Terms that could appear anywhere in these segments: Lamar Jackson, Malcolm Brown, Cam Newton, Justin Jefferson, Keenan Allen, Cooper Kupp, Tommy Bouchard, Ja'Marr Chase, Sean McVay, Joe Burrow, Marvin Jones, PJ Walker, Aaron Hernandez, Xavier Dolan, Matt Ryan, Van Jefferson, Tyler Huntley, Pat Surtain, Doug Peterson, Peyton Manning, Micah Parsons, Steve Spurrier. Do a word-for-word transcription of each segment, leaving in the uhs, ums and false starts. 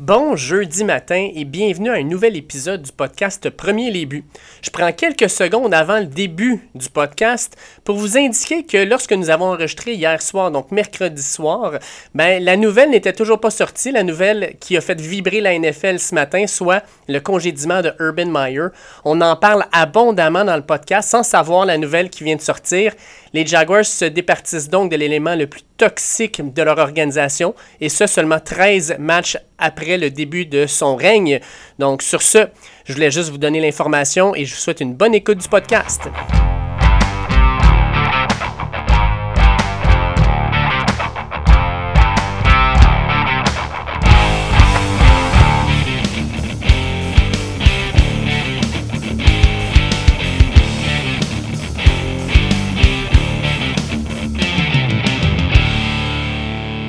Bon jeudi matin et bienvenue à un nouvel épisode du podcast Premier les buts. Je prends quelques secondes avant le début du podcast pour vous indiquer que lorsque nous avons enregistré hier soir, donc mercredi soir, ben, la nouvelle n'était toujours pas sortie, la nouvelle qui a fait vibrer la N F L ce matin, soit le congédiement de Urban Meyer. On en parle abondamment dans le podcast sans savoir la nouvelle qui vient de sortir. Les Jaguars se départissent donc de l'élément le plus toxique de leur organisation, et ce, seulement treize matchs après le début de son règne. Donc sur ce, je voulais juste vous donner l'information et je vous souhaite une bonne écoute du podcast.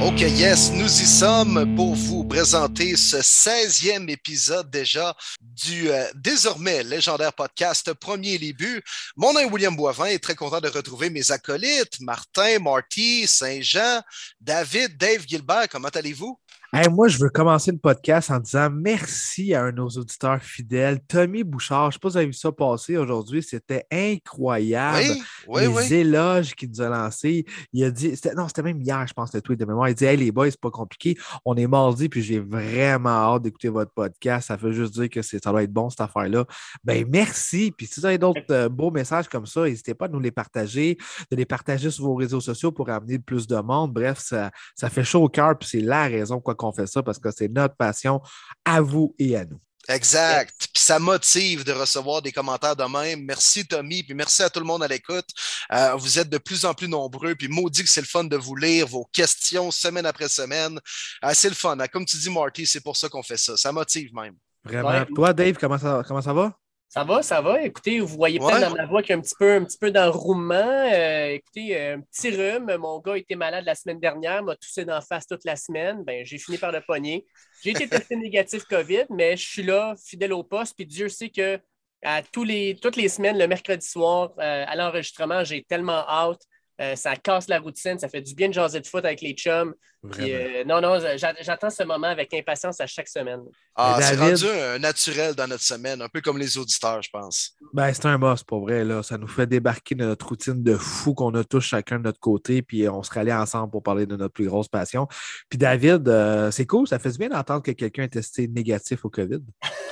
Okay, yes, nous y sommes pour vous présenter ce seizième épisode déjà du euh, désormais légendaire podcast Premier les buts. Mon nom est William Boivin et très content de retrouver mes acolytes, Martin, Marty, Saint-Jean, David, Dave Gilbert. Comment allez-vous? Hey, moi, je veux commencer le podcast en disant merci à un de nos auditeurs fidèles, Tommy Bouchard. Je ne sais pas si vous avez vu ça passer aujourd'hui. C'était incroyable. Oui, oui, les oui. éloges qu'il nous a lancés. Il a dit, c'était, non, c'était même hier, je pense, le tweet de mémoire. Il dit, hey, les boys, c'est pas compliqué. On est mardi, puis j'ai vraiment hâte d'écouter votre podcast. Ça veut juste dire que c'est, ça doit être bon, cette affaire-là. Ben, merci. Puis si vous avez d'autres euh, beaux messages comme ça, n'hésitez pas à nous les partager, de les partager sur vos réseaux sociaux pour amener plus de monde. Bref, ça, ça fait chaud au cœur, puis c'est la raison pourquoi on fait ça, parce que c'est notre passion à vous et à nous. Exact. Yes. Puis ça motive de recevoir des commentaires de même. Merci Tommy, puis merci à tout le monde à l'écoute. Euh, vous êtes de plus en plus nombreux, puis maudit que c'est le fun de vous lire vos questions semaine après semaine. Euh, c'est le fun. Hein? Comme tu dis, Marty, c'est pour ça qu'on fait ça. Ça motive même. Vraiment. Ouais. Toi, Dave, comment ça, comment ça va? Ça va, ça va. Écoutez, vous voyez peut-être ouais. dans ma voix qu'il y a un petit peu, un petit peu d'enrouement. Euh, écoutez, un petit rhume. Mon gars était malade la semaine dernière, m'a toussé d'en face toute la semaine. Ben, j'ai fini par le pogner. J'ai été testé négatif COVID, mais je suis là, fidèle au poste. Puis Dieu sait que à tous les, toutes les semaines, le mercredi soir, euh, à l'enregistrement, j'ai tellement hâte. Euh, ça casse la routine, ça fait du bien de jaser de foot avec les chums. Puis, euh, non, non, j'a- j'attends ce moment avec impatience à chaque semaine. Ah, David, c'est rendu un naturel dans notre semaine, un peu comme les auditeurs, je pense. Ben, c'est un boss, pour vrai, là. Ça nous fait débarquer de notre routine de fou qu'on a tous chacun de notre côté, puis on se rallie ensemble pour parler de notre plus grosse passion. Puis David, euh, c'est cool, ça fait du bien d'entendre que quelqu'un est testé négatif au COVID.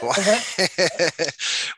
Ouais.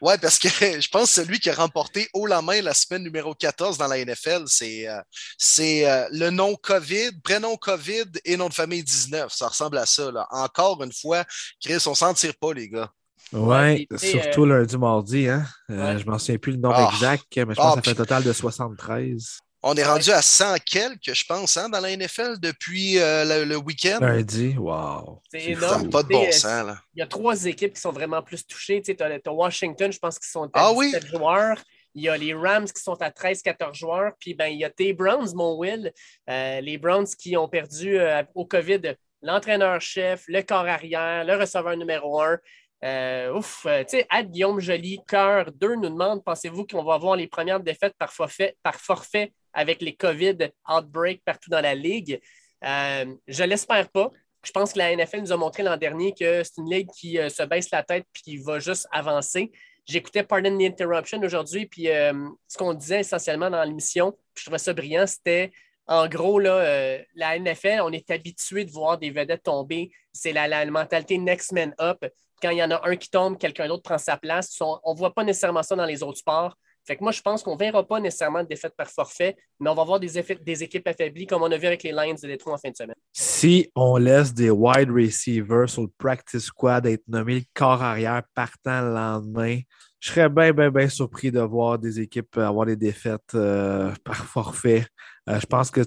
Ouais, parce que je pense que celui qui a remporté haut la main la semaine numéro quatorze dans la N F L, c'est, euh, c'est euh, le nom COVID, prénom COVID et nom de famille dix-neuf. Ça ressemble à ça, là. Encore une fois, Chris, on s'en tire pas, les gars. Oui, ouais, surtout euh... lundi, mardi. Hein? Euh, ouais. Je m'en souviens plus le nombre oh. exact, mais je pense oh, que ça fait un total de soixante-treize. On est rendu à cent quelques, je pense, hein, dans la N F L depuis euh, le, le week-end. Lundi, wow. C'est énorme. Pas de bon sens, là. Il y a trois équipes qui sont vraiment plus touchées. Tu as Washington, je pense, qui sont à ah, dix-sept oui? joueurs. Il y a les Rams qui sont à treize à quatorze joueurs. Puis, ben, il y a tes Browns, mon Will. Euh, les Browns qui ont perdu euh, au COVID l'entraîneur-chef, le corps arrière, le receveur numéro un. Euh, ouf, euh, tu sais, Ad Guillaume Joly, cœur deux nous demande, pensez-vous qu'on va avoir les premières défaites par forfait, par forfait avec les COVID outbreak partout dans la ligue? Euh, je ne l'espère pas. Je pense que la N F L nous a montré l'an dernier que c'est une ligue qui euh, se baisse la tête et qui va juste avancer. J'écoutais Pardon the Interruption aujourd'hui, puis euh, ce qu'on disait essentiellement dans l'émission, puis je trouvais ça brillant, c'était en gros, là, euh, la N F L, on est habitué de voir des vedettes tomber. C'est la, la mentalité next man up. Quand il y en a un qui tombe, quelqu'un d'autre prend sa place. On ne voit pas nécessairement ça dans les autres sports. Fait que moi, je pense qu'on ne verra pas nécessairement de défaite par forfait, mais on va voir des, effets, des équipes affaiblies comme on a vu avec les Lions de Détroit en fin de semaine. Si on laisse des wide receivers sur le practice squad être nommés le corps arrière partant le lendemain, je serais bien, bien, bien surpris de voir des équipes avoir des défaites euh, par forfait. Euh, je pense que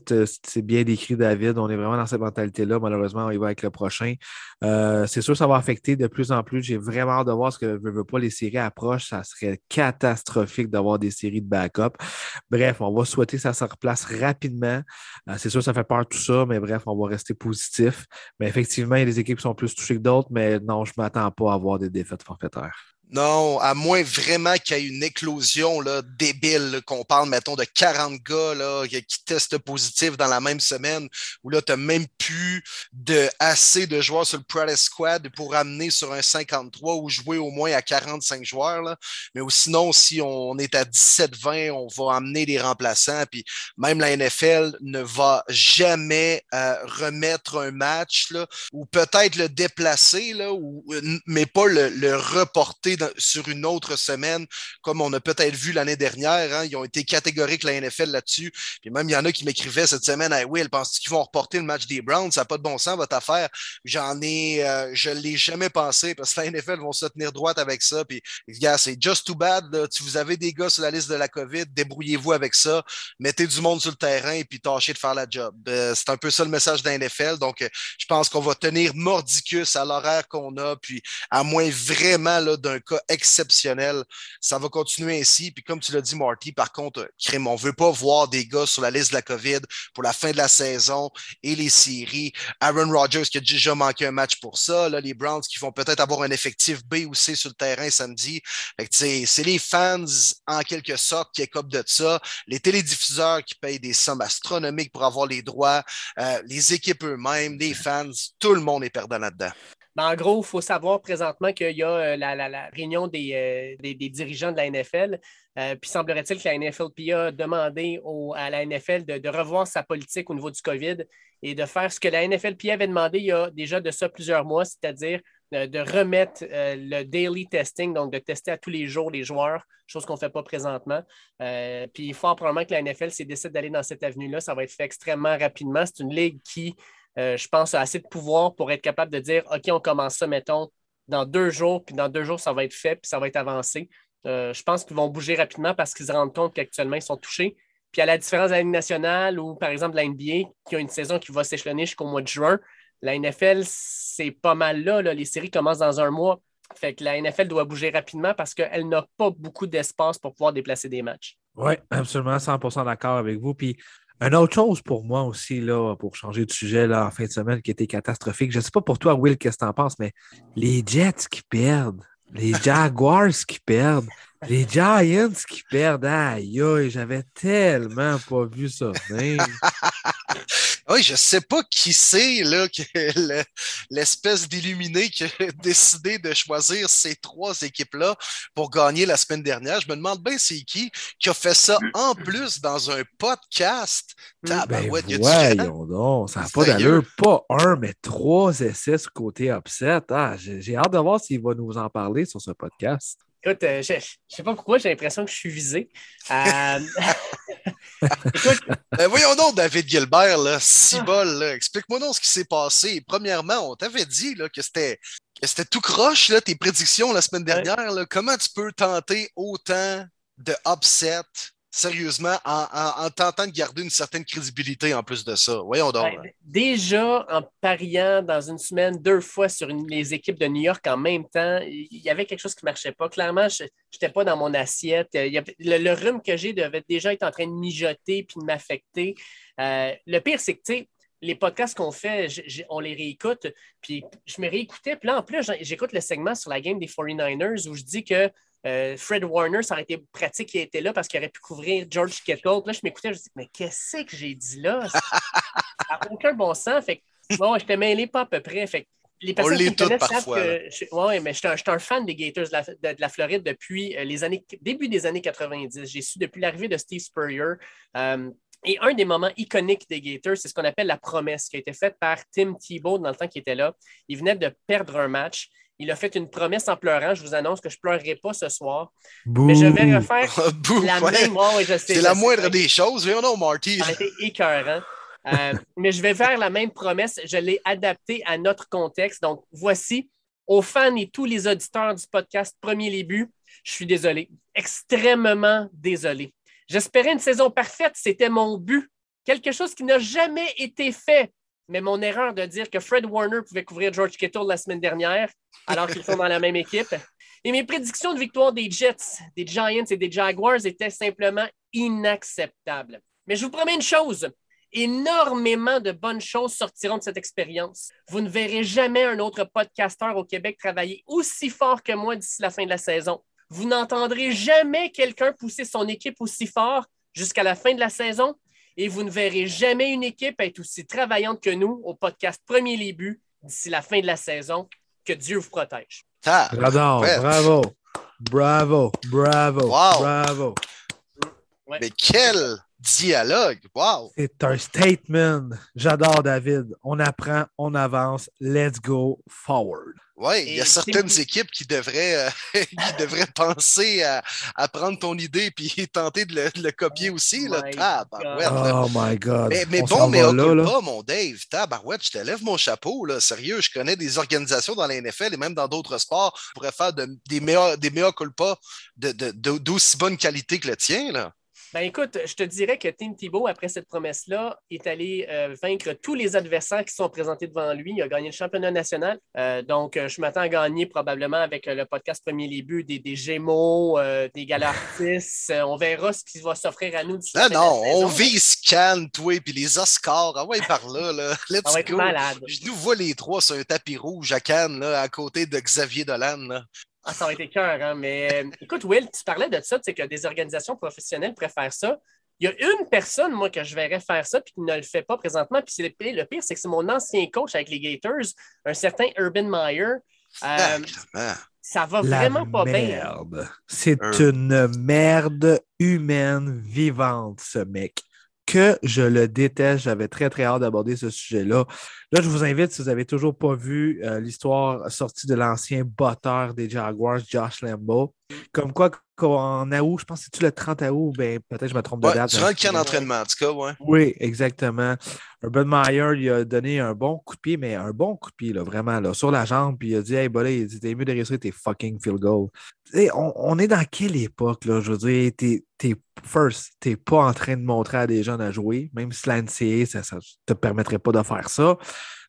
c'est bien décrit, David. On est vraiment dans cette mentalité-là. Malheureusement, on y va avec le prochain. Euh, c'est sûr que ça va affecter de plus en plus. J'ai vraiment hâte de voir ce que veut, veut pas les séries approchent. Ça serait catastrophique d'avoir des séries de backup. Bref, on va souhaiter que ça se replace rapidement. Euh, c'est sûr que ça fait peur tout ça, mais bref, on va rester positif. Mais effectivement, il y a des équipes qui sont plus touchées que d'autres, mais non, je ne m'attends pas à avoir des défaites forfaitaires. Non, à moins vraiment qu'il y ait une éclosion là, débile, là, qu'on parle, mettons, de quarante gars là, qui testent positif dans la même semaine, où là, tu n'as même plus de, assez de joueurs sur le practice squad pour amener sur un cinquante-trois ou jouer au moins à quarante-cinq joueurs. Là. Mais sinon, si on est à dix-sept vingt, on va amener les remplaçants. Puis même la N F L ne va jamais euh, remettre un match là, ou peut-être le déplacer, là, ou, mais pas le, le reporter sur une autre semaine, comme on a peut-être vu l'année dernière. Hein, ils ont été catégoriques, la N F L, là-dessus. Puis même, il y en a qui m'écrivaient cette semaine, « Hey Will, penses-tu qu'ils vont reporter le match des Browns? Ça n'a pas de bon sens, votre affaire. » J'en ai... Euh, je ne l'ai jamais pensé, parce que la N F L vont se tenir droite avec ça. Puis, gars, c'est just too bad. Là. Si vous avez des gars sur la liste de la COVID, débrouillez-vous avec ça. Mettez du monde sur le terrain et puis tâchez de faire la job. Euh, c'est un peu ça le message de la N F L. Donc, euh, je pense qu'on va tenir mordicus à l'horaire qu'on a. Puis, à moins vraiment là, d'un cas exceptionnel, ça va continuer ainsi. Puis comme tu l'as dit, Marty, par contre, crime, on ne veut pas voir des gars sur la liste de la COVID pour la fin de la saison et les séries. Aaron Rodgers qui a déjà manqué un match pour ça. Là, les Browns qui vont peut-être avoir un effectif B ou C sur le terrain samedi. Fait que, tu sais, c'est les fans, en quelque sorte, qui écopent de ça. Les télédiffuseurs qui payent des sommes astronomiques pour avoir les droits. Euh, les équipes eux-mêmes, les fans, tout le monde est perdant là-dedans. Ben en gros, il faut savoir présentement qu'il y a la, la, la réunion des, euh, des, des dirigeants de la N F L. Euh, puis semblerait-il que la N F L P A a demandé au, à la N F L de, de revoir sa politique au niveau du COVID et de faire ce que la N F L P A avait demandé il y a déjà de ça plusieurs mois, c'est-à-dire euh, de remettre euh, le daily testing, donc de tester à tous les jours les joueurs, chose qu'on ne fait pas présentement. Euh, puis fort probablement que la N F L s'est décidé d'aller dans cette avenue-là. Ça va être fait extrêmement rapidement. C'est une ligue qui... Euh, je pense à assez de pouvoir pour être capable de dire « OK, on commence ça, mettons, dans deux jours, puis dans deux jours, ça va être fait, puis ça va être avancé. Euh, » Je pense qu'ils vont bouger rapidement parce qu'ils se rendent compte qu'actuellement, ils sont touchés. Puis à la différence de la Ligue nationale ou, par exemple, la N B A, qui a une saison qui va s'échelonner jusqu'au mois de juin, la N F L, c'est pas mal là, là. Les séries commencent dans un mois. Fait que la N F L doit bouger rapidement parce qu'elle n'a pas beaucoup d'espace pour pouvoir déplacer des matchs. Oui, absolument, cent pour cent d'accord avec vous. Puis une autre chose pour moi aussi, là, pour changer de sujet là, en fin de semaine, qui était catastrophique, je ne sais pas pour toi, Will, qu'est-ce que tu en penses, mais les Jets qui perdent, les Jaguars qui perdent, les Giants qui perdent, aïe, aïe, j'avais tellement pas vu ça venir. Oui, je ne sais pas qui c'est là, que le, l'espèce d'illuminé qui a décidé de choisir ces trois équipes-là pour gagner la semaine dernière. Je me demande bien c'est qui qui a fait ça en plus dans un podcast. Ben ben ouais, voyons donc, ça n'a pas d'allure. Pas un, mais trois essais sur côté upset. Ah, j'ai, j'ai hâte de voir s'il va nous en parler sur ce podcast. Écoute, euh, je ne sais pas pourquoi, j'ai l'impression que je suis visé. Euh... Écoute... ben voyons donc, David Gilbert, là, cibole, là, explique-moi donc ce qui s'est passé. Premièrement, on t'avait dit là, que c'était, que c'était tout croche, là, tes prédictions la semaine dernière. Là. Comment tu peux tenter autant de upset, sérieusement, en, en, en tentant de garder une certaine crédibilité en plus de ça? Voyons donc. Ben, déjà, en pariant dans une semaine, deux fois sur une, les équipes de New York en même temps, il y avait quelque chose qui ne marchait pas. Clairement, je n'étais pas dans mon assiette. Il y a, le, le rhume que j'ai devait déjà être en train de mijoter puis de m'affecter. Euh, le pire, c'est que, tu sais, les podcasts qu'on fait, j'ai, on les réécoute, puis je me réécoutais. Puis là, en plus, j'écoute le segment sur la game des forty-niners où je dis que Euh, Fred Warner, ça aurait été pratique qu'il était là parce qu'il aurait pu couvrir George Kittle. Là, je m'écoutais, je me disais, mais qu'est-ce que j'ai dit là? Ça n'a aucun bon sens. Fait que, bon, je te mêlais pas à peu près. Fait que, les personnes on l'est toutes parfois. Oui, mais je suis un fan des Gators de la, de, de la Floride depuis euh, les années, début des années quatre-vingt-dix. J'ai su depuis l'arrivée de Steve Spurrier. Euh, et un des moments iconiques des Gators, c'est ce qu'on appelle la promesse qui a été faite par Tim Tebow dans le temps qu'il était là. Il venait de perdre un match. Il a fait une promesse en pleurant. Je vous annonce que je ne pleurerai pas ce soir. Bouh. Mais je vais refaire Bouh, la ouais. même... Oh, je sais, c'est je la sais, moindre c'est... des choses. Voyons donc, Marty. Ça a été écœurant. euh, mais je vais faire la même promesse. Je l'ai adaptée à notre contexte. Donc, voici, aux fans et tous les auditeurs du podcast Premier les buts, je suis désolé, extrêmement désolé. J'espérais une saison parfaite. C'était mon but. Quelque chose qui n'a jamais été fait. Mais mon erreur de dire que Fred Warner pouvait couvrir George Kittle la semaine dernière, alors qu'ils sont dans la même équipe. Et mes prédictions de victoire des Jets, des Giants et des Jaguars étaient simplement inacceptables. Mais je vous promets une chose, Énormément de bonnes choses sortiront de cette expérience. Vous ne verrez jamais un autre podcasteur au Québec travailler aussi fort que moi d'ici la fin de la saison. Vous n'entendrez jamais quelqu'un pousser son équipe aussi fort jusqu'à la fin de la saison et vous ne verrez jamais une équipe être aussi travaillante que nous au podcast Premier Les Buts d'ici la fin de la saison. Que Dieu vous protège. Ah, bravo, ouais. bravo, bravo, bravo, wow. bravo. Ouais. Mais quel dialogue! Wow! C'est un statement. J'adore, David. On apprend, on avance. Let's go forward. Oui, il y a certaines c'est... équipes qui devraient, euh, qui devraient penser à, à prendre ton idée et tenter de le, de le copier aussi. Là. Tabarouette. Oh my God. Mais, mais bon, mais occupe pas, mon Dave. Tabarouette, je te lève mon chapeau. Là. Sérieux, je connais des organisations dans la N F L et même dans d'autres sports qui pourraient faire de, des mea, des mea culpa de, de, de, d'aussi bonne qualité que le tien. Là. Ben écoute, je te dirais que Tim Tebow, après cette promesse-là, est allé euh, vaincre tous les adversaires qui sont présentés devant lui. Il a gagné le championnat national. Euh, donc, je m'attends à gagner probablement avec le podcast Premier Les Buts des, des Gémeaux, euh, des Galactis. On verra ce qui va s'offrir à nous. Ah non, non, on vise Cannes, toi, puis les Oscars. Ah ouais, par là, là. Let's on va être go. Malade. Je nous vois les trois sur un tapis rouge à Cannes, là, à côté de Xavier Dolan, là. Ah, ça aurait été cœur, hein? Mais euh, écoute, Will, tu parlais de ça, tu sais que des organisations professionnelles préfèrent ça. Il y a une personne, moi, que je verrais faire ça puis qui ne le fait pas présentement. Puis c'est le pire, le pire, c'est que c'est mon ancien coach avec les Gators, un certain Urban Meyer. Euh, ça va La vraiment pas merde. bien. C'est euh. une merde humaine vivante, ce mec. Que je le déteste. J'avais très, très hâte d'aborder ce sujet-là. Là, je vous invite, si vous n'avez toujours pas vu euh, l'histoire sortie de l'ancien batteur des Jaguars, Josh Lambo. Comme quoi, en août, je pense que c'est-tu le trente août? Ben, peut-être que je me trompe de ouais, date. Durant le camp d'entraînement, en tout cas, oui. Oui, exactement. Urban Meyer, il a donné un bon coup de pied, mais un bon coup de pied, là, vraiment, là, sur la jambe. Puis il a dit, hey, bah là, il dit, t'es mieux de réussir tes fucking field goals. On, on est dans quelle époque, là? Je veux dire, t'es, t'es first, t'es pas en train de montrer à des jeunes à jouer, même si la N C A A, ça ne te permettrait pas de faire ça.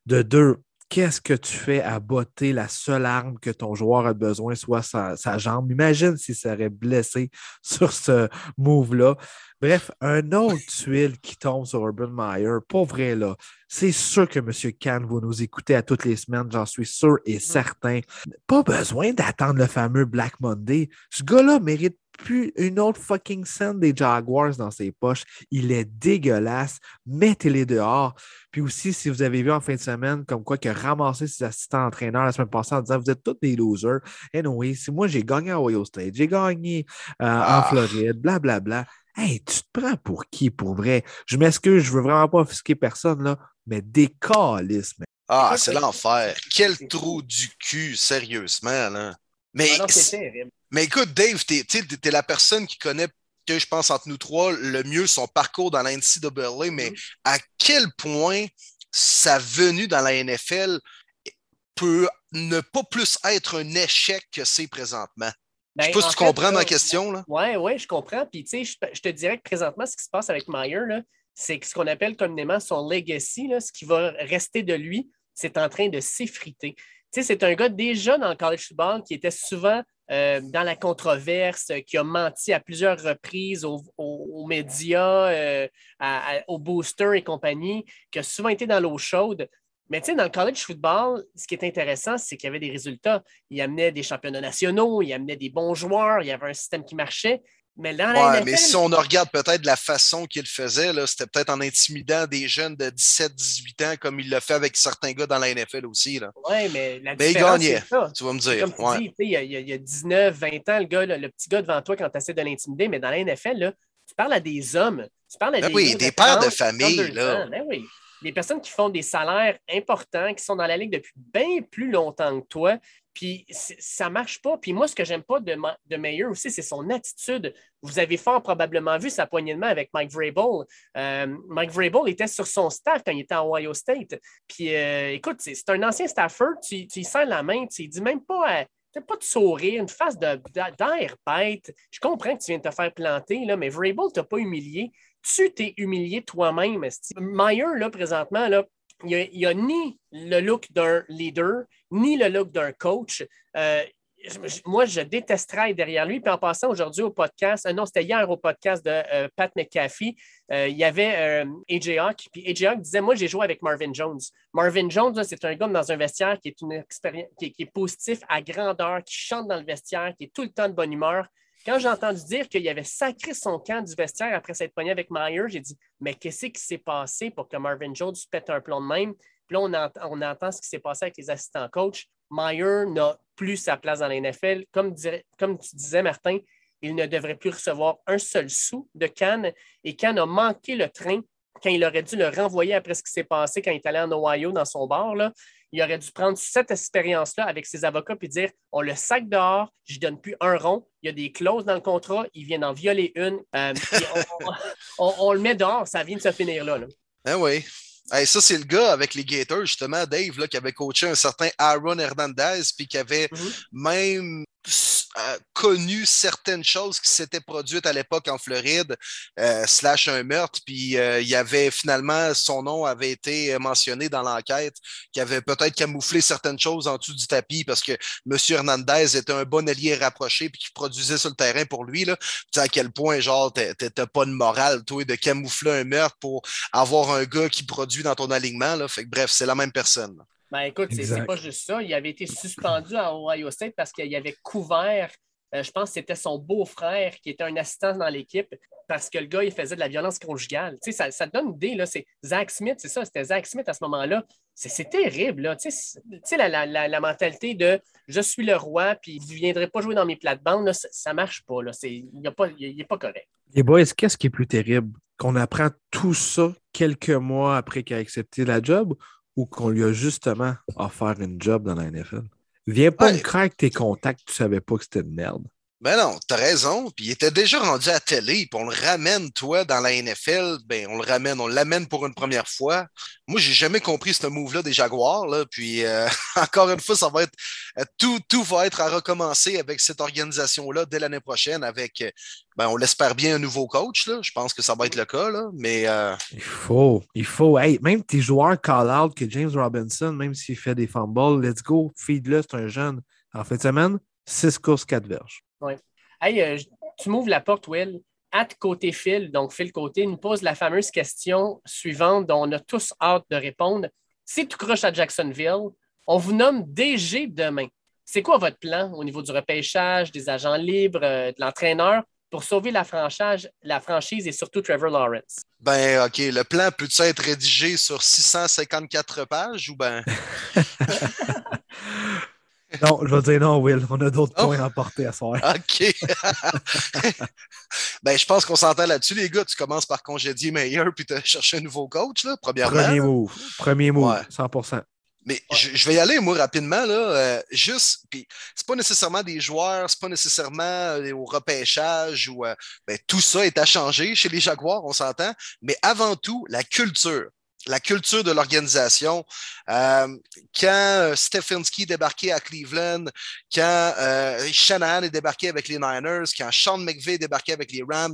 De deux, qu'est-ce que tu fais à botter la seule arme que ton joueur a besoin, soit sa, sa jambe? Imagine s'il serait blessé sur ce move-là. Bref, un autre tuile qui tombe sur Urban Meyer, pas vrai là. C'est sûr que M. Khan va nous écouter à toutes les semaines, j'en suis sûr et certain. Pas besoin d'attendre le fameux Black Monday. Ce gars-là mérite plus une autre fucking scène des Jaguars dans ses poches. Il est dégueulasse. Mettez-les dehors. Puis aussi, si vous avez vu en fin de semaine, comme quoi que ramasser ses assistants entraîneurs la semaine passée en disant vous êtes tous des losers. Et anyway, si moi j'ai gagné à Ohio State, j'ai gagné euh, ah. en Floride, blablabla. Bla, bla. Hey, tu te prends pour qui, pour vrai? Je m'excuse, je veux vraiment pas offusquer personne, là, mais des calices, man. Ah, c'est l'enfer. Quel trou du cul, sérieusement, là. Mais, ah non, c'est terrible. Mais écoute, Dave, t'es, t'es, t'es la personne qui connaît, que je pense, entre nous trois, le mieux son parcours dans la N C A A, mais mm-hmm. à quel point sa venue dans la N F L peut ne pas plus être un échec que c'est présentement. Ben, je ne sais pas si tu fait, comprends ma question, là. Oui, oui, je comprends. Puis, tu sais, je, je te dirais que présentement, ce qui se passe avec Meyer, là, c'est que ce qu'on appelle communément son legacy, là, ce qui va rester de lui, c'est en train de s'effriter. Tu sais, c'est un gars déjà dans le college football qui était souvent euh, dans la controverse, qui a menti à plusieurs reprises aux, aux, aux médias, euh, à, à, aux boosters et compagnie, qui a souvent été dans l'eau chaude. Mais tu sais, dans le college football, ce qui est intéressant, c'est qu'il y avait des résultats. Il amenait des championnats nationaux, il amenait des bons joueurs, il y avait un système qui marchait. Mais là, ouais, N F L, mais si on regarde peut-être la façon qu'il faisait, là, c'était peut-être en intimidant des jeunes de dix-sept à dix-huit ans, comme il le fait avec certains gars dans la N F L aussi. Oui, mais la mais différence, il gagnait, c'est ça. Tu vas me dire. Comme tu ouais. dis, il y a, y a dix-neuf, vingt ans, le, gars, là, le petit gars devant toi quand tu essaies de l'intimider, mais dans la N F L, là, tu parles à des hommes, tu parles à ben des oui, des pères de famille. Là. Ben oui. Des personnes qui font des salaires importants, qui sont dans la ligue depuis bien plus longtemps que toi, puis ça ne marche pas. Puis moi, ce que j'aime pas de, Ma- de Meyer aussi, c'est son attitude. Vous avez fort probablement vu sa poignée de main avec Mike Vrabel. Euh, Mike Vrabel était sur son staff quand il était à Ohio State. Puis euh, écoute, c'est, c'est un ancien staffer, tu, tu y sens la main, tu ne dis même pas à... T'as pas de sourire, une face de, de, d'air bête. Je comprends que tu viens de te faire planter, là, mais Vrabel t'a pas humilié. Tu t'es humilié toi-même. Meyer, là, présentement, là, il n'y a, a ni le look d'un leader, ni le look d'un coach. Euh, moi, je détesterais derrière lui. Puis en passant aujourd'hui au podcast, euh, non, c'était hier au podcast de euh, Pat McAfee, euh, il y avait euh, A J Hawk. Puis A J Hawk disait, moi, j'ai joué avec Marvin Jones. Marvin Jones, là, c'est un gars dans un vestiaire qui est, une expérience, qui, qui est positif à grandeur, qui chante dans le vestiaire, qui est tout le temps de bonne humeur. Quand j'ai entendu dire qu'il avait sacré son camp du vestiaire après s'être pogné avec Meyer, j'ai dit, mais qu'est-ce qui s'est passé pour que Marvin Jones pète un plomb de même? Puis là, on, ent- on entend ce qui s'est passé avec les assistants coach. Meyer n'a plus sa place dans la N F L. Comme, dir- comme tu disais, Martin, il ne devrait plus recevoir un seul sou de Cannes. Et Cannes a manqué le train quand il aurait dû le renvoyer après ce qui s'est passé quand il est allé en Ohio dans son bar. Là. Il aurait dû prendre cette expérience-là avec ses avocats et dire, on le sac dehors, je ne donne plus un rond. Il y a des clauses dans le contrat, il vient d'en violer une. Euh, on, on, on le met dehors, ça vient de se finir là. là. Ah oui. Hey, ça, c'est le gars avec les Gators, justement, Dave, là, qui avait coaché un certain Aaron Hernandez, puis qui avait mm-hmm. même euh, connu certaines choses qui s'étaient produites à l'époque en Floride, euh, slash un meurtre, puis euh, il y avait finalement, son nom avait été mentionné dans l'enquête, qui avait peut-être camouflé certaines choses en dessous du tapis, parce que M. Hernandez était un bon allié rapproché, puis qui produisait sur le terrain pour lui, là. Tu sais à quel point, genre, t'as, t'as pas de morale, toi, de camoufler un meurtre pour avoir un gars qui produit dans ton alignement. Là. Fait que, bref, c'est la même personne. Ben écoute, c'est, c'est pas juste ça. Il avait été suspendu à Ohio State parce qu'il avait couvert, euh, je pense que c'était son beau-frère qui était un assistant dans l'équipe parce que le gars, il faisait de la violence conjugale. Tu sais, ça, ça te donne une idée. Là. C'est Zach Smith, c'est ça. C'était Zach Smith à ce moment-là. C'est, c'est terrible. Là. Tu sais, tu sais la, la, la, la mentalité de « je suis le roi puis vous ne viendrez pas jouer dans mes plates-bandes », là, ça, ça marche pas. Là. C'est, il n'est pas, pas correct. Les boys, qu'est-ce qui est plus terrible? Qu'on apprend tout ça quelques mois après qu'il a accepté la job ou qu'on lui a justement offert une job dans la N F L? Viens pas ouais. me craquer tes contacts, tu savais pas que c'était une merde. Ben non, t'as raison, puis il était déjà rendu à la télé, puis on le ramène, toi, dans la N F L, ben on le ramène, on l'amène pour une première fois. Moi, j'ai jamais compris ce move-là des Jaguars, là, puis euh, encore une fois, ça va être, tout, tout va être à recommencer avec cette organisation-là dès l'année prochaine, avec, ben on l'espère bien, un nouveau coach, là, je pense que ça va être le cas, là, mais... Euh... Il faut, il faut, hey, même tes joueurs call-out que James Robinson, même s'il fait des fumbles, let's go, feed-le, c'est un jeune, en fin de semaine, six courses, quatre verges. Oui. Hey, euh, tu m'ouvres la porte, Will. At côté Phil, donc Phil Côté, nous pose la fameuse question suivante dont on a tous hâte de répondre. Si tu croches à Jacksonville, on vous nomme D G demain. C'est quoi votre plan au niveau du repêchage, des agents libres, euh, de l'entraîneur pour sauver la franchise, la franchise et surtout Trevor Lawrence? Ben, OK. Le plan peut-il être rédigé sur six cent cinquante-quatre pages ou ben... Non, je vais dire non, Will. On a d'autres oh. points à emporter à soir. OK. Ben, je pense qu'on s'entend là-dessus, les gars. Tu commences par congédier Meyer puis tu cherches un nouveau coach, là, premièrement. Premier move. Premier move, ouais. cent pour cent. Mais ouais. je, je vais y aller, moi, rapidement. Là, euh, juste, puis c'est pas nécessairement des joueurs, c'est pas nécessairement euh, au repêchage ou euh, ben, tout ça est à changer chez les Jaguars, on s'entend. Mais avant tout, la culture. La culture de l'organisation. Euh, quand Stefanski est débarqué à Cleveland, quand euh, Shanahan est débarqué avec les Niners, quand Sean McVay est débarqué avec les Rams,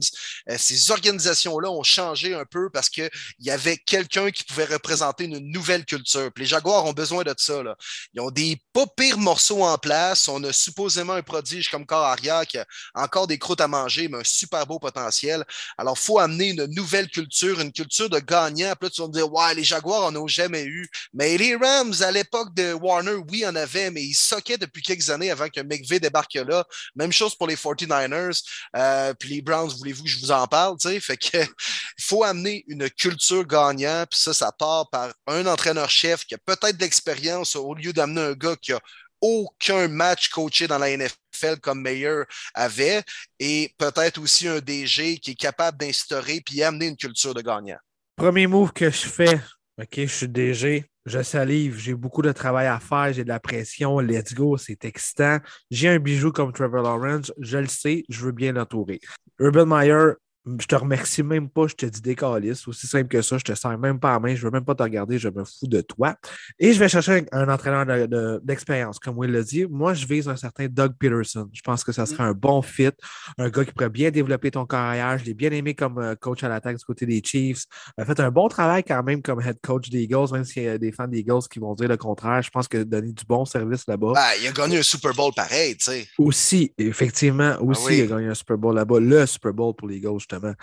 euh, ces organisations-là ont changé un peu parce qu'il y avait quelqu'un qui pouvait représenter une nouvelle culture. Puis les Jaguars ont besoin de ça. Là. Ils ont des pas pires morceaux en place. On a supposément un prodige comme corps arrière qui a encore des croûtes à manger, mais un super beau potentiel. Alors, il faut amener une nouvelle culture, une culture de gagnant. Puis là, tu vas me dire, ouais, les Jaguars n'en ont jamais eu. Mais les Rams, à l'époque de Warner, oui, en avaient, mais ils soquaient depuis quelques années avant que McVay débarque là. Même chose pour les forty-niners. Euh, puis les Browns, voulez-vous que je vous en parle? T'sais? Fait que il faut amener une culture gagnante. Puis ça, ça part par un entraîneur-chef qui a peut-être de l'expérience au lieu d'amener un gars qui a aucun match coaché dans la N F L comme Meyer avait. Et peut-être aussi un D G qui est capable d'instaurer puis amener une culture de gagnant. Premier move que je fais, OK, je suis D G, je salive, j'ai beaucoup de travail à faire, j'ai de la pression, let's go, c'est excitant. J'ai un bijou comme Trevor Lawrence, je le sais, je veux bien l'entourer. Urban Meyer, je te remercie même pas, je te dis des calices, aussi simple que ça, je te sers même pas à main, je veux même pas te regarder, je me fous de toi. Et je vais chercher un entraîneur de, de, d'expérience, comme Will l'a dit. Moi, je vise un certain Doug Peterson. Je pense que ça serait un bon fit, un gars qui pourrait bien développer ton carrière. Je l'ai bien aimé comme coach à l'attaque du côté des Chiefs. Il a fait un bon travail quand même comme head coach des Eagles, même s'il y a des fans des Eagles qui vont dire le contraire. Je pense que donner du bon service là-bas. Ah, il a gagné un Super Bowl pareil, tu sais. Aussi, effectivement, aussi, ah oui. Il a gagné un Super Bowl là-bas. Le Super Bowl pour les Eagles, justement.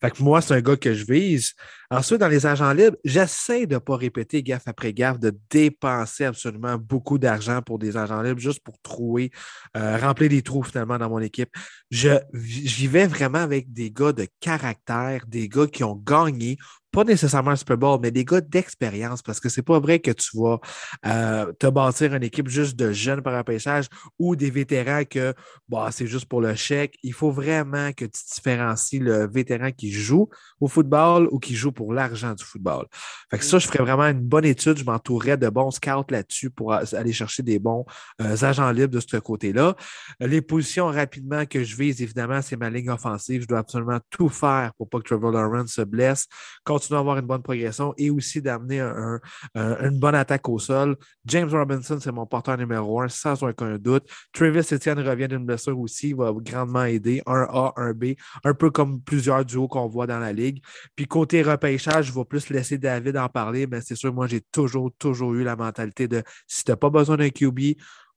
Fait que moi, c'est un gars que je vise. Ensuite, dans les agents libres, j'essaie de ne pas répéter gaffe après gaffe, de dépenser absolument beaucoup d'argent pour des agents libres juste pour trouver, euh, remplir les trous finalement dans mon équipe. Je, j'y vais vraiment avec des gars de caractère, des gars qui ont gagné, pas nécessairement un Super Bowl, mais des gars d'expérience, parce que c'est pas vrai que tu vas euh, te bâtir une équipe juste de jeunes par repêchage ou des vétérans que bah, c'est juste pour le chèque. Il faut vraiment que tu différencies le vétéran qui joue au football ou qui joue pour l'argent du football. Fait que ça, je ferais vraiment une bonne étude. Je m'entourerais de bons scouts là-dessus pour aller chercher des bons euh, agents libres de ce côté-là. Les positions rapidement que je vise, évidemment, c'est ma ligne offensive. Je dois absolument tout faire pour pas que Trevor Lawrence se blesse. Quand continuer à avoir une bonne progression et aussi d'amener un, un, une bonne attaque au sol. James Robinson, c'est mon porteur numéro un, sans aucun doute. Travis Etienne revient d'une blessure aussi, il va grandement aider. un A, un B, un peu comme plusieurs duos qu'on voit dans la ligue. Puis côté repêchage, je vais plus laisser David en parler, mais c'est sûr, moi, j'ai toujours, toujours eu la mentalité de si tu n'as pas besoin d'un Q B,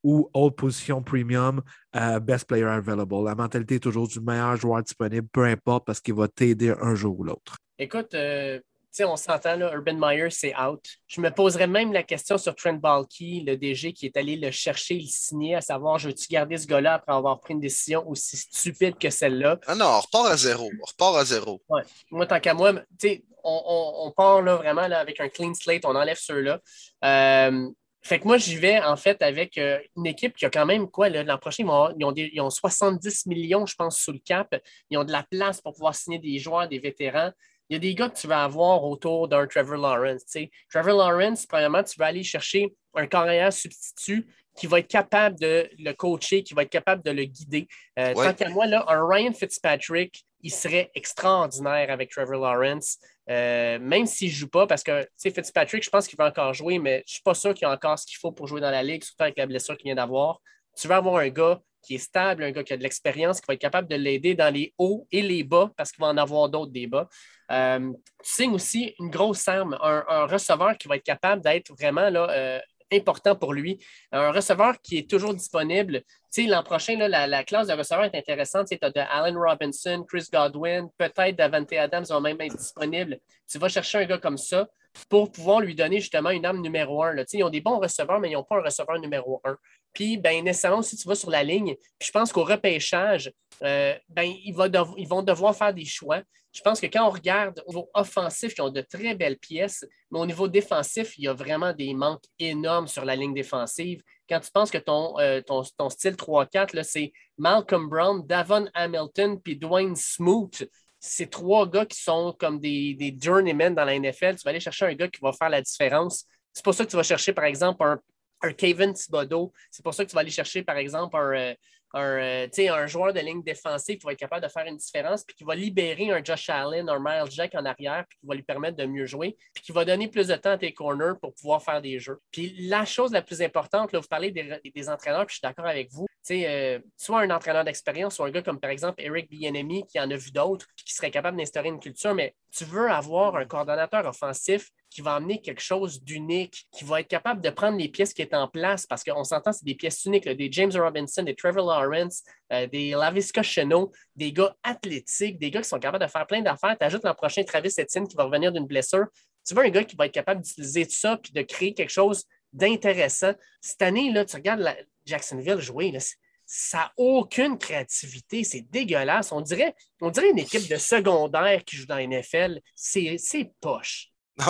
ou autre position premium, euh, best player available. La mentalité est toujours du meilleur joueur disponible, peu importe, parce qu'il va t'aider un jour ou l'autre. Écoute, euh, on s'entend, là, Urban Meyer, c'est out. Je me poserais même la question sur Trent Baalke, le D G qui est allé le chercher, le signer, à savoir, je veux-tu garder ce gars-là après avoir pris une décision aussi stupide que celle-là? Ah non, on repart à zéro. On repart à zéro. Ouais. Moi, tant qu'à moi, on, on, on part là, vraiment là, avec un clean slate, on enlève ceux-là. Euh, Fait que moi, j'y vais, en fait, avec euh, une équipe qui a quand même, quoi, là, l'an prochain, ils ont, ils ont, des, ils ont soixante-dix millions, je pense, sous le cap. Ils ont de la place pour pouvoir signer des joueurs, des vétérans. Il y a des gars que tu vas avoir autour d'un Trevor Lawrence, tu sais. Trevor Lawrence, premièrement, tu vas aller chercher un carrière substitut qui va être capable de le coacher, qui va être capable de le guider. Euh, ouais. Tant qu'à moi, là, un Ryan Fitzpatrick, il serait extraordinaire avec Trevor Lawrence, euh, même s'il ne joue pas, parce que Fitzpatrick, je pense qu'il va encore jouer, mais je ne suis pas sûr qu'il y a encore ce qu'il faut pour jouer dans la ligue, surtout avec la blessure qu'il vient d'avoir. Tu veux avoir un gars qui est stable, un gars qui a de l'expérience, qui va être capable de l'aider dans les hauts et les bas, parce qu'il va en avoir d'autres des bas. Euh, tu signes aussi une grosse arme, un, un receveur qui va être capable d'être vraiment là, euh, important pour lui. Un receveur qui est toujours disponible. Tu sais, l'an prochain, là, la, la classe de receveurs est intéressante. Tu as de Allen Robinson, Chris Godwin, peut-être Davante Adams vont même être disponibles. Tu vas chercher un gars comme ça pour pouvoir lui donner justement une arme numéro un. Tu sais, ils ont des bons receveurs, mais ils n'ont pas un receveur numéro un. Puis, bien, nécessairement aussi, tu vas sur la ligne. Puis, je pense qu'au repêchage, euh, ben, ils, va dev- ils vont devoir faire des choix. Je pense que quand on regarde au niveau offensif, ils ont de très belles pièces, mais au niveau défensif, il y a vraiment des manques énormes sur la ligne défensive. Quand tu penses que ton, euh, ton, ton style trois quatre, là, c'est Malcolm Brown, Davon Hamilton puis Dwayne Smoot. Ces trois gars qui sont comme des, des journeymen dans la N F L. Tu vas aller chercher un gars qui va faire la différence. C'est pour ça que tu vas chercher, par exemple, un un Kevin Thibodeau. C'est pour ça que tu vas aller chercher, par exemple, un, un, un joueur de ligne défensive qui va être capable de faire une différence, puis qui va libérer un Josh Allen, un Myles Jack en arrière, puis qui va lui permettre de mieux jouer, puis qui va donner plus de temps à tes corners pour pouvoir faire des jeux. Puis la chose la plus importante, là, vous parlez des, des entraîneurs, puis je suis d'accord avec vous, euh, soit un entraîneur d'expérience, soit un gars comme, par exemple, Eric Bieniemy qui en a vu d'autres, puis qui serait capable d'instaurer une culture, mais tu veux avoir un coordonnateur offensif qui va amener quelque chose d'unique, qui va être capable de prendre les pièces qui est en place, parce qu'on s'entend, c'est des pièces uniques, là, des James Robinson, des Trevor Lawrence, euh, des Laviska Shenault, des gars athlétiques, des gars qui sont capables de faire plein d'affaires. Tu ajoutes l'an prochain Travis Etienne qui va revenir d'une blessure. Tu veux un gars qui va être capable d'utiliser tout ça puis de créer quelque chose d'intéressant. Cette année, là, tu regardes la Jacksonville jouer, là, ça n'a aucune créativité, c'est dégueulasse. On dirait, on dirait une équipe de secondaire qui joue dans la N F L. C'est, c'est poche. Non,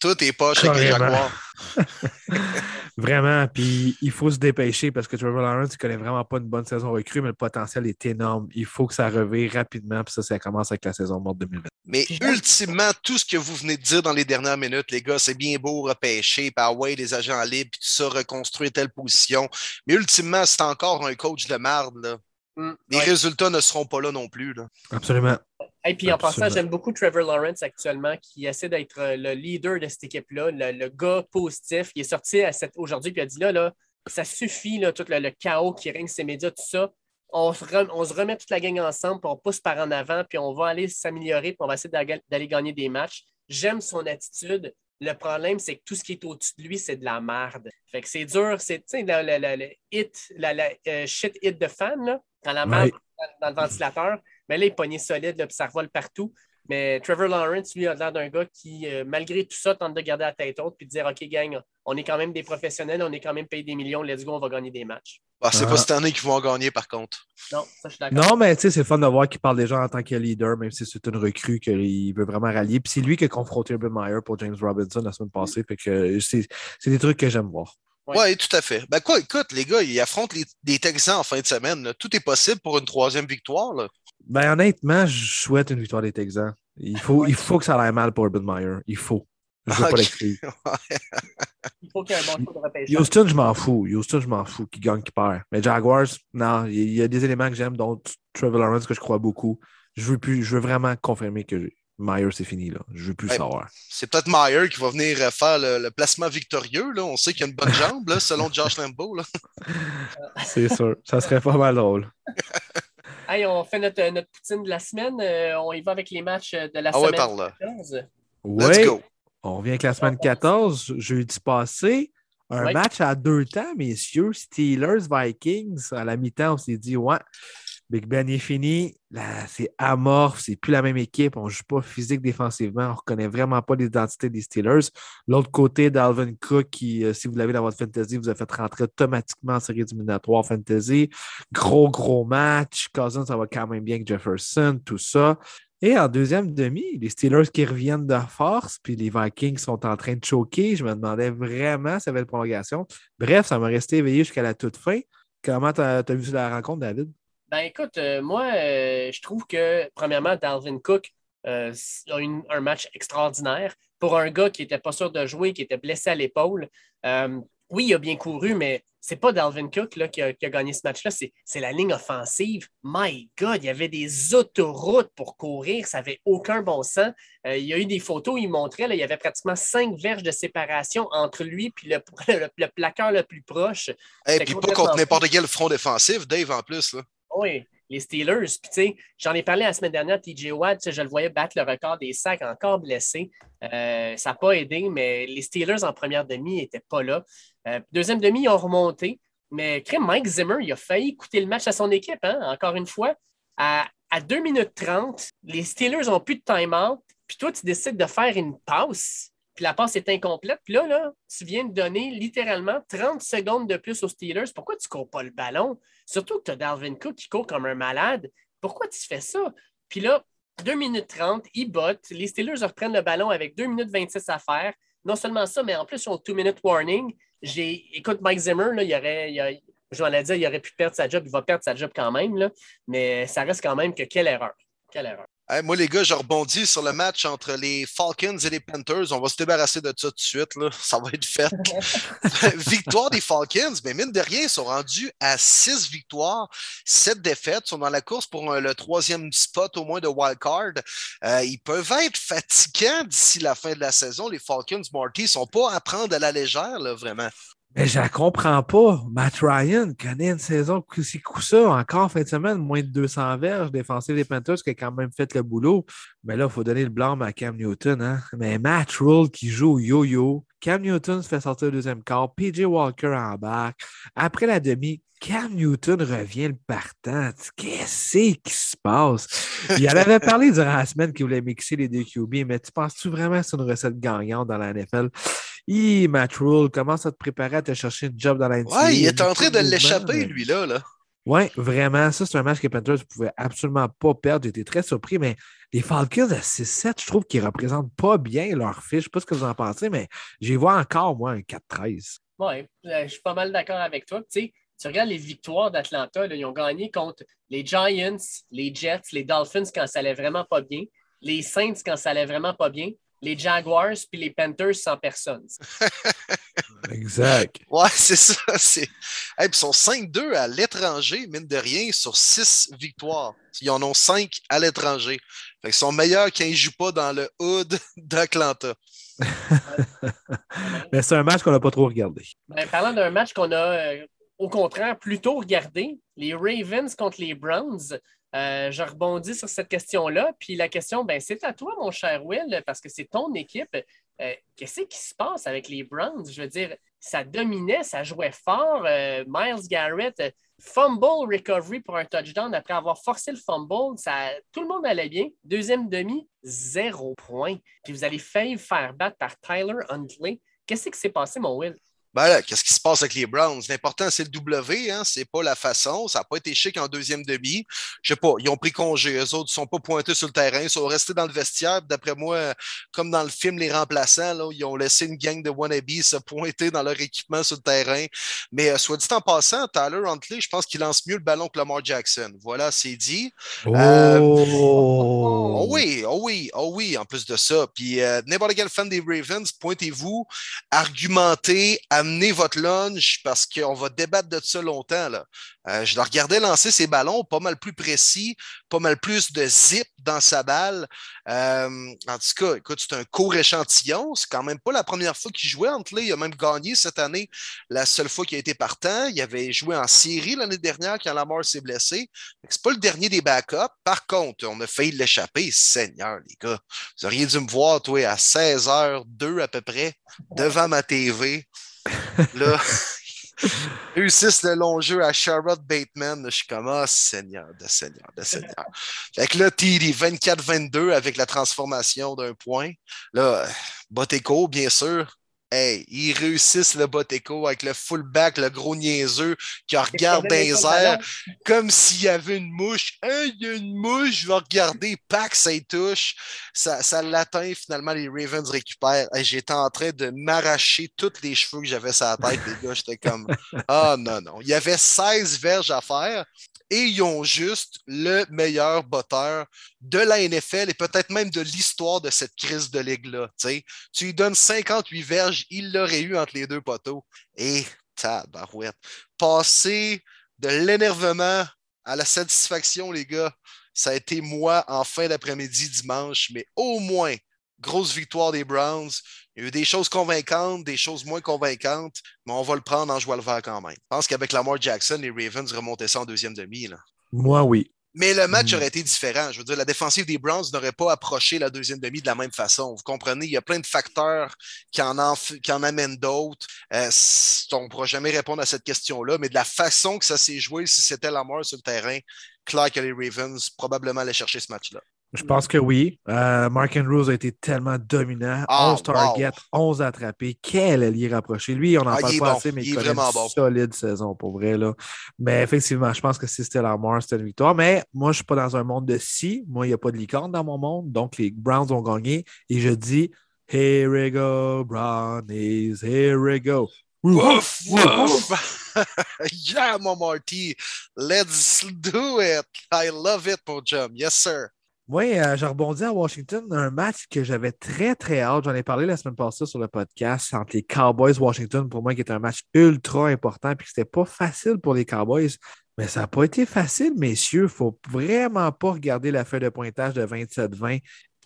tout est poche avec les Jaguars. Vraiment, puis il faut se dépêcher parce que Trevor Lawrence, il ne connaît vraiment pas une bonne saison recrue, mais le potentiel est énorme. Il faut que ça revire rapidement, puis ça, ça commence avec la saison morte deux mille vingt. Mais ultimement, tout ce que vous venez de dire dans les dernières minutes, les gars, c'est bien beau repêcher, puis ah ouais, les agents libres, puis tout ça, reconstruire telle position. Mais ultimement, c'est encore un coach de marde, là. Mm, les ouais. résultats ne seront pas là non plus, là. Absolument. Et puis, en passant, j'aime beaucoup Trevor Lawrence actuellement, qui essaie d'être le leader de cette équipe-là, le, le gars positif. Il est sorti à cette, aujourd'hui, puis il a dit là, là ça suffit, là, tout le, le chaos qui règne ces médias, tout ça. On se, rem, on se remet toute la gang ensemble, puis on pousse par en avant, puis on va aller s'améliorer, puis on va essayer d'aller gagner des matchs. J'aime son attitude. Le problème, c'est que tout ce qui est au-dessus de lui, c'est de la merde. Fait que c'est dur. C'est, tu sais, la, la, la, la, hit, la, la euh, shit hit de fan, là, dans la merde, oui. dans, dans le ventilateur. Mais là, il est pogné solide, là, puis ça revole partout. Mais Trevor Lawrence, lui, a l'air d'un gars qui, euh, malgré tout ça, tente de garder la tête haute puis de dire « OK, gang, on est quand même des professionnels, on est quand même payé des millions, let's go, on va gagner des matchs. Ah, » C'est ah. pas cette année qu'ils vont en gagner, par contre. Non, ça, je suis d'accord. Non, mais tu sais, c'est fun de voir qu'il parle des gens en tant que leader, même si c'est une recrue qu'il veut vraiment rallier. Puis c'est lui qui a confronté Urban Meyer pour James Robinson la semaine passée. Mm. Fait que c'est, c'est des trucs que j'aime voir. Oui, ouais, tout à fait. Ben quoi, écoute, les gars, ils affrontent les, les Texans en fin de semaine. Là. Tout est possible pour une troisième victoire, là. Ben honnêtement, je souhaite une victoire des Texans. Il faut, ouais. il faut que ça aille mal pour Urban Meyer. Il faut. Je ne veux okay. pas l'écrire. Il faut qu'il y ait un bon coup de repêchage. Houston, je m'en fous. Houston, je m'en fous. Qui gagne, qui perd. Mais Jaguars, non, il y a des éléments que j'aime, dont Trevor Lawrence, que je crois beaucoup. Je veux plus, je veux vraiment confirmer que Meyer, c'est fini. Là. Je ne veux plus ouais, savoir. C'est peut-être Meyer qui va venir faire le, le placement victorieux. Là. On sait qu'il y a une bonne jambe, là, selon Josh Lambo. Là. C'est sûr. Ça serait pas mal drôle. Hey, on fait notre, notre poutine de la semaine. Euh, on y va avec les matchs de la ah semaine ouais, par là. quatorze. Oui, on revient avec la semaine quatorze, jeudi passé. Un ouais. match à deux temps, messieurs. Steelers-Vikings, à la mi-temps, on s'est dit, ouais, Big Ben est fini. Là, c'est amorphe, c'est plus la même équipe. On ne joue pas physique défensivement. On ne reconnaît vraiment pas l'identité des Steelers. L'autre côté, Dalvin Cook, qui, euh, si vous l'avez dans votre fantasy, vous a fait rentrer automatiquement en série éliminatoire fantasy. Gros, gros match. Cousins, ça va quand même bien avec Jefferson, tout ça. Et en deuxième demi, les Steelers qui reviennent de force, puis les Vikings sont en train de choquer. Je me demandais vraiment si ça avait une prolongation. Bref, ça m'a resté éveillé jusqu'à la toute fin. Comment tu as vu la rencontre, David? Ben écoute, euh, moi, euh, je trouve que, premièrement, Dalvin Cook euh, a eu un match extraordinaire pour un gars qui n'était pas sûr de jouer, qui était blessé à l'épaule. Euh, oui, il a bien couru, mais c'est pas Dalvin Cook là, qui, a, qui a gagné ce match-là, c'est, c'est la ligne offensive. My God, il y avait des autoroutes pour courir, ça n'avait aucun bon sens. Euh, il y a eu des photos, il montrait, là, il y avait pratiquement cinq verges de séparation entre lui et le, le, le placard le plus proche. Et hey, puis pas contre n'importe quel front défensif, Dave, en plus, là. Oui, les Steelers. Puis, tu sais, j'en ai parlé la semaine dernière, T J. Watt, je le voyais battre le record des sacs, encore blessé. Euh, ça n'a pas aidé, mais les Steelers en première demi n'étaient pas là. Euh, deuxième demi, ils ont remonté. Mais crème, Mike Zimmer, il a failli coûter le match à son équipe, hein, encore une fois. À, à deux minutes trente, les Steelers n'ont plus de time-out. Puis toi, tu décides de faire une passe. Puis la passe est incomplète. Puis là, là, tu viens de donner littéralement trente secondes de plus aux Steelers. Pourquoi tu ne cours pas le ballon? Surtout que tu as Dalvin Cook qui court comme un malade. Pourquoi tu fais ça? Puis là, deux minutes trente, ils bottent. Les Steelers reprennent le ballon avec deux minutes vingt-six à faire. Non seulement ça, mais en plus, ils ont two-minute warning. J'ai... Écoute, Mike Zimmer, là, il y aurait... Il y a... Je m'en ai dit, il aurait pu perdre sa job. Il va perdre sa job quand même. Là. Mais ça reste quand même que quelle erreur. Quelle erreur. Hey, moi, les gars, je rebondis sur le match entre les Falcons et les Panthers. On va se débarrasser de ça tout de suite. Là. Ça va être fait. Victoire des Falcons, mais mine de rien, ils sont rendus à six victoires, sept défaites. Ils sont dans la course pour le troisième spot au moins de wildcard. Euh, ils peuvent être fatigants d'ici la fin de la saison. Les Falcons, Marty, ils ne sont pas à prendre à la légère, là, vraiment. Mais je la comprends pas. Matt Ryan connaît une saison, c'est coup ça, encore fin de semaine, moins de deux cents verges, défensive des Panthers qui a quand même fait le boulot. Mais là, il faut donner le blâme à Cam Newton. Hein? Mais Matt Rule qui joue au yo-yo. Cam Newton se fait sortir au deuxième quart. P J Walker embarque. Après la demi, Cam Newton revient le partant. Qu'est-ce qui se passe? Il en avait parlé durant la semaine qu'il voulait mixer les deux Q B, mais tu penses-tu vraiment que c'est une recette gagnante dans la N F L? Hi, Matt Rule, commence à te préparer à te chercher une job dans la N F L. Ouais, il est en train de l'échapper, lui-là. Là. Oui, vraiment. Ça, c'est un match que les Panthers ne pouvaient absolument pas perdre. J'étais très surpris, mais les Falcons à six sept, je trouve qu'ils ne représentent pas bien leur fiche. Je ne sais pas ce que vous en pensez, mais j'y vois encore, moi, un quatre treize. Oui, je suis pas mal d'accord avec toi. Tu sais, tu regardes les victoires d'Atlanta, là, ils ont gagné contre les Giants, les Jets, les Dolphins quand ça allait vraiment pas bien, les Saints quand ça allait vraiment pas bien. les Jaguars puis les Panthers sans personne. Exact. Ouais, c'est ça. C'est... Hey, ils sont cinq deux à l'étranger, mine de rien, sur six victoires. Ils en ont cinq à l'étranger. Fait qu'ils sont meilleurs quand ils ne jouent pas dans le hood d'Atlanta. Mais c'est un match qu'on n'a pas trop regardé. Ben, parlant d'un match qu'on a, euh, au contraire, plutôt regardé, les Ravens contre les Browns. Euh, je rebondis sur cette question-là. Puis la question, ben, c'est à toi, mon cher Will, parce que c'est ton équipe. Euh, qu'est-ce qui se passe avec les Browns? Je veux dire, ça dominait, ça jouait fort. Euh, Myles Garrett, euh, fumble recovery pour un touchdown après avoir forcé le fumble. Ça, tout le monde allait bien. Deuxième demi, zéro point. Puis vous allez faillir faire battre par Tyler Huntley. Qu'est-ce qui s'est passé, mon Will? Ben là, qu'est-ce qui se passe avec les Browns? L'important, c'est le W, hein? C'est pas la façon. Ça n'a pas été chic en deuxième demi. Je sais pas, ils ont pris congé. Eux autres, ils sont pas pointés sur le terrain. Ils sont restés dans le vestiaire. D'après moi, comme dans le film Les Remplaçants, là, ils ont laissé une gang de wannabes se pointer dans leur équipement sur le terrain. Mais euh, soit dit en passant, Tyler Huntley, je pense qu'il lance mieux le ballon que Lamar Jackson. Voilà, c'est dit. Oh, euh, oh oui, oh oui, oh oui, en plus de ça. Puis euh, n'importe quel fan des Ravens, pointez-vous, argumentez, amenez votre lunch parce qu'on va débattre de ça longtemps. Là. Euh, je le regardais lancer ses ballons, pas mal plus précis, pas mal plus de zip dans sa balle. Euh, en tout cas, écoute, c'est un court échantillon. C'est quand même pas la première fois qu'il jouait. Huntley, il a même gagné cette année la seule fois qu'il a été partant. Il avait joué en série l'année dernière quand Lamar s'est blessé. C'est pas le dernier des backups. Par contre, on a failli l'échapper. Seigneur, les gars, vous auriez dû me voir, toi, à seize heures deux à peu près, devant ma T V. Là, réussissent le long jeu à Sherrod Bateman. Je suis comme, ah, oh, Seigneur, de Seigneur, de Seigneur. Fait que là, T D vingt-quatre vingt-deux avec la transformation d'un point. Là, Boteco, bien sûr. Hey, ils réussissent le Boteco avec le fullback, le gros niaiseux qui regarde dans les airs comme s'il y avait une mouche. Hey, il y a une mouche, je vais regarder, pack, ça y touche. Ça, ça l'atteint, finalement, les Ravens récupèrent. Hey, j'étais en train de m'arracher tous les cheveux que j'avais sur la tête, les gars. J'étais comme, ah oh, non, non. Il y avait seize verges à faire. Et ils ont juste le meilleur botteur de la N F L et peut-être même de l'histoire de cette crise de ligue-là. T'sais. Tu lui donnes cinquante-huit verges, il l'aurait eu entre les deux poteaux. Et tabarouette. Passer de l'énervement à la satisfaction, les gars, ça a été moi en fin d'après-midi dimanche, mais au moins, grosse victoire des Browns. Il y a eu des choses convaincantes, des choses moins convaincantes, mais on va le prendre en jouant le vert quand même. Je pense qu'avec Lamar Jackson, les Ravens remontaient ça en deuxième demi. Là. Moi, oui. Mais le match aurait été différent. Je veux dire, la défensive des Browns n'aurait pas approché la deuxième demi de la même façon. Vous comprenez, il y a plein de facteurs qui en, enf- qui en amènent d'autres. Euh, on ne pourra jamais répondre à cette question-là, mais de la façon que ça s'est joué, si c'était Lamar sur le terrain, clair que les Ravens probablement allaient chercher ce match-là. Je pense que oui. Euh, Mark Andrews a été tellement dominant. Oh, onze targets, wow. onze attrapés. Quel allié rapproché. Lui, on n'en ah, parle pas bon. assez, mais il, il connaît une bon. solide saison, pour vrai. Là. Mais effectivement, je pense que si c'était Lamar, c'était une victoire. Mais moi, je ne suis pas dans un monde de si. Moi, il n'y a pas de licorne dans mon monde. Donc, les Browns ont gagné. Et je dis, here we go, Brownies, here we go. Wouf, wouf. Yeah, mon Marty. Let's do it. I love it, mon chum. Yes, sir. Oui, euh, j'ai rebondi à Washington, un match que j'avais très, très hâte. J'en ai parlé la semaine passée sur le podcast entre les Cowboys Washington, pour moi, qui était un match ultra important, puis que c'était pas facile pour les Cowboys. Mais ça n'a pas été facile, messieurs. Faut vraiment pas regarder la feuille de pointage de vingt-sept vingt.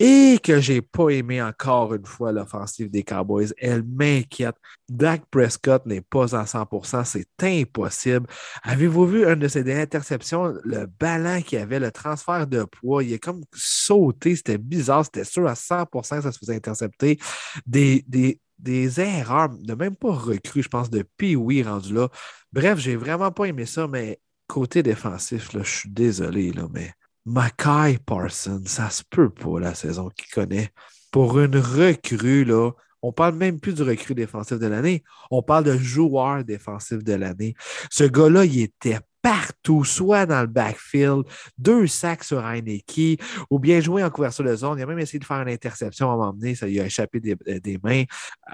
Et que j'ai pas aimé encore une fois l'offensive des Cowboys. Elle m'inquiète. Dak Prescott n'est pas en cent pour cent. C'est impossible. Avez-vous vu une de ses interceptions? Le ballon qu'il avait, le transfert de poids, il est comme sauté. C'était bizarre. C'était sûr à cent pour cent que ça se faisait intercepter. Des, des, des erreurs, de même pas recrues, je pense, de Pee-Wee rendu là. Bref, j'ai vraiment pas aimé ça, mais côté défensif, là, je suis désolé, là, mais... Micah Parsons, ça se peut pas la saison qu'il connaît. Pour une recrue, là, on parle même plus du recrue défensif de l'année, on parle de joueur défensif de l'année. Ce gars-là, il était partout, soit dans le backfield, deux sacs sur Heineke, ou bien jouer en couverture de zone. Il a même essayé de faire une interception à un moment donné, ça lui a échappé des, des mains.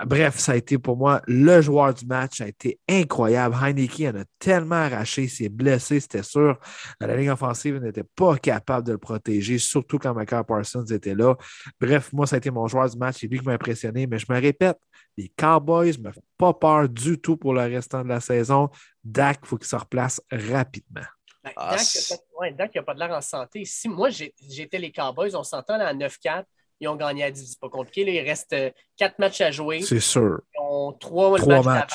Bref, ça a été pour moi le joueur du match, ça a été incroyable. Heineke en a tellement arraché, il s'est blessé, c'était sûr. La ligne offensive n'était pas capable de le protéger, surtout quand Micah Parsons était là. Bref, moi, ça a été mon joueur du match, c'est lui qui m'a impressionné, mais je me répète, les Cowboys ne me font pas peur du tout pour le restant de la saison. Dak, il faut qu'il se replace rapidement. Ben, ah, Dak, il n'a pas, ouais, Dak, il a pas de l'air en santé. Si moi, j'ai, j'étais les Cowboys, on s'entend là, à neuf quatre, ils ont gagné à dix, c'est pas compliqué. Là, il reste quatre matchs à jouer. C'est sûr. Ils ont trois matchs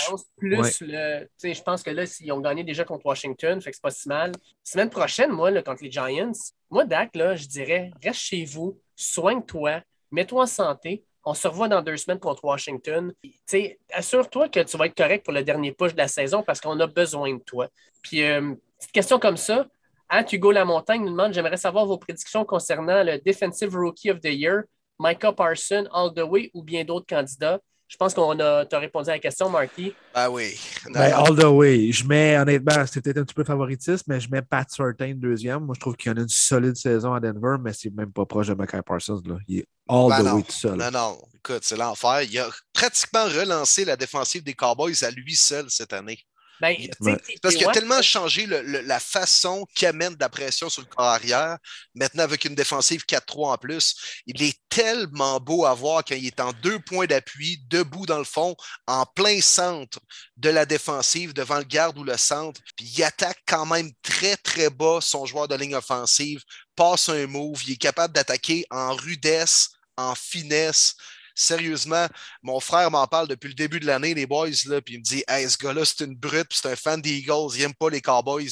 d'avance, plus ouais. le. Tu sais, je pense que là, ils ont gagné déjà contre Washington, fait que c'est pas si mal. Semaine prochaine, moi, là, contre les Giants, moi, Dak, là, je dirais, reste chez vous, soigne-toi, mets-toi en santé. On se revoit dans deux semaines contre Washington. T'sais, assure-toi que tu vas être correct pour le dernier push de la saison parce qu'on a besoin de toi. Puis, euh, petite question comme ça. Hein, Hugo Lamontagne nous demande, j'aimerais savoir vos prédictions concernant le Defensive Rookie of the Year, Micah Parsons, All the Way ou bien d'autres candidats. Je pense qu'on a t'as répondu à la question, Marky. Ben oui. Ben, all the way. Je mets, honnêtement, c'est peut-être un petit peu favoritisme, mais je mets Pat Surtain deuxième. Moi, je trouve qu'il y en a une solide saison à Denver, mais c'est même pas proche de Micah Parsons. Là. Il est all ben the non. way tout seul. Non, non. Écoute, c'est l'enfer. Il a pratiquement relancé la défensive des Cowboys à lui seul cette année. Ben, t'sais, t'sais, t'sais, parce qu'il a tellement changé le, le, la façon qu'il amène de la pression sur le corps arrière. Maintenant, avec une défensive quatre trois en plus, il est tellement beau à voir quand il est en deux points d'appui, debout dans le fond, en plein centre de la défensive, devant le garde ou le centre. Puis il attaque quand même très, très bas son joueur de ligne offensive, passe un move, il est capable d'attaquer en rudesse, en finesse. Sérieusement, mon frère m'en parle depuis le début de l'année, les boys, là, puis il me dit « Hey, ce gars-là, c'est une brute, puis c'est un fan des Eagles, il n'aime pas les Cowboys. »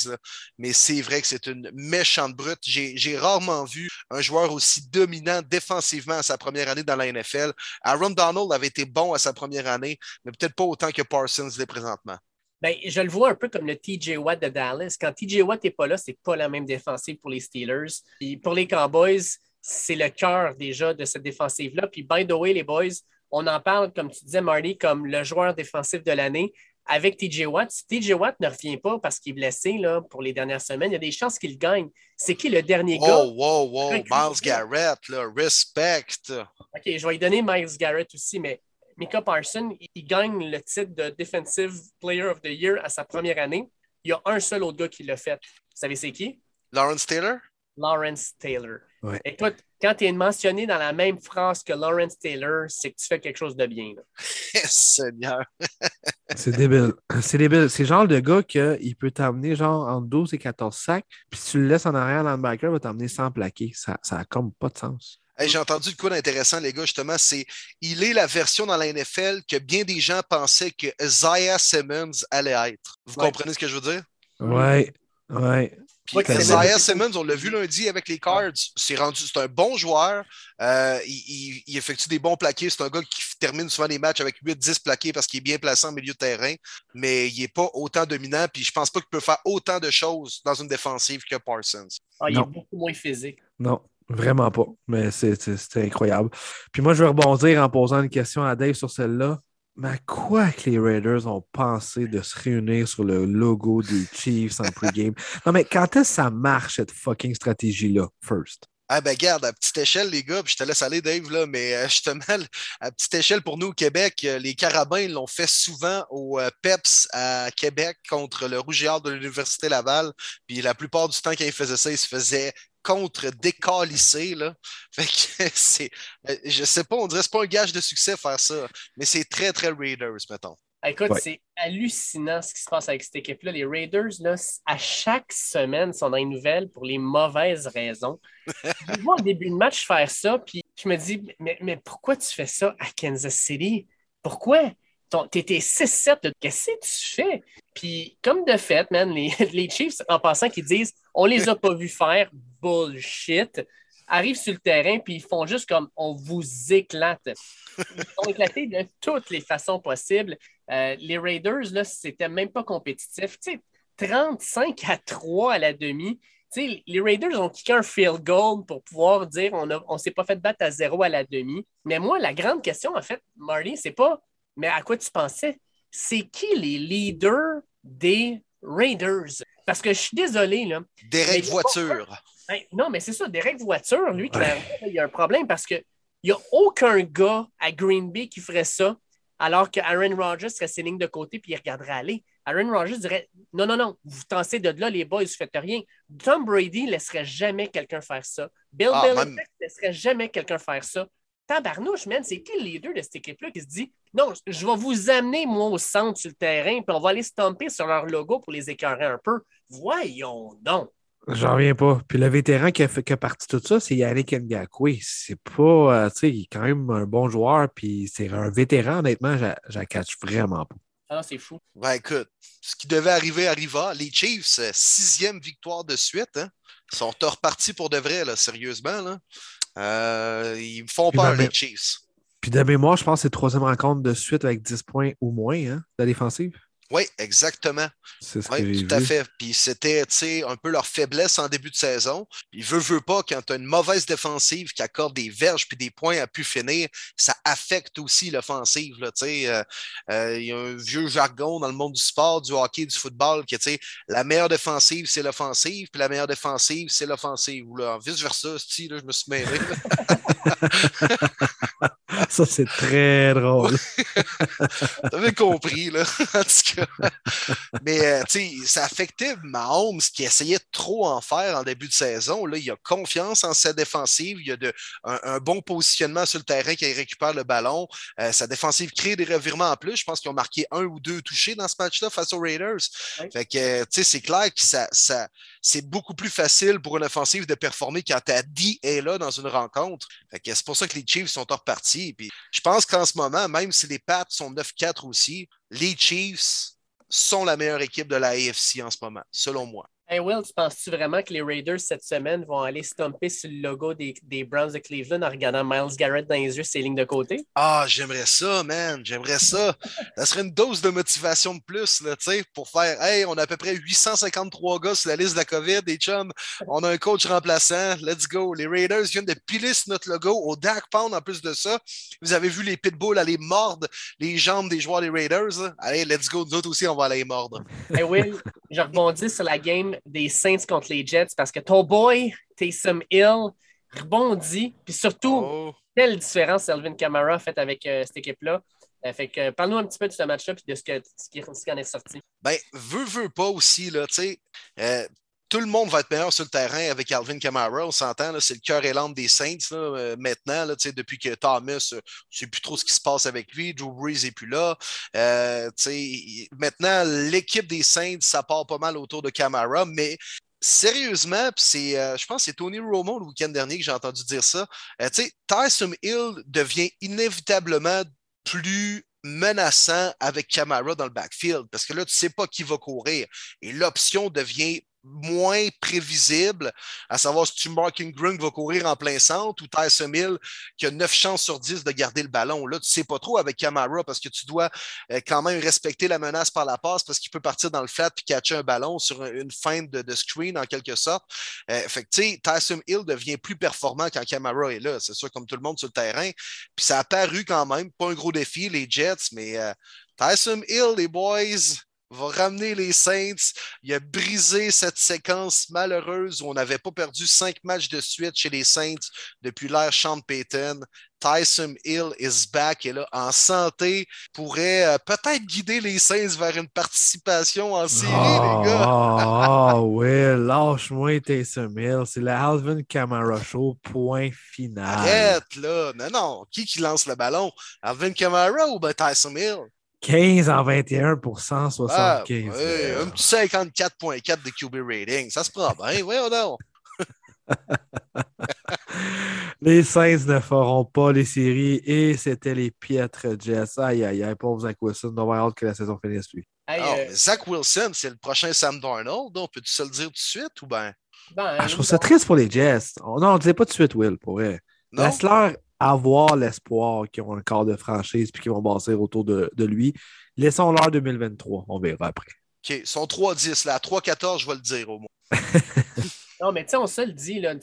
Mais c'est vrai que c'est une méchante brute. J'ai, j'ai rarement vu un joueur aussi dominant défensivement à sa première année dans la N F L. Aaron Donald avait été bon à sa première année, mais peut-être pas autant que Parsons l'est présentement. Bien, je le vois un peu comme le T J Watt de Dallas. Quand T J Watt n'est pas là, c'est pas la même défensive pour les Steelers. Puis pour les Cowboys, c'est le cœur déjà de cette défensive-là. Puis, by the way, les boys, on en parle, comme tu disais, Marty, comme le joueur défensif de l'année avec T J Watt. Si T J Watt ne revient pas parce qu'il est blessé là, pour les dernières semaines, il y a des chances qu'il gagne. C'est qui le dernier gars? Wow, wow, wow! Myles Garrett, là, respect! OK, je vais lui donner Myles Garrett aussi, mais Micah Parsons, il gagne le titre de Defensive Player of the Year à sa première année. Il y a un seul autre gars qui l'a fait. Vous savez c'est qui? Lawrence Taylor? Lawrence Taylor. Ouais. Écoute, quand tu es mentionné dans la même phrase que Lawrence Taylor, c'est que tu fais quelque chose de bien. Là. Seigneur! C'est débile. C'est débile. C'est genre le gars qu'il peut t'emmener genre entre douze et quatorze sacs, puis si tu le laisses en arrière dans le backer, il va t'emmener sans plaquer. Ça n'a comme pas de sens. Hey, j'ai entendu de quoi d'intéressant, les gars, justement, c'est il est la version dans la N F L que bien des gens pensaient que Isaiah Simmons allait être. Vous ouais. comprenez ce que je veux dire? Oui, oui. Puis Isaiah Simmons, on l'a vu lundi avec les Cards, c'est, rendu, c'est un bon joueur, euh, il, il, il effectue des bons plaqués, c'est un gars qui termine souvent les matchs avec huit dix plaqués parce qu'il est bien placé en milieu de terrain, mais il n'est pas autant dominant, puis je pense pas qu'il peut faire autant de choses dans une défensive que Parsons. Ah, il non. est beaucoup moins physique. Non. Vraiment pas, mais c'est, c'est, c'était incroyable. Puis moi, je vais rebondir en posant une question à Dave sur celle-là. Mais à quoi que les Raiders ont pensé de se réunir sur le logo des Chiefs en pre-game? Non, mais quand est-ce que ça marche, cette fucking stratégie-là, first? Ah ben garde, à petite échelle, les gars, puis je te laisse aller, Dave, là, mais justement, à petite échelle, pour nous au Québec, les Carabins l'ont fait souvent au P E P S à Québec contre le Rouge et Or de l'Université Laval, puis la plupart du temps, quand ils faisaient ça, ils se faisaient contre-décalissé, là. Fait que c'est... Je sais pas, on dirait que c'est pas un gage de succès faire ça, mais c'est très, très Raiders, mettons. Écoute, ouais. c'est hallucinant ce qui se passe avec cette équipe-là. Les Raiders, là, à chaque semaine, sont dans les nouvelles pour les mauvaises raisons. Je vois au début de match faire ça, puis je me dis, mais, mais pourquoi tu fais ça à Kansas City? Pourquoi? Ton, t'étais six sept, là. Qu'est-ce que tu fais? Puis, comme de fait, man, les, les Chiefs, en passant, qu'ils disent on les a pas vus faire, bullshit, arrivent sur le terrain, puis ils font juste comme on vous éclate. Ils sont éclatés de toutes les façons possibles. Euh, les Raiders, là, c'était même pas compétitif. Tu sais, trente-cinq à trois à la demi. Tu sais, les Raiders ont kické un field goal pour pouvoir dire on a, on s'est pas fait battre à zéro à la demi. Mais moi, la grande question, en fait, Marty, c'est pas. Mais à quoi tu pensais? C'est qui les leaders des Raiders? Parce que je suis désolé, là. Des règles voiture. Pas... Non, mais c'est ça, des règles voiture, lui, qui ouais. il y a un problème parce qu'il n'y a aucun gars à Green Bay qui ferait ça alors que Aaron Rodgers serait ses lignes de côté puis il regarderait aller. Aaron Rodgers dirait « Non, non, non, vous tensez de là, les boys, vous faites rien. » Tom Brady ne laisserait jamais quelqu'un faire ça. Bill ah, Belichick même... ne laisserait jamais quelqu'un faire ça. Tabarnouche, man, c'est qui le leader de cette équipe-là qui se dit « Non, je vais vous amener, moi, au centre sur le terrain, puis on va aller stomper sur leur logo pour les écœurer un peu. » Voyons donc! J'en reviens pas. Puis le vétéran qui a, fait, qui a parti tout ça, c'est Yannick Ngakoue. C'est pas... Euh, tu sais, il est quand même un bon joueur, puis c'est un vétéran, honnêtement, j'en catch vraiment pas. Ah, c'est fou. Ben écoute, ce qui devait arriver arriva. Les Chiefs, sixième victoire de suite, hein, sont repartis pour de vrai, là, sérieusement. Là. Euh, ils me font peur, les Chiefs. Puis de mémoire, je pense que c'est troisième rencontre de suite avec dix points ou moins, hein, de la défensive. Oui, exactement. C'est ce ouais, que j'ai tout vu. À fait. Puis c'était un peu leur faiblesse en début de saison. Ils veulent, veulent pas, quand tu as une mauvaise défensive qui accorde des verges puis des points à pu finir, ça affecte aussi l'offensive. Il euh, euh, y a un vieux jargon dans le monde du sport, du hockey, du football, que la meilleure défensive, c'est l'offensive, puis la meilleure défensive, c'est l'offensive. Ou là, vice-versa, je me suis mêlé. Ça, c'est très drôle. T'avais compris, là. En tout cas. Mais, tu sais, ça affectait Mahomes qui essayait de trop en faire en début de saison. Là, il a confiance en sa défensive. Il y a de, un, un bon positionnement sur le terrain qui récupère le ballon. Euh, sa défensive crée des revirements en plus. Je pense qu'ils ont marqué un ou deux touchés dans ce match-là face aux Raiders. Ouais. Fait que, tu sais, c'est clair que ça, ça, c'est beaucoup plus facile pour une offensive de performer quand ta D est là dans une rencontre. Fait que c'est pour ça que les Chiefs sont repartis. Puis, je pense qu'en ce moment, même si les Pats sont neuf quatre aussi, les Chiefs sont la meilleure équipe de la A F C en ce moment, selon moi. Hey Will, tu penses-tu vraiment que les Raiders cette semaine vont aller stomper sur le logo des, des Browns de Cleveland en regardant Myles Garrett dans les yeux ses lignes de côté? Ah, j'aimerais ça, man, j'aimerais ça. Ça serait une dose de motivation de plus, là, tu sais, pour faire, hey, on a à peu près huit cent cinquante-trois gars sur la liste de la COVID, des chums, on a un coach remplaçant, let's go. Les Raiders viennent de piler sur notre logo au Dark Pound en plus de ça. Vous avez vu les Pitbulls aller mordre les jambes des joueurs des Raiders, là. Allez, let's go, nous autres aussi, on va aller mordre. Hey Will, je rebondis sur la game des Saints contre les Jets parce que ton boy, Taysom Hill, rebondit. Puis surtout, oh. Quelle différence Elvin Kamara a faite avec euh, cette équipe-là. Euh, fait que euh, parle-nous un petit peu de ce match-là et de ce, que, ce, qui, ce qui en est sorti. Ben, veut, veut pas aussi, là, tu sais. Euh... Tout le monde va être meilleur sur le terrain avec Alvin Kamara, on s'entend, là, c'est le cœur et l'âme des Saints là, euh, maintenant, là, depuis que Thomas, euh, je ne sais plus trop ce qui se passe avec lui, Drew Brees n'est plus là. Euh, maintenant, l'équipe des Saints, ça part pas mal autour de Kamara, mais sérieusement, c'est, euh, je pense que c'est Tony Romo le week-end dernier que j'ai entendu dire ça, euh, Taysom Hill devient inévitablement plus menaçant avec Kamara dans le backfield, parce que là, tu ne sais pas qui va courir, et l'option devient moins prévisible, à savoir si tu Mark Ingram va courir en plein centre ou Taysom Hill qui a neuf chances sur dix de garder le ballon. Là, tu ne sais pas trop avec Kamara parce que tu dois euh, quand même respecter la menace par la passe parce qu'il peut partir dans le flat puis catcher un ballon sur une feinte de, de screen en quelque sorte. Euh, fait que tu sais, Taysom Hill devient plus performant quand Kamara est là. C'est sûr, comme tout le monde sur le terrain. Puis ça a paru quand même, pas un gros défi, les Jets, mais euh, Taysom Hill, les boys... va ramener les Saints. Il a brisé cette séquence malheureuse où on n'avait pas perdu cinq matchs de suite chez les Saints depuis l'ère Sean Payton. Taysom Hill is back et là, en santé, pourrait euh, peut-être guider les Saints vers une participation en série, oh, les gars. Ah oh, ouais, lâche-moi Taysom Hill. C'est le Alvin Kamara Show, point final. Arrête, là. Non, non. Qui qui lance le ballon? Alvin Kamara ou ben Taysom Hill? quinze en vingt et un pour cent, soixante-quinze. Ah, ouais, euh... un petit cinquante-quatre virgule quatre de Q B rating. Ça se prend bien, oui ou non? Les Saints ne feront pas les séries et c'était les piètres Jets. Aïe, aïe, aïe, pauvre Zach Wilson. On va hâte que la saison finisse, lui. Hey, oh, euh... Zach Wilson, c'est le prochain Sam Darnold. On peut-tu se le dire tout de suite ou bien? Ben, ah, je trouve ça triste pour les Jets. Oh, non, on ne disait pas tout de suite, Will, pour vrai. Laisse-leur avoir l'espoir qu'ils ont un corps de franchise puis qu'ils vont bâtir autour de, de lui. Laissons-leur deux mille vingt-trois. On verra après. OK. Ils sont trois dix. Là. trois quatorze, je vais le dire au moins. Non, mais tu sais, on se le dit. Là,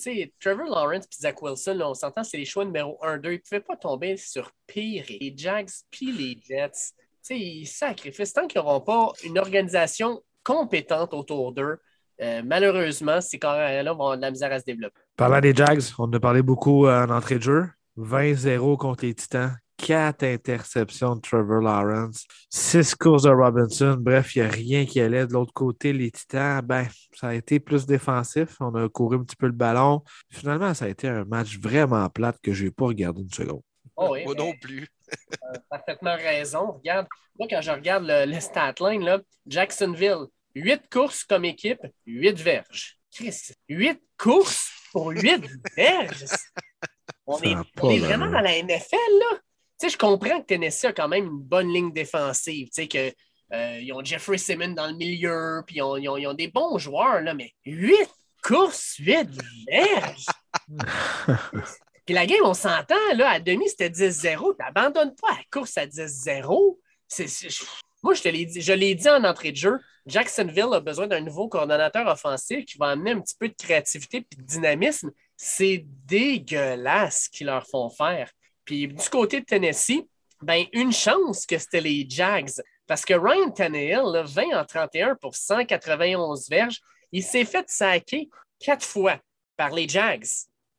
Trevor Lawrence et Zach Wilson, là, on s'entend, c'est les choix numéro un deux. Ils ne pouvaient pas tomber sur pire les Jags puis les Jets. Tu sais, ils sacrifient. Tant qu'ils n'auront pas une organisation compétente autour d'eux, Euh, malheureusement, ces carrières-là vont avoir de la misère à se développer. Parlant des Jags, on en a parlé beaucoup en entrée de jeu. vingt zéro contre les Titans, quatre interceptions de Trevor Lawrence, six courses de Robinson. Bref, il n'y a rien qui allait. De l'autre côté, les Titans, ben, ça a été plus défensif. On a couru un petit peu le ballon. Finalement, ça a été un match vraiment plate que je n'ai pas regardé une seconde. Oh oui, moi non plus. euh, parfaitement raison. Regarde, moi, quand je regarde le, le stat line, là, Jacksonville, huit courses comme équipe, huit verges. Christ, huit courses pour huit verges? On est, on est vraiment dans la N F L, là. Tu sais, je comprends que Tennessee a quand même une bonne ligne défensive. Tu sais, que, euh, ils ont Jeffrey Simmons dans le milieu, puis ils ont, ils ont, ils ont des bons joueurs, là, mais huit courses, huit verges! Puis la game, on s'entend, là, à demi, c'était dix zéro. T'abandonnes pas la course à dix zéro. C'est, c'est, je... Moi, je te l'ai dit, je l'ai dit en entrée de jeu, Jacksonville a besoin d'un nouveau coordonnateur offensif qui va amener un petit peu de créativité et de dynamisme. C'est dégueulasse qu'ils leur font faire. Puis du côté de Tennessee, ben une chance que c'était les Jags. Parce que Ryan Tannehill, là, vingt en trente et un pour cent quatre-vingt-onze verges, il s'est fait saquer quatre fois par les Jags.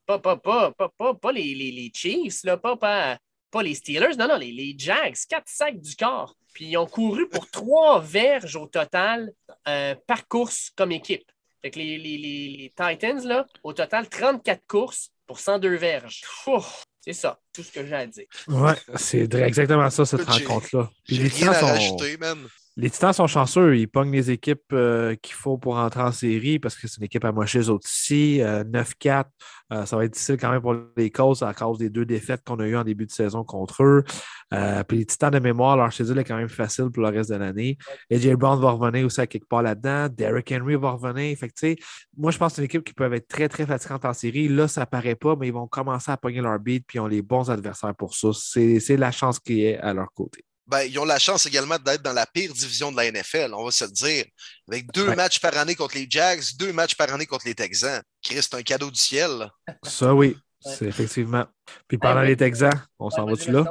Pas, pas, pas, pas, pas, pas les, les, les Chiefs, là, pas, pas, pas les Steelers, non, non, les, les Jags, quatre sacs du corps. Puis ils ont couru pour trois verges au total euh, par course comme équipe. Fait que les, les, les, les Titans, là, au total, trente-quatre courses pour cent deux verges. Ouf, c'est ça, tout ce que j'ai à dire. Oui, c'est exactement ça, cette j'ai, rencontre-là. Puis j'ai les Titans sont... rajouter, même. Les Titans sont chanceux. Ils pognent les équipes euh, qu'il faut pour entrer en série parce que c'est une équipe à mocher les autres ici. Euh, neuf quatre, euh, ça va être difficile quand même pour les Colts à cause des deux défaites qu'on a eues en début de saison contre eux. Euh, puis les Titans de mémoire, leur schedule est quand même facile pour le reste de l'année. A J Brown va revenir aussi à quelque part là-dedans. Derrick Henry va revenir. Fait que, tu sais, moi, je pense que c'est une équipe qui peut être très, très fatigante en série. Là, ça paraît pas, mais ils vont commencer à pogner leur beat puis ils ont les bons adversaires pour ça. C'est, c'est la chance qui est à leur côté. Ben, ils ont la chance également d'être dans la pire division de la N F L, on va se le dire. Avec deux ouais. matchs par année contre les Jags, deux matchs par année contre les Texans. Chris, c'est un cadeau du ciel. Ça, oui, c'est effectivement. Puis pendant ouais, les Texans, on ouais, s'en va-tu là?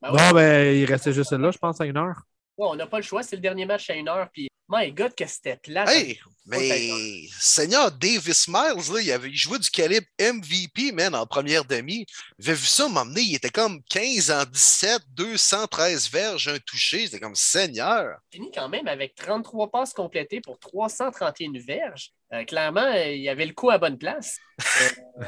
Ben, non, ouais. ben, il restait juste celle-là, je pense, à une heure. Ouais, on n'a pas le choix, c'est le dernier match à une heure. Puis, my God, que c'était plat. Hey, mais, Seigneur, Davis Myles, là, il, avait, il jouait du calibre M V P, man, en première demi. J'avais vu ça m'emmener, il était comme quinze en dix-sept, deux cent treize verges, un touché. C'était comme Seigneur. Fini quand même avec trente-trois passes complétées pour trois cent trente et un verges. Euh, clairement, euh, il y avait le coup à bonne place. Euh,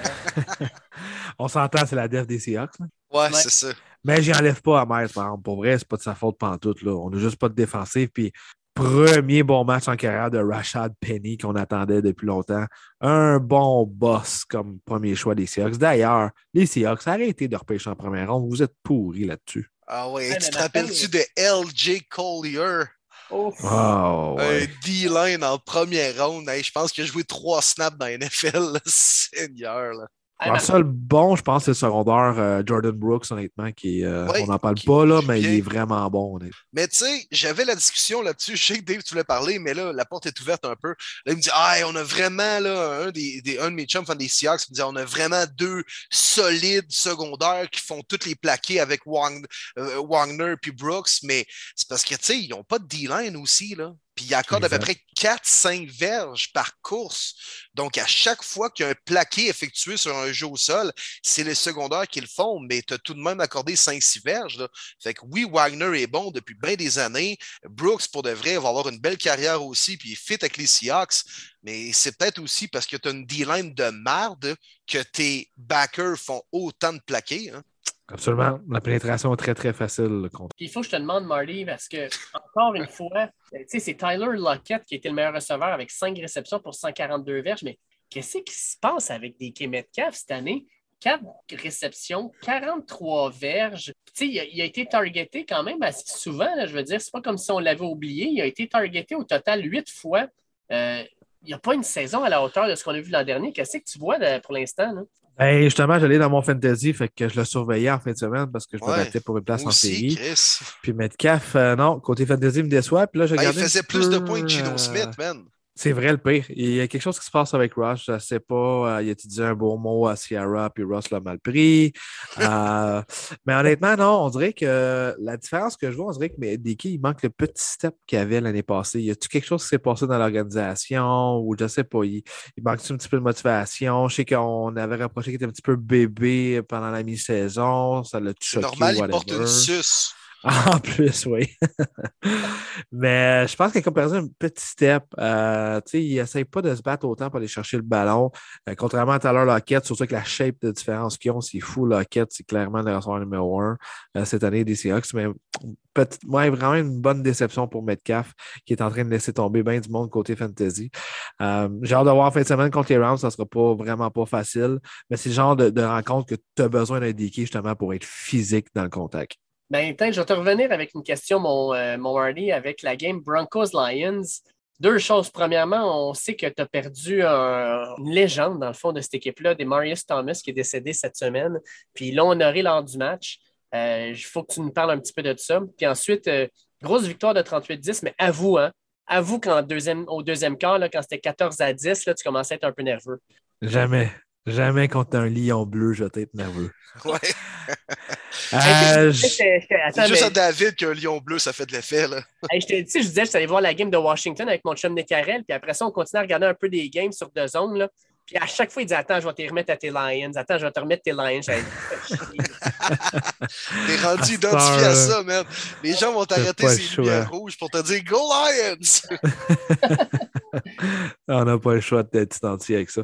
on s'entend, c'est la def des Seahawks. Ouais, ouais, c'est ça. Mais j'y enlève pas à Myles, par exemple. Pour vrai, c'est pas de sa faute pantoute, là. On n'a juste pas de défensif, puis... Premier bon match en carrière de Rashad Penny qu'on attendait depuis longtemps. Un bon boss comme premier choix des Seahawks. D'ailleurs, les Seahawks, arrêtez de repêcher en première ronde. Vous êtes pourris là-dessus. Ah oui, ouais, tu te rappelles-tu de L J Collier? Oh, oh ouais. Un D-line en première ronde. Hey, je pense qu'il a joué trois snaps dans la N F L. Là. Seigneur, là. Alors, ça, le bon, je pense, c'est le secondaire euh, Jordan Brooks, honnêtement, qui euh, ouais, on n'en parle pas, là, mais bien. Il est vraiment bon. Est... Mais tu sais, j'avais la discussion là-dessus. Je sais que Dave, tu voulais parler, mais là, la porte est ouverte un peu. Là, il me dit, ah, on a vraiment, là, un, des, des, un de mes chums fan des Seahawks, il me dit, on a vraiment deux solides secondaires qui font toutes les plaquées avec Wang, euh, Wagner puis Brooks, mais c'est parce que, tu sais, ils n'ont pas de D-line aussi, là. Puis il accorde à peu près quatre à cinq verges par course. Donc, à chaque fois qu'il y a un plaqué effectué sur un jeu au sol, c'est les secondaires qui le font, mais tu as tout de même accordé cinq à six verges. Là. Fait que oui, Wagner est bon depuis bien des années. Brooks, pour de vrai, va avoir une belle carrière aussi, puis il fit avec les Seahawks. Mais c'est peut-être aussi parce que tu as une D-line de marde que tes backers font autant de plaqués. Hein. Absolument. La pénétration est très, très facile. Contre. Il faut que je te demande, Marty, parce que, encore une fois, tu sais, c'est Tyler Lockett qui était le meilleur receveur avec cinq réceptions pour cent quarante-deux verges. Mais qu'est-ce qui se passe avec D K Metcalf cette année? quatre réceptions, quarante-trois verges. Tu sais, il, il a été targeté quand même assez souvent. Là, je veux dire, c'est pas comme si on l'avait oublié. Il a été targeté au total huit fois. Euh, il n'y a pas une saison à la hauteur de ce qu'on a vu l'an dernier. Qu'est-ce que tu vois de, pour l'instant, là? Hey, justement, j'allais dans mon fantasy, fait que je le surveillais en fin de semaine parce que je me ouais, battais pour une place en série. Chris. Puis Metcalf, euh, non, côté fantasy, il me déçoit. Puis là, je ben, il faisait plus peu... de points que Geno Smith, man. C'est vrai le pire. Il y a quelque chose qui se passe avec Rush. Je ne sais pas. Euh, il a dit un beau mot à Ciara, puis Rush l'a mal pris. Euh, mais honnêtement, non. On dirait que la différence que je vois, on dirait que Dickie, il manque le petit step qu'il avait l'année passée. Y a-t-il quelque chose qui s'est passé dans l'organisation ou je ne sais pas. Il, il manque-tu un petit peu de motivation? Je sais qu'on avait rapproché qu'il était un petit peu bébé pendant la mi-saison. Ça l'a choqué. Normal, il porte une suce. En plus, oui. Mais je pense qu'il a perdu un petit step. Euh, il n'essaye pas de se battre autant pour aller chercher le ballon. Euh, contrairement à tout à l'heure, Lockett, surtout avec la shape de différence qu'ils ont, c'est fou. Lockett, c'est clairement le receveur numéro un euh, cette année des Seahawks. Mais petite, ouais, vraiment une bonne déception pour Metcalf, qui est en train de laisser tomber bien du monde côté fantasy. Euh, j'ai hâte de voir en fin de semaine contre les Rams, ça ne sera pas, vraiment pas facile. Mais c'est le genre de, de rencontre que tu as besoin d'un D K justement pour être physique dans le contact. Ben, peut-être, je vais te revenir avec une question, mon, euh, mon Harley, avec la game Broncos-Lions. Deux choses. Premièrement, on sait que tu as perdu un, une légende, dans le fond, de cette équipe-là, Demaryus Thomas, qui est décédé cette semaine. Puis ils l'ont honoré lors du match. Il euh, faut que tu nous parles un petit peu de ça. Puis ensuite, euh, grosse victoire de trente-huit à dix, mais avoue, hein, avoue qu'en deuxième, au deuxième quart, là, quand c'était quatorze à dix, là, tu commençais à être un peu nerveux. Jamais. Jamais contre un lion bleu, je vais être nerveux. Ouais. Euh, je... c'est, c'est, attends, c'est juste mais... à David qu'un lion bleu, ça fait de l'effet. Là. Hey, je te dis, je disais, je suis allé voir la game de Washington avec mon chum Nicarel, puis après ça, on continue à regarder un peu des games sur deux zones. Là. Puis à chaque fois, il dit attends, je vais te remettre à tes Lions. Attends, je vais te remettre tes Lions. T'es rendu identifié à ça, man. Les gens vont t'arrêter ces lumières rouges pour te dire Go Lions! On n'a pas le choix d'être identifié avec ça.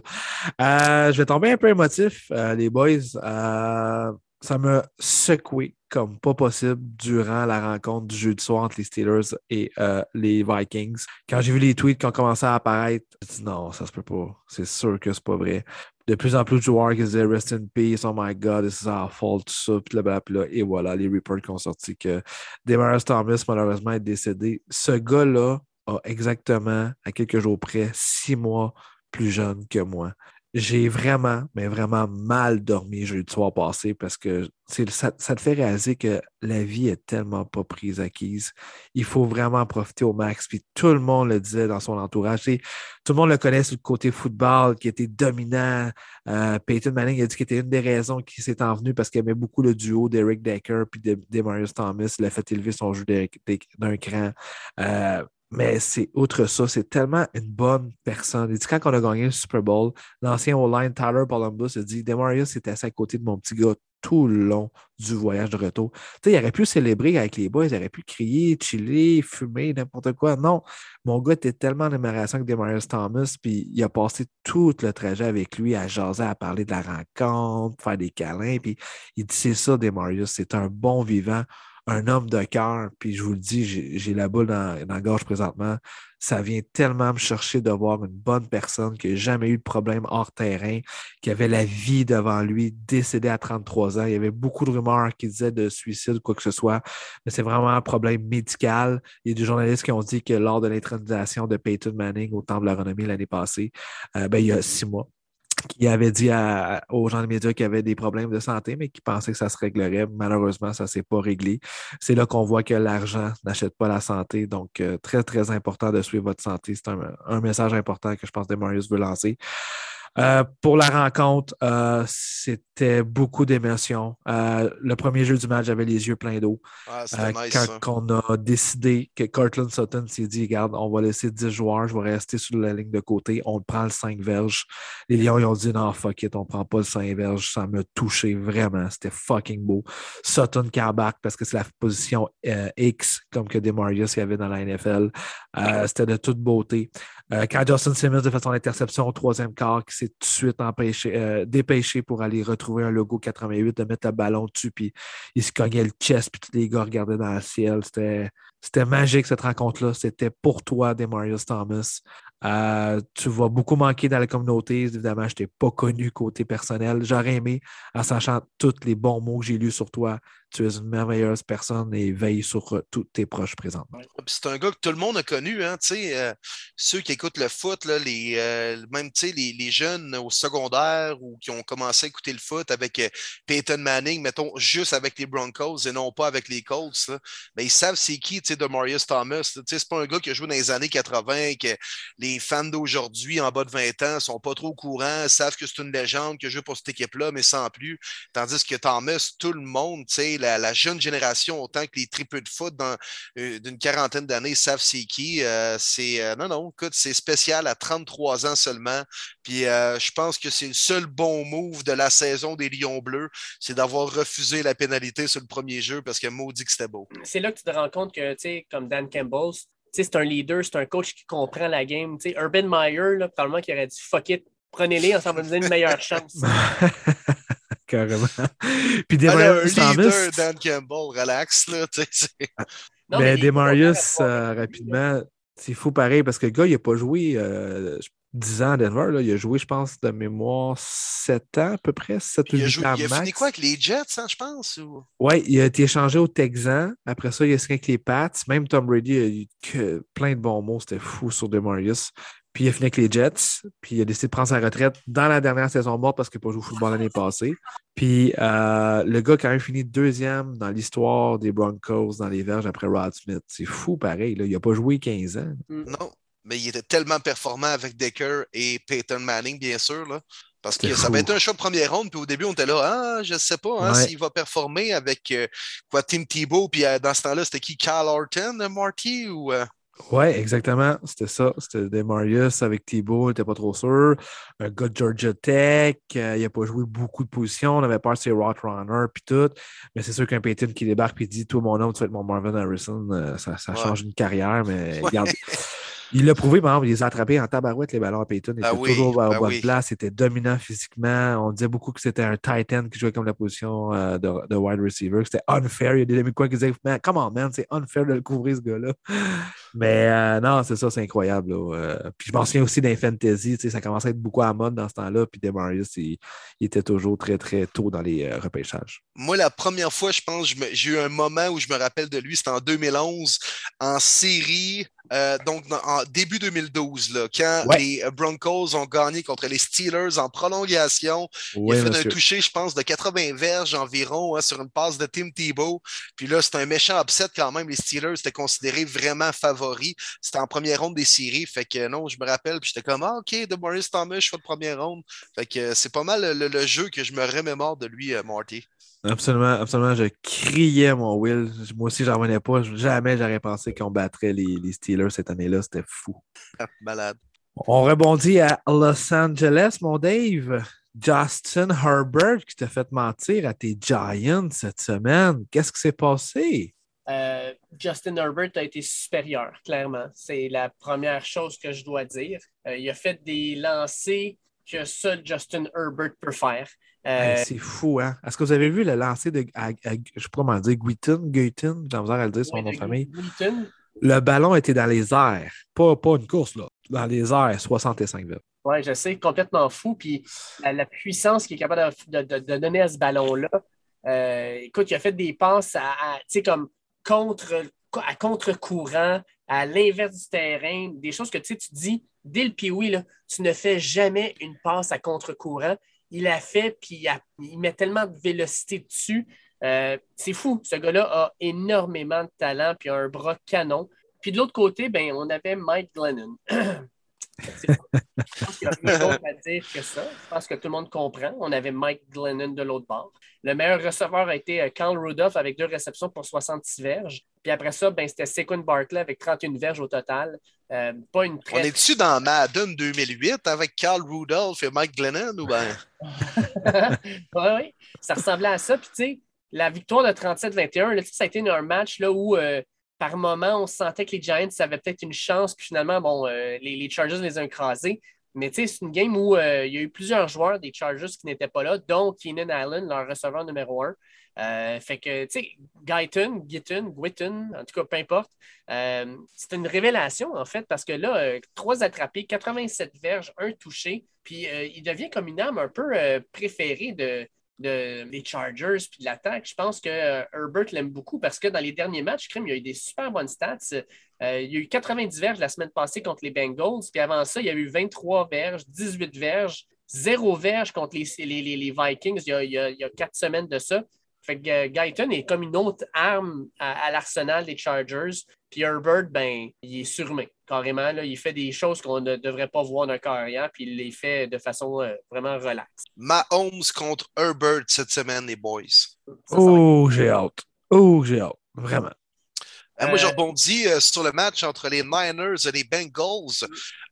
Euh, je vais tomber un peu émotif, euh, les boys. Euh, ça m'a secoué comme pas possible durant la rencontre du jeudi soir entre les Steelers et euh, les Vikings. Quand j'ai vu les tweets qui ont commencé à apparaître, j'ai dit non, ça se peut pas. C'est sûr que c'est pas vrai. De plus en plus de joueurs qui disaient « Rest in peace, oh my God, this is our fault », tout ça, puis là, puis là, et voilà, les reports qui ont sorti que Demaryus Thomas, malheureusement, est décédé. Ce gars-là a exactement, à quelques jours près, six mois plus jeune que moi. J'ai vraiment, mais vraiment mal dormi jeudi soir passé parce que ça, ça te fait réaliser que la vie est tellement pas prise acquise. Il faut vraiment profiter au max. Puis tout le monde le disait dans son entourage. Et tout le monde le connaît sur le côté football qui était dominant. Euh, Peyton Manning a dit qu'il était une des raisons qui s'est envenue parce qu'il aimait beaucoup le duo d'Eric Decker puis de Demaryus Thomas. Il a fait élever son jeu d'un cran. Euh, Mais c'est outre ça, c'est tellement une bonne personne. Il dit quand on a gagné le Super Bowl, l'ancien O-line Tyler Palumbus a dit Demarius était assis à côté de mon petit gars tout le long du voyage de retour. Tu sais, il aurait pu célébrer avec les boys, il aurait pu crier, chiller, fumer, n'importe quoi. Non, mon gars était tellement en admiration que Demaryus Thomas, puis il a passé tout le trajet avec lui à jaser, à parler de la rencontre, faire des câlins. Puis il dit c'est ça, Demarius, c'est un bon vivant. Un homme de cœur, puis je vous le dis, j'ai, j'ai la boule dans, dans la gorge présentement. Ça vient tellement me chercher de voir une bonne personne qui n'a jamais eu de problème hors terrain, qui avait la vie devant lui, décédé à trente-trois ans. Il y avait beaucoup de rumeurs qui disaient de suicide ou quoi que ce soit, mais c'est vraiment un problème médical. Il y a des journalistes qui ont dit que lors de l'intronisation de Peyton Manning au Temple de la Renommée l'année passée, euh, ben, il y a six mois, qui avait dit à, aux gens des médias qu'il avait des problèmes de santé, mais qui pensaient que ça se réglerait. Malheureusement, ça ne s'est pas réglé. C'est là qu'on voit que l'argent n'achète pas la santé. Donc, euh, très, très important de suivre votre santé. C'est un, un message important que je pense que Demarius veut lancer. Euh, pour la rencontre, euh, c'était beaucoup d'émotions. Euh, le premier jeu du match, j'avais les yeux pleins d'eau. Ah, euh, nice, quand qu'on a décidé que Cortland Sutton s'est dit, regarde, on va laisser dix joueurs, je vais rester sur la ligne de côté, on prend le cinq verges. Les Lions, ils ont dit, non, fuck it, on prend pas le cinq verges. Ça m'a touché vraiment. C'était fucking beau. Sutton qui embarque parce que c'est la position euh, X, comme que Demarius il y avait dans la N F L. Euh, c'était de toute beauté. Euh, quand Justin Simmons a fait son interception au troisième quart, qui s'est tout de suite empêché, euh, dépêché pour aller retrouver un logo quatre-vingt-huit, de mettre le ballon dessus, puis il se cognait le chest, puis tous les gars regardaient dans le ciel. C'était, c'était magique, cette rencontre-là. C'était pour toi, Demarius Thomas. Euh, tu vas beaucoup manquer dans la communauté. Évidemment, je t'ai pas connu côté personnel. J'aurais aimé, en sachant tous les bons mots que j'ai lus sur toi, tu es une merveilleuse personne et veille sur euh, tous tes proches présentement. C'est un gars que tout le monde a connu, hein, tu sais, euh, ceux qui écoutent le foot, là, les, euh, même les, les jeunes au secondaire ou qui ont commencé à écouter le foot avec euh, Peyton Manning, mettons, juste avec les Broncos et non pas avec les Colts, là, mais ils savent c'est qui, tu sais, Demaryus Thomas. C'est pas un gars qui a joué dans les années quatre-vingt, que les fans d'aujourd'hui, en bas de vingt ans, sont pas trop au courant, savent que c'est une légende, que je joue pour cette équipe-là, mais sans plus. Tandis que Thomas, tout le monde, tu sais, la, la jeune génération, autant que les tripeux de foot dans, euh, d'une quarantaine d'années savent c'est qui. Euh, c'est, euh, non, non, écoute, c'est spécial à trente-trois ans seulement. Puis euh, je pense que c'est le seul bon move de la saison des Lions Bleus, c'est d'avoir refusé la pénalité sur le premier jeu parce que maudit que c'était beau. C'est là que tu te rends compte que, tu sais, comme Dan Campbell, tu sais, c'est un leader, c'est un coach qui comprend la game. Tu sais, Urban Meyer, là, probablement qu'il aurait dit « fuck it, prenez-les, on s'en va donner une meilleure chance. » Carrément. Puis Demaryus Thomas... leader, Dan Campbell, relax, là, tu sais. Non, mais, mais Demaryus, euh, rapidement, c'est fou pareil, parce que le gars, il n'a pas joué euh, dix ans à Denver, là. Il a joué, je pense, de mémoire, sept ans à peu près, sept ou huit ans Il a fini quoi avec les Jets, hein, je pense? Ou... Oui, il a été échangé aux Texans. Après ça, il a signé avec les Pats. Même Tom Brady a eu que plein de bons mots. C'était fou sur Demaryus. Puis il a fini avec les Jets, puis il a décidé de prendre sa retraite dans la dernière saison morte parce qu'il n'a pas joué au football l'année passée. Puis euh, le gars a quand même fini deuxième dans l'histoire des Broncos dans les verges après Rod Smith. C'est fou pareil, là. Il n'a pas joué quinze ans. Non, mais il était tellement performant avec Decker et Peyton Manning, bien sûr, là. Parce que ça va être un choix de première ronde, puis au début, on était là, ah, je ne sais pas hein, ouais. s'il va performer avec euh, quoi, Tim Tebow, puis euh, dans ce temps-là, c'était qui, Kyle Orton, Marty, ou... Euh... Oui, exactement. C'était ça. C'était Demaryus avec Tebow, il n'était pas trop sûr. Un gars de Georgia Tech, euh, il n'a pas joué beaucoup de positions. On avait peur de ses Roadrunner puis tout. Mais c'est sûr qu'un Peyton qui débarque et dit « Toi, mon homme, tu vas être mon Marvin Harrison euh, », ça, ça ouais. change une carrière, mais ouais. regarde. Il l'a prouvé, par exemple, il les a attrapés en tabarouette, les ballons à Peyton. Il ben était oui, toujours ben à bonne oui. place, il était dominant physiquement. On disait beaucoup que c'était un tight end qui jouait comme la position euh, de, de wide receiver. C'était unfair. Il y a des amis quoi qui disaient « Man, come on, man, c'est unfair de le couvrir, ce gars-là. » Mais euh, non, c'est ça, c'est incroyable. Euh, puis je m'en souviens aussi d'un fantasy. Ça commençait à être beaucoup à la mode dans ce temps-là. Puis Demaryus, il, il était toujours très, très tôt dans les euh, repêchages. Moi, la première fois, je pense, j'ai eu un moment où je me rappelle de lui. C'était en deux mille onze, en série... Euh, donc, en début deux mille douze, là, quand ouais. les Broncos ont gagné contre les Steelers en prolongation, ouais, il a fait monsieur. un toucher, je pense, de quatre-vingts verges environ hein, sur une passe de Tim Tebow. Puis là, c'est un méchant upset quand même. Les Steelers étaient considérés vraiment favoris. C'était en première ronde des séries. Fait que non, je me rappelle. Puis j'étais comme, ah, OK, Demaryus Thomas, je fais de première ronde. Fait que c'est pas mal le, le jeu que je me remémore de lui, euh, Marty. Absolument, absolument. Je criais mon Will. Moi aussi, j'en revenais pas. Jamais j'aurais pensé qu'on battrait les, les Steelers cette année-là. C'était fou. Malade. On rebondit à Los Angeles, mon Dave. Justin Herbert qui t'a fait mentir à tes Giants cette semaine. Qu'est-ce qui s'est passé? Euh, Justin Herbert a été supérieur, clairement. C'est la première chose que je dois dire. Euh, il a fait des lancers que seul Justin Herbert peut faire. Euh... Hey, c'est fou, hein? Est-ce que vous avez vu le lancer de, à, à, je sais pas comment dire, Guyton, Guyton, j'ai besoin de le dire, son ouais, nom de famille. Guyton. Le ballon était dans les airs, pas, pas une course, là, dans les airs, soixante-cinq verges. Oui, je sais, complètement fou, puis la, la puissance qu'il est capable de, de, de donner à ce ballon-là, euh, écoute, il a fait des passes à, à tu sais, comme contre, à contre-courant, à l'inverse du terrain, des choses que tu dis, dès le pee-wee, là, tu ne fais jamais une passe à contre-courant. Il a fait, puis il, a, il met tellement de vélocité dessus. Euh, c'est fou. Ce gars-là a énormément de talent, puis a un bras canon. Puis de l'autre côté, ben, on avait Mike Glennon. C'est fou. Je pense qu'il n'y a rien d'autre à dire que ça. Je pense que tout le monde comprend. On avait Mike Glennon de l'autre bord. Le meilleur receveur a été Carl Rudolph avec deux réceptions pour soixante-six verges. Puis après ça, ben, c'était Saquon Barkley avec trente et une verges au total. Euh, pas une très... On est-tu dans Madden deux mille huit avec Carl Rudolph et Mike Glennon? Ou ben... oui, oui, ça ressemblait à ça. Puis tu sais, la victoire de trente-sept vingt et un, là, ça a été un match là, où euh, par moment, on sentait que les Giants avaient peut-être une chance. Puis finalement, bon, euh, les, les Chargers les ont écrasés. Mais tu sais, c'est une game où euh, il y a eu plusieurs joueurs des Chargers qui n'étaient pas là, dont Keenan Allen, leur receveur numéro un. Euh, fait que, tu sais, Guyton, Guyton, Guyton, en tout cas, peu importe. Euh, c'était une révélation, en fait, parce que là, euh, trois attrapés, quatre-vingt-sept verges, un touché, puis euh, il devient comme une arme un peu euh, préférée de, de, des Chargers puis de l'attaque. Je pense que euh, Herbert l'aime beaucoup parce que dans les derniers matchs, crime, il y a eu des super bonnes stats. Euh, il y a eu quatre-vingt-dix verges la semaine passée contre les Bengals. Puis avant ça, il y a eu vingt-trois verges, dix-huit verges, zéro verge contre les, les, les, les Vikings il y, a, il, y a, il y a quatre semaines de ça. Fait que euh, Guyton est comme une autre arme à, à l'arsenal des Chargers. Puis Herbert, ben, il est surmé, carrément. Là, il fait des choses qu'on ne devrait pas voir d'un carrière, puis il les fait de façon euh, vraiment relaxe. Mahomes contre Herbert cette semaine, les boys. Ça, ça oh, j'ai hâte. Oh, j'ai hâte. Vraiment. Euh, moi, je rebondis euh, sur le match entre les Niners et les Bengals.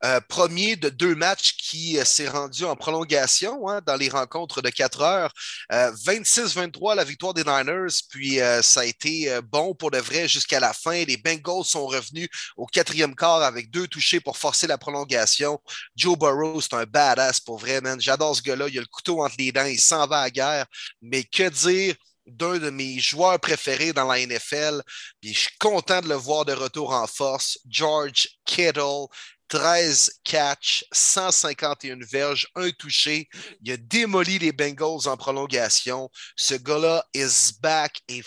Euh, premier de deux matchs qui euh, s'est rendu en prolongation hein, dans les rencontres de quatre heures. Euh, vingt-six vingt-trois, la victoire des Niners. Puis, euh, ça a été euh, bon pour de vrai jusqu'à la fin. Les Bengals sont revenus au quatrième quart avec deux touchés pour forcer la prolongation. Joe Burrow, c'est un badass pour vrai, man. J'adore ce gars-là. Il a le couteau entre les dents. Il s'en va à la guerre. Mais que dire d'un de mes joueurs préférés dans la N F L, puis je suis content de le voir de retour en force, George Kittle, treize catchs, cent cinquante et un verges, un touché, il a démoli les Bengals en prolongation, ce gars-là is back et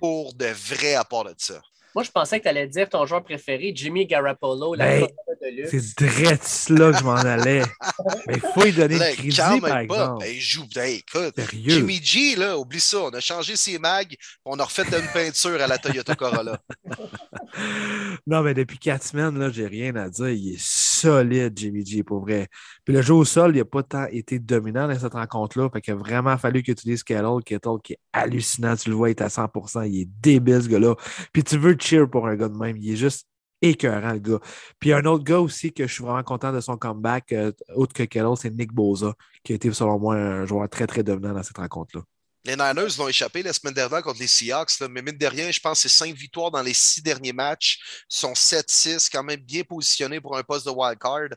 pour de vrai à part de ça. Moi, je pensais que tu allais dire ton joueur préféré, Jimmy Garoppolo, la ben, de luxe. C'est drette là que je m'en allais. Mais il faut lui donner le crédit, par pas. exemple. Il joue, hey, écoute, sérieux? Jimmy G, là, oublie ça, on a changé ses mags, on a refait une peinture à la Toyota Corolla. Non, mais depuis quatre semaines, là, j'ai rien à dire. Il est solide, Jimmy G, pour vrai. Puis le jeu au sol, il n'a pas tant été dominant dans cette rencontre-là, fait qu'il a vraiment fallu que tu dises Kittle, Kittle, qui est hallucinant, tu le vois, il est à cent pour cent, il est débile, ce gars-là. Puis tu veux cheer pour un gars de même. Il est juste écœurant, le gars. Puis un autre gars aussi que je suis vraiment content de son comeback, euh, autre que Kittle, c'est Nick Bosa, qui a été, selon moi, un joueur très, très dominant dans cette rencontre-là. Les Niners l'ont échappé la semaine dernière contre les Seahawks, là, mais mine de rien, je pense que c'est cinq victoires dans les six derniers matchs. Ils sont sept six, quand même bien positionnés pour un poste de wild card.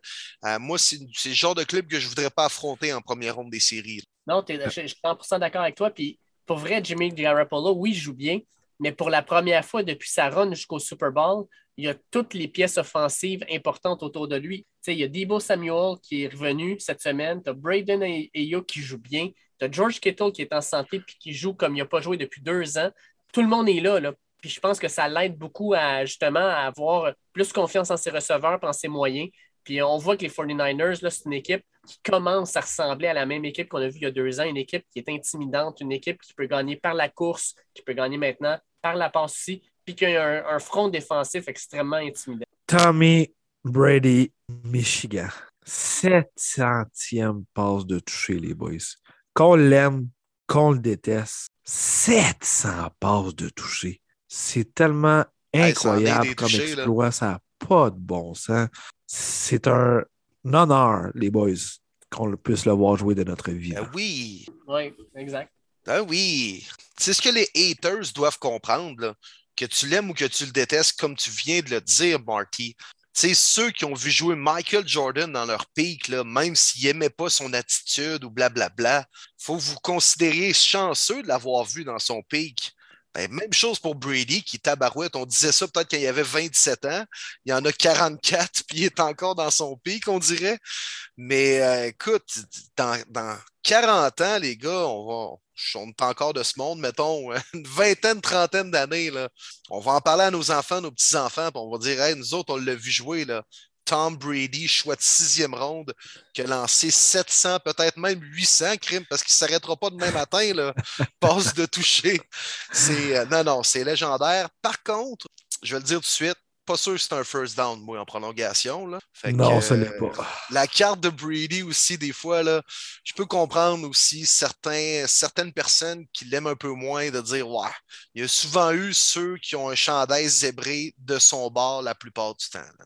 Euh, moi, c'est, c'est le genre de club que je ne voudrais pas affronter en première ronde des séries. Non, t'es, je suis cent pour cent d'accord avec toi. Puis pour vrai, Jimmy Garoppolo, oui, il joue bien. Mais pour la première fois depuis sa run jusqu'au Super Bowl, il y a toutes les pièces offensives importantes autour de lui. T'sais, il y a Deebo Samuel qui est revenu cette semaine. Tu as Brayden Aiyuk qui joue bien. Tu as George Kittle qui est en santé et qui joue comme il n'a pas joué depuis deux ans. Tout le monde est là, là. Puis je pense que ça l'aide beaucoup à justement à avoir plus confiance en ses receveurs et en ses moyens. Puis on voit que les forty-niners, là, c'est une équipe qui commence à ressembler à la même équipe qu'on a vue il y a deux ans, une équipe qui est intimidante, une équipe qui peut gagner par la course, qui peut gagner maintenant par la passe ici, puis qu'il y a un, un front défensif extrêmement intimidant. Tommy Brady, Michigan. sept centième passe de toucher, les boys. Qu'on l'aime, qu'on le déteste, sept cents passes de toucher. C'est tellement incroyable hey, comme touchés, exploit, là. Ça n'a pas de bon sens. C'est un honneur, les boys, qu'on puisse le voir jouer de notre vie. Ben oui. Oui, exact. Ben oui. C'est ce que les haters doivent comprendre, là. Que tu l'aimes ou que tu le détestes, comme tu viens de le dire, Marty. Tu sais, ceux qui ont vu jouer Michael Jordan dans leur pic, là, même s'ils n'aimaient pas son attitude ou blablabla, il faut vous considérer chanceux de l'avoir vu dans son pic. Ben, même chose pour Brady qui tabarouette. On disait ça peut-être quand il avait vingt-sept ans. Il en a quarante-quatre, puis il est encore dans son pic, on dirait. Mais euh, écoute, dans, dans quarante ans, les gars, on va... On est encore de ce monde, mettons, une vingtaine, trentaine d'années. Là. On va en parler à nos enfants, nos petits-enfants, puis on va dire, hey, nous autres, on l'a vu jouer. Là. Tom Brady, choix de sixième ronde, qui a lancé sept cents, peut-être même huit cents crimes, parce qu'il ne s'arrêtera pas demain matin. Là. Passe de toucher. C'est, euh, non, non, c'est légendaire. Par contre, je vais le dire tout de suite, pas sûr que c'est un first down, moi, en prolongation. Là. Fait que, non, ce euh, n'est pas. La carte de Brady aussi, des fois, là, je peux comprendre aussi certains, certaines personnes qui l'aiment un peu moins de dire « Ouais ». Il y a souvent eu ceux qui ont un chandail zébré de son bord la plupart du temps. Là,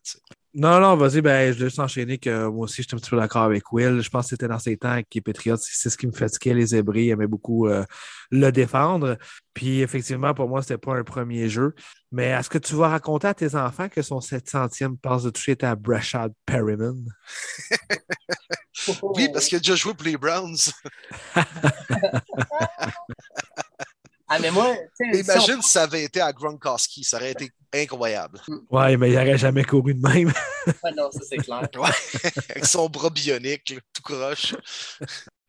non, non, vas-y, ben, je vais juste enchaîner que moi aussi, je suis un petit peu d'accord avec Will. Je pense que c'était dans ses temps avec les Patriots, c'est ce qui me fatiguait, les zébrés. Il aimait beaucoup euh, le défendre. Puis effectivement, pour moi, c'était pas un premier jeu. Mais est-ce que tu vas raconter à tes enfants que son sept centième passe de toucher était à Brashad Perriman? Oui, parce qu'il a déjà joué pour les Browns. À mais moi, imagine si ça avait été à Gronkowski, ça aurait été incroyable. Ouais, mais il n'aurait jamais couru de même. Ouais, non, ça c'est clair. Ouais, avec son bras bionique, tout croche.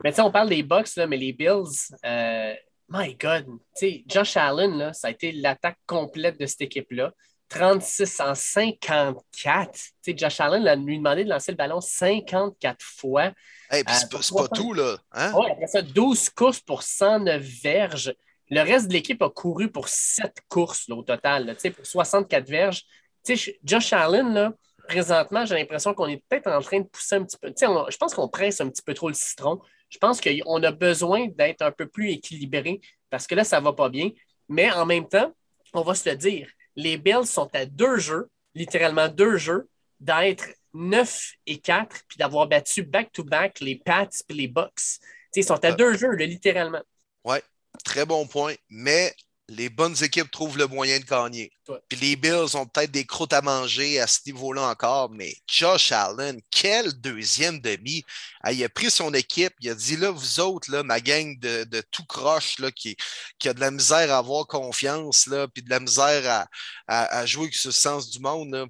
Mais tu sais, on parle des Bucks, là, mais les Bills, euh, my God, tu sais, Josh Allen, là, ça a été l'attaque complète de cette équipe-là. trente-six en cinquante-quatre. T'sais, Josh Allen a lui demandé de lancer le ballon cinquante-quatre fois. Hey, puis c'est pas, c'est pas tout, là. Hein? Oui, après ça, douze courses pour cent neuf verges. Le reste de l'équipe a couru pour sept courses là, au total, là, pour soixante-quatre verges. T'sais, Josh Allen, là, présentement, j'ai l'impression qu'on est peut-être en train de pousser un petit peu. On, je pense qu'on presse un petit peu trop le citron. Je pense qu'on a besoin d'être un peu plus équilibré parce que là, ça va pas bien. Mais en même temps, on va se le dire, les Bills sont à deux jeux, littéralement deux jeux, d'être neuf et quatre, puis d'avoir battu back-to-back les Pats et les Bucks. T'sais, ils sont à euh, deux jeux, là, littéralement. Oui, très bon point. Mais les bonnes équipes trouvent le moyen de gagner. Ouais. Puis les Bills ont peut-être des croûtes à manger à ce niveau-là encore, mais Josh Allen, quel deuxième demi! Il a pris son équipe, il a dit, là, vous autres, là, ma gang de, de tout croche là, qui, qui a de la misère à avoir confiance, là, puis de la misère à, à, à jouer sur le sens du monde, là.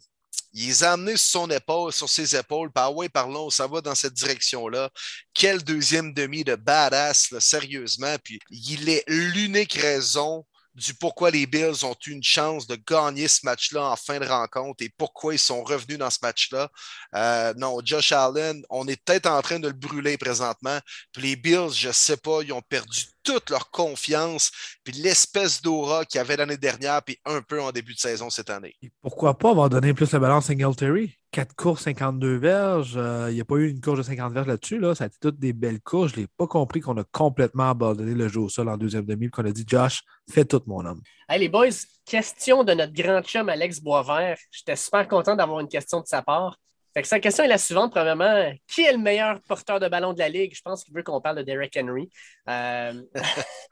Il les a amenés sur son épaule, sur ses épaules. Par ouais, parlons, ça va dans cette direction-là. Quel deuxième demi de badass, là, sérieusement. Puis il est l'unique raison du pourquoi les Bills ont eu une chance de gagner ce match-là en fin de rencontre et pourquoi ils sont revenus dans ce match-là. Euh, non, Josh Allen, on est peut-être en train de le brûler présentement. Puis les Bills, je ne sais pas, ils ont perdu toute leur confiance puis l'espèce d'aura qu'il y avait l'année dernière puis un peu en début de saison cette année. Et pourquoi pas avoir donné plus le ballon à Singletary? quatre courses, cinquante-deux verges. Euh, il n'y a pas eu une course de cinquante verges là-dessus. Là. Ça a été toutes des belles courses. Je n'ai pas compris qu'on a complètement abandonné le jeu au sol en deuxième demi et qu'on a dit « Josh, fais tout, mon homme. » Hey les boys, question de notre grand chum Alex Boisvert. J'étais super content d'avoir une question de sa part. Fait que sa question est la suivante, premièrement. Qui est le meilleur porteur de ballon de la Ligue? Je pense qu'il veut qu'on parle de Derrick Henry. Euh...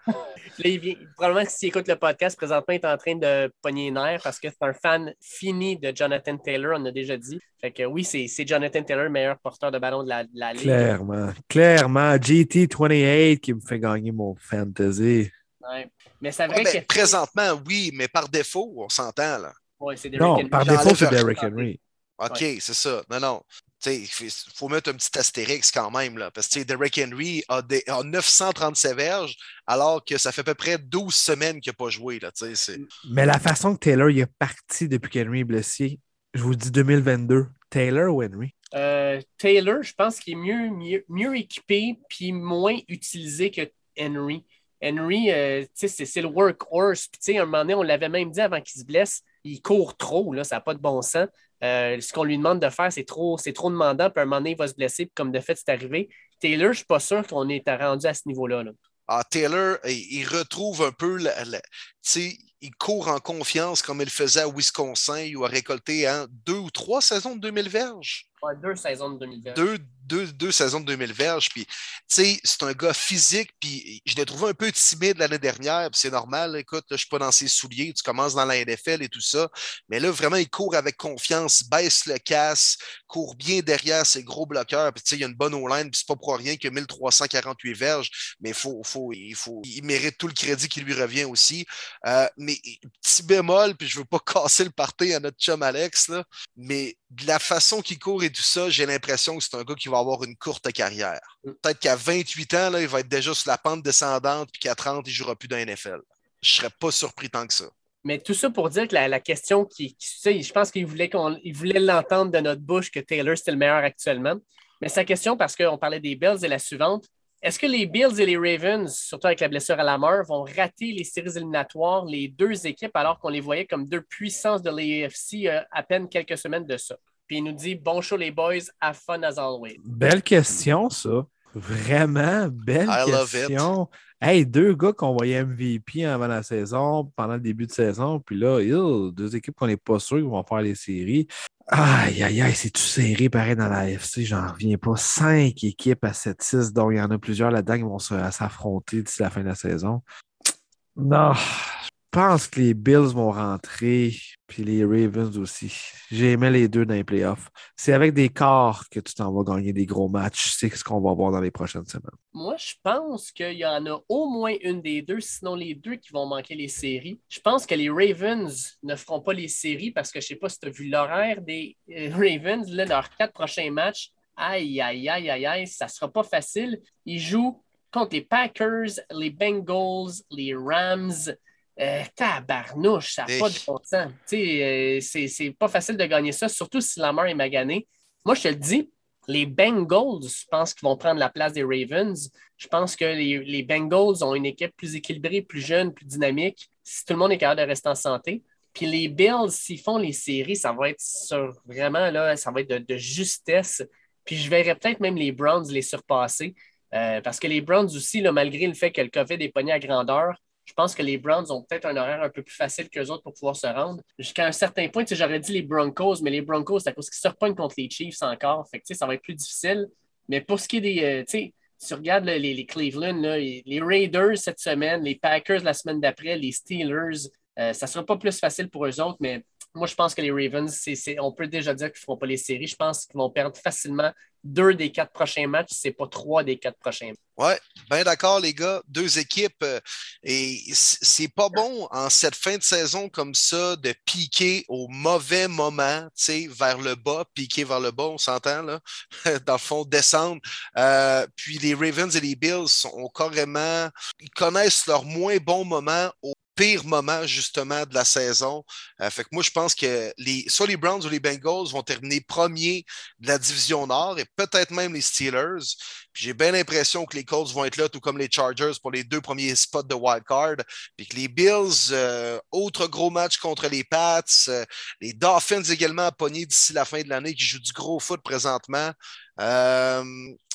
Là, il vient... Probablement que s'il écoute le podcast, présentement, il est en train de pogner les nerfs parce que c'est un fan fini de Jonathan Taylor, on l'a déjà dit. Fait que oui, c'est, c'est Jonathan Taylor, le meilleur porteur de ballon de la, de la Ligue. Clairement. Clairement. G T vingt-huit qui me fait gagner mon fantasy. Ouais. Mais c'est vrai ouais, ben, que... Présentement, oui, mais par défaut, on s'entend, là. Oui, c'est Derrick Henry. Non, par défaut, c'est Derrick Henry. OK, ouais. C'est ça. Non, non. Il faut mettre un petit astérix quand même, là, parce que Derrick Henry a, des, a neuf cent trente-sept verges, alors que ça fait à peu près douze semaines qu'il n'a pas joué. Là, c'est... Mais la façon que Taylor est parti depuis qu'Henry est blessé, je vous dis deux mille vingt-deux, Taylor ou Henry? Euh, Taylor, je pense qu'il est mieux, mieux, mieux équipé puis moins utilisé que Henry. Henry, euh, c'est, c'est le workhorse. Puis à un moment donné, on l'avait même dit avant qu'il se blesse, il court trop, là, ça n'a pas de bon sens. Euh, ce qu'on lui demande de faire, c'est trop, c'est trop demandant, puis à un moment donné, il va se blesser, puis comme de fait, c'est arrivé. Taylor, je ne suis pas sûr qu'on est rendu à ce niveau-là. Là. Ah, Taylor, il retrouve un peu, la, la, il court en confiance comme il faisait à Wisconsin, il a récolté hein, deux ou trois saisons de deux mille verges. Ouais, deux saisons de deux mille verges. Deux, deux, deux saisons de deux mille verges, puis c'est un gars physique, puis je l'ai trouvé un peu timide l'année dernière, puis c'est normal, écoute, là, je ne suis pas dans ses souliers, tu commences dans la N F L et tout ça, mais là, vraiment, il court avec confiance, baisse le casse, court bien derrière ses gros bloqueurs, puis il y a une bonne O-line, puis c'est pas pour rien qu'il y a mille trois cent quarante-huit verges, mais faut, faut, il, faut, il mérite tout le crédit qui lui revient aussi, euh, mais petit bémol, puis je ne veux pas casser le party à notre chum Alex, là, mais de la façon qu'il court et tout ça, j'ai l'impression que c'est un gars qui va avoir une courte carrière. Peut-être qu'à vingt-huit ans, là, il va être déjà sur la pente descendante, puis qu'à trente, il ne jouera plus dans la N F L. Je ne serais pas surpris tant que ça. Mais tout ça pour dire que la, la question qui, qui tu sais, je pense qu'il voulait, qu'on, il voulait l'entendre de notre bouche que Taylor, c'était le meilleur actuellement. Mais sa question, parce qu'on parlait des Bills, est la suivante. Est-ce que les Bills et les Ravens, surtout avec la blessure à Lamar, vont rater les séries éliminatoires, les deux équipes, alors qu'on les voyait comme deux puissances de l'A F C euh, à peine quelques semaines de ça? Puis il nous dit « Bon show les boys, have fun as always ». Belle question, ça. Vraiment belle I question. Hey, deux gars qu'on voyait M V P avant la saison, pendant le début de saison, puis là, ew, deux équipes qu'on n'est pas sûr qu'ils vont faire les séries. Aïe, aïe, aïe, c'est tout serré pareil dans la A F C, j'en reviens pas. Cinq équipes à sept six, donc il y en a plusieurs là-dedans qui vont s'affronter d'ici la fin de la saison. Non, pense que les Bills vont rentrer, puis les Ravens aussi. J'ai aimé les deux dans les playoffs. C'est avec des corps que tu t'en vas gagner des gros matchs. C'est ce qu'on va voir dans les prochaines semaines. Moi, je pense qu'il y en a au moins une des deux, sinon les deux qui vont manquer les séries. Je pense que les Ravens ne feront pas les séries parce que je ne sais pas si tu as vu l'horaire des Ravens. Là, leurs quatre prochains matchs, aïe, aïe, aïe, aïe, aïe, ça ne sera pas facile. Ils jouent contre les Packers, les Bengals, les Rams. Euh, tabarnouche, ça n'a pas de bon sens. Euh, c'est, c'est pas facile de gagner ça, surtout si Lamar est magané. Moi, je te le dis, les Bengals, je pense qu'ils vont prendre la place des Ravens. Je pense que les, les Bengals ont une équipe plus équilibrée, plus jeune, plus dynamique, si tout le monde est capable de rester en santé. Puis les Bills, s'ils font les séries, ça va être sur, vraiment là, ça va être de, de justesse. Puis je verrais peut-être même les Browns les surpasser. Euh, parce que les Browns aussi, là, malgré le fait que le COVID est pogné à grandeur, je pense que les Browns ont peut-être un horaire un peu plus facile qu'eux autres pour pouvoir se rendre. Jusqu'à un certain point, tu sais, j'aurais dit les Broncos, mais les Broncos, c'est à cause qu'ils se repognent contre les Chiefs encore. Fait que, tu sais, ça va être plus difficile. Mais pour ce qui est des... Euh, tu sais, tu regardes là, les, les Cleveland, là, les Raiders cette semaine, les Packers la semaine d'après, les Steelers, euh, ça ne sera pas plus facile pour eux autres, mais moi, je pense que les Ravens, c'est, c'est, on peut déjà dire qu'ils ne feront pas les séries. Je pense qu'ils vont perdre facilement deux des quatre prochains matchs, c'est pas trois des quatre prochains matchs. Oui, bien d'accord, les gars. Deux équipes. Euh, et c'est pas bon en cette fin de saison comme ça de piquer au mauvais moment, tu sais, vers le bas, piquer vers le bas, on s'entend, là, dans le fond, descendre. Euh, puis les Ravens et les Bills sont carrément, ils connaissent leur moins bon moment au pire moment, justement, de la saison. Euh, fait que moi, je pense que les, soit les Browns ou les Bengals vont terminer premier de la division Nord et peut-être même les Steelers. Puis j'ai bien l'impression que les Colts vont être là, tout comme les Chargers, pour les deux premiers spots de wildcard. Puis que les Bills, euh, autre gros match contre les Pats. Euh, les Dolphins également à pogner d'ici la fin de l'année, qui jouent du gros foot présentement. Euh,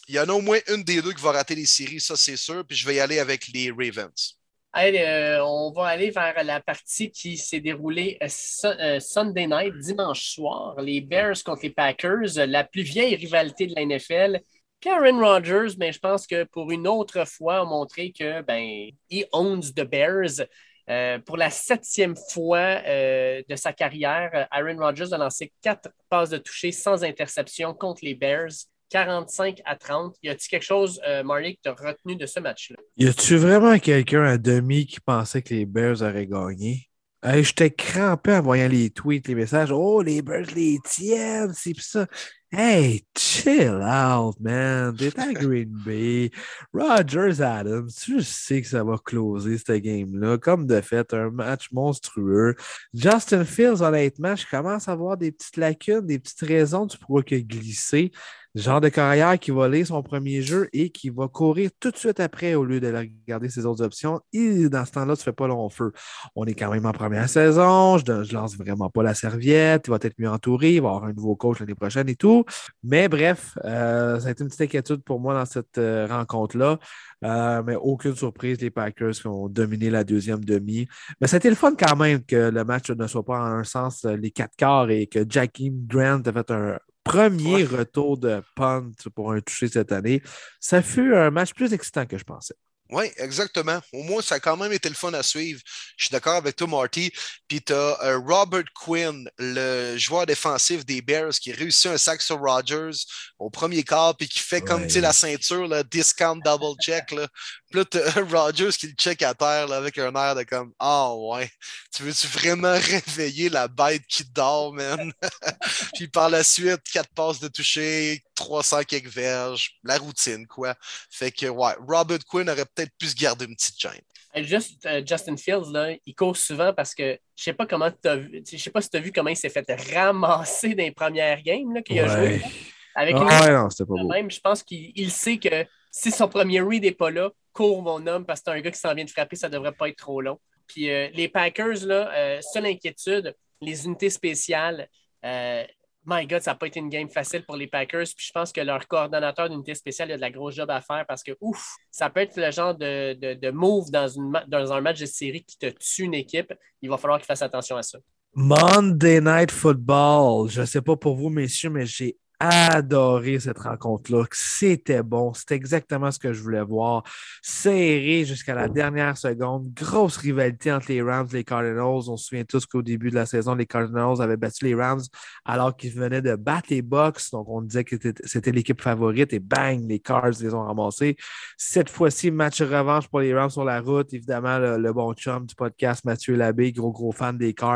il y en a au moins une des deux qui va rater les séries, ça c'est sûr. Puis je vais y aller avec les Ravens. Hey, euh, on va aller vers la partie qui s'est déroulée su- euh, Sunday night, dimanche soir. Les Bears contre les Packers, la plus vieille rivalité de la N F L. Aaron Rodgers, ben, je pense que pour une autre fois, a montré que ben, he owns the Bears. Euh, pour la septième fois euh, de sa carrière, Aaron Rodgers a lancé quatre passes de toucher sans interception contre les Bears. quarante-cinq à trente. Y a-t-il quelque chose, euh, Marley, que tu as retenu de ce match-là? Y a-tu vraiment quelqu'un à demi qui pensait que les Bears auraient gagné? Euh, j'étais crampé en voyant les tweets, les messages. Oh, les Bears les tiennent, c'est pis ça. Hey, chill out, man. T'es à Green Bay. Rodgers Adams, tu sais que ça va closer, cette game-là. Comme de fait, un match monstrueux. Justin Fields, honnêtement, je commence à voir des petites lacunes, des petites raisons du pourquoi glisser. Genre de carrière qui va lire son premier jeu et qui va courir tout de suite après au lieu de regarder ses autres options. Et dans ce temps-là, tu fais pas long feu. On est quand même en première saison. Je, je lance vraiment pas la serviette. Il va être mieux entouré. Il va avoir un nouveau coach l'année prochaine et tout. Mais bref, euh, ça a été une petite inquiétude pour moi dans cette euh, rencontre-là. Euh, mais aucune surprise, les Packers qui ont dominé la deuxième demi. Mais c'était le fun quand même que le match ne soit pas en un sens les quatre quarts et que Jackie Grant a fait un premier ouais. retour de punt pour un toucher cette année. Ça fut un match plus excitant que je pensais. Oui, exactement. Au moins, ça a quand même été le fun à suivre. Je suis d'accord avec toi, Marty. Puis tu as euh, Robert Quinn, le joueur défensif des Bears, qui réussit un sac sur Rodgers au premier quart, puis qui fait comme ouais. tu sais, la ceinture, là, discount double check. Là. Puis là, tu as Rodgers qui le check à terre là, avec un air de comme « Ah oh, ouais, tu veux-tu vraiment réveiller la bête qui dort, man? » Puis par la suite, quatre passes de toucher, trois cents quelques verges, la routine, quoi. Fait que, ouais, Robert Quinn aurait peut-être pu se garder une petite chaîne. Juste uh, Justin Fields, là, il court souvent parce que je sais pas comment t'as vu, je sais pas si tu as vu comment il s'est fait ramasser dans les premières games là, qu'il ouais. a joué. Là, avec ah, une... ouais, non, c'était pas beau. Même, je pense qu'il il sait que si son premier read n'est pas là, cours mon homme parce que t'as un gars qui s'en vient de frapper, ça devrait pas être trop long. Puis euh, les Packers, là, euh, seule inquiétude, les unités spéciales. Euh, My God, ça n'a pas été une game facile pour les Packers. Puis je pense que leur coordonnateur d'unité spéciale a de la grosse job à faire parce que, ouf, ça peut être le genre de, de, de move dans, une, dans un match de série qui te tue une équipe. Il va falloir qu'ils fassent attention à ça. Monday Night Football. Je ne sais pas pour vous, messieurs, mais j'ai adoré cette rencontre-là. C'était bon. C'était exactement ce que je voulais voir. Serré jusqu'à la dernière seconde. Grosse rivalité entre les Rams et les Cardinals. On se souvient tous qu'au début de la saison, les Cardinals avaient battu les Rams alors qu'ils venaient de battre les Bucks. Donc, on disait que c'était l'équipe favorite et bang, les Cards les ont ramassés. Cette fois-ci, match revanche pour les Rams sur la route. Évidemment, le, le bon chum du podcast, Mathieu Labbé, gros, gros fan des Cards.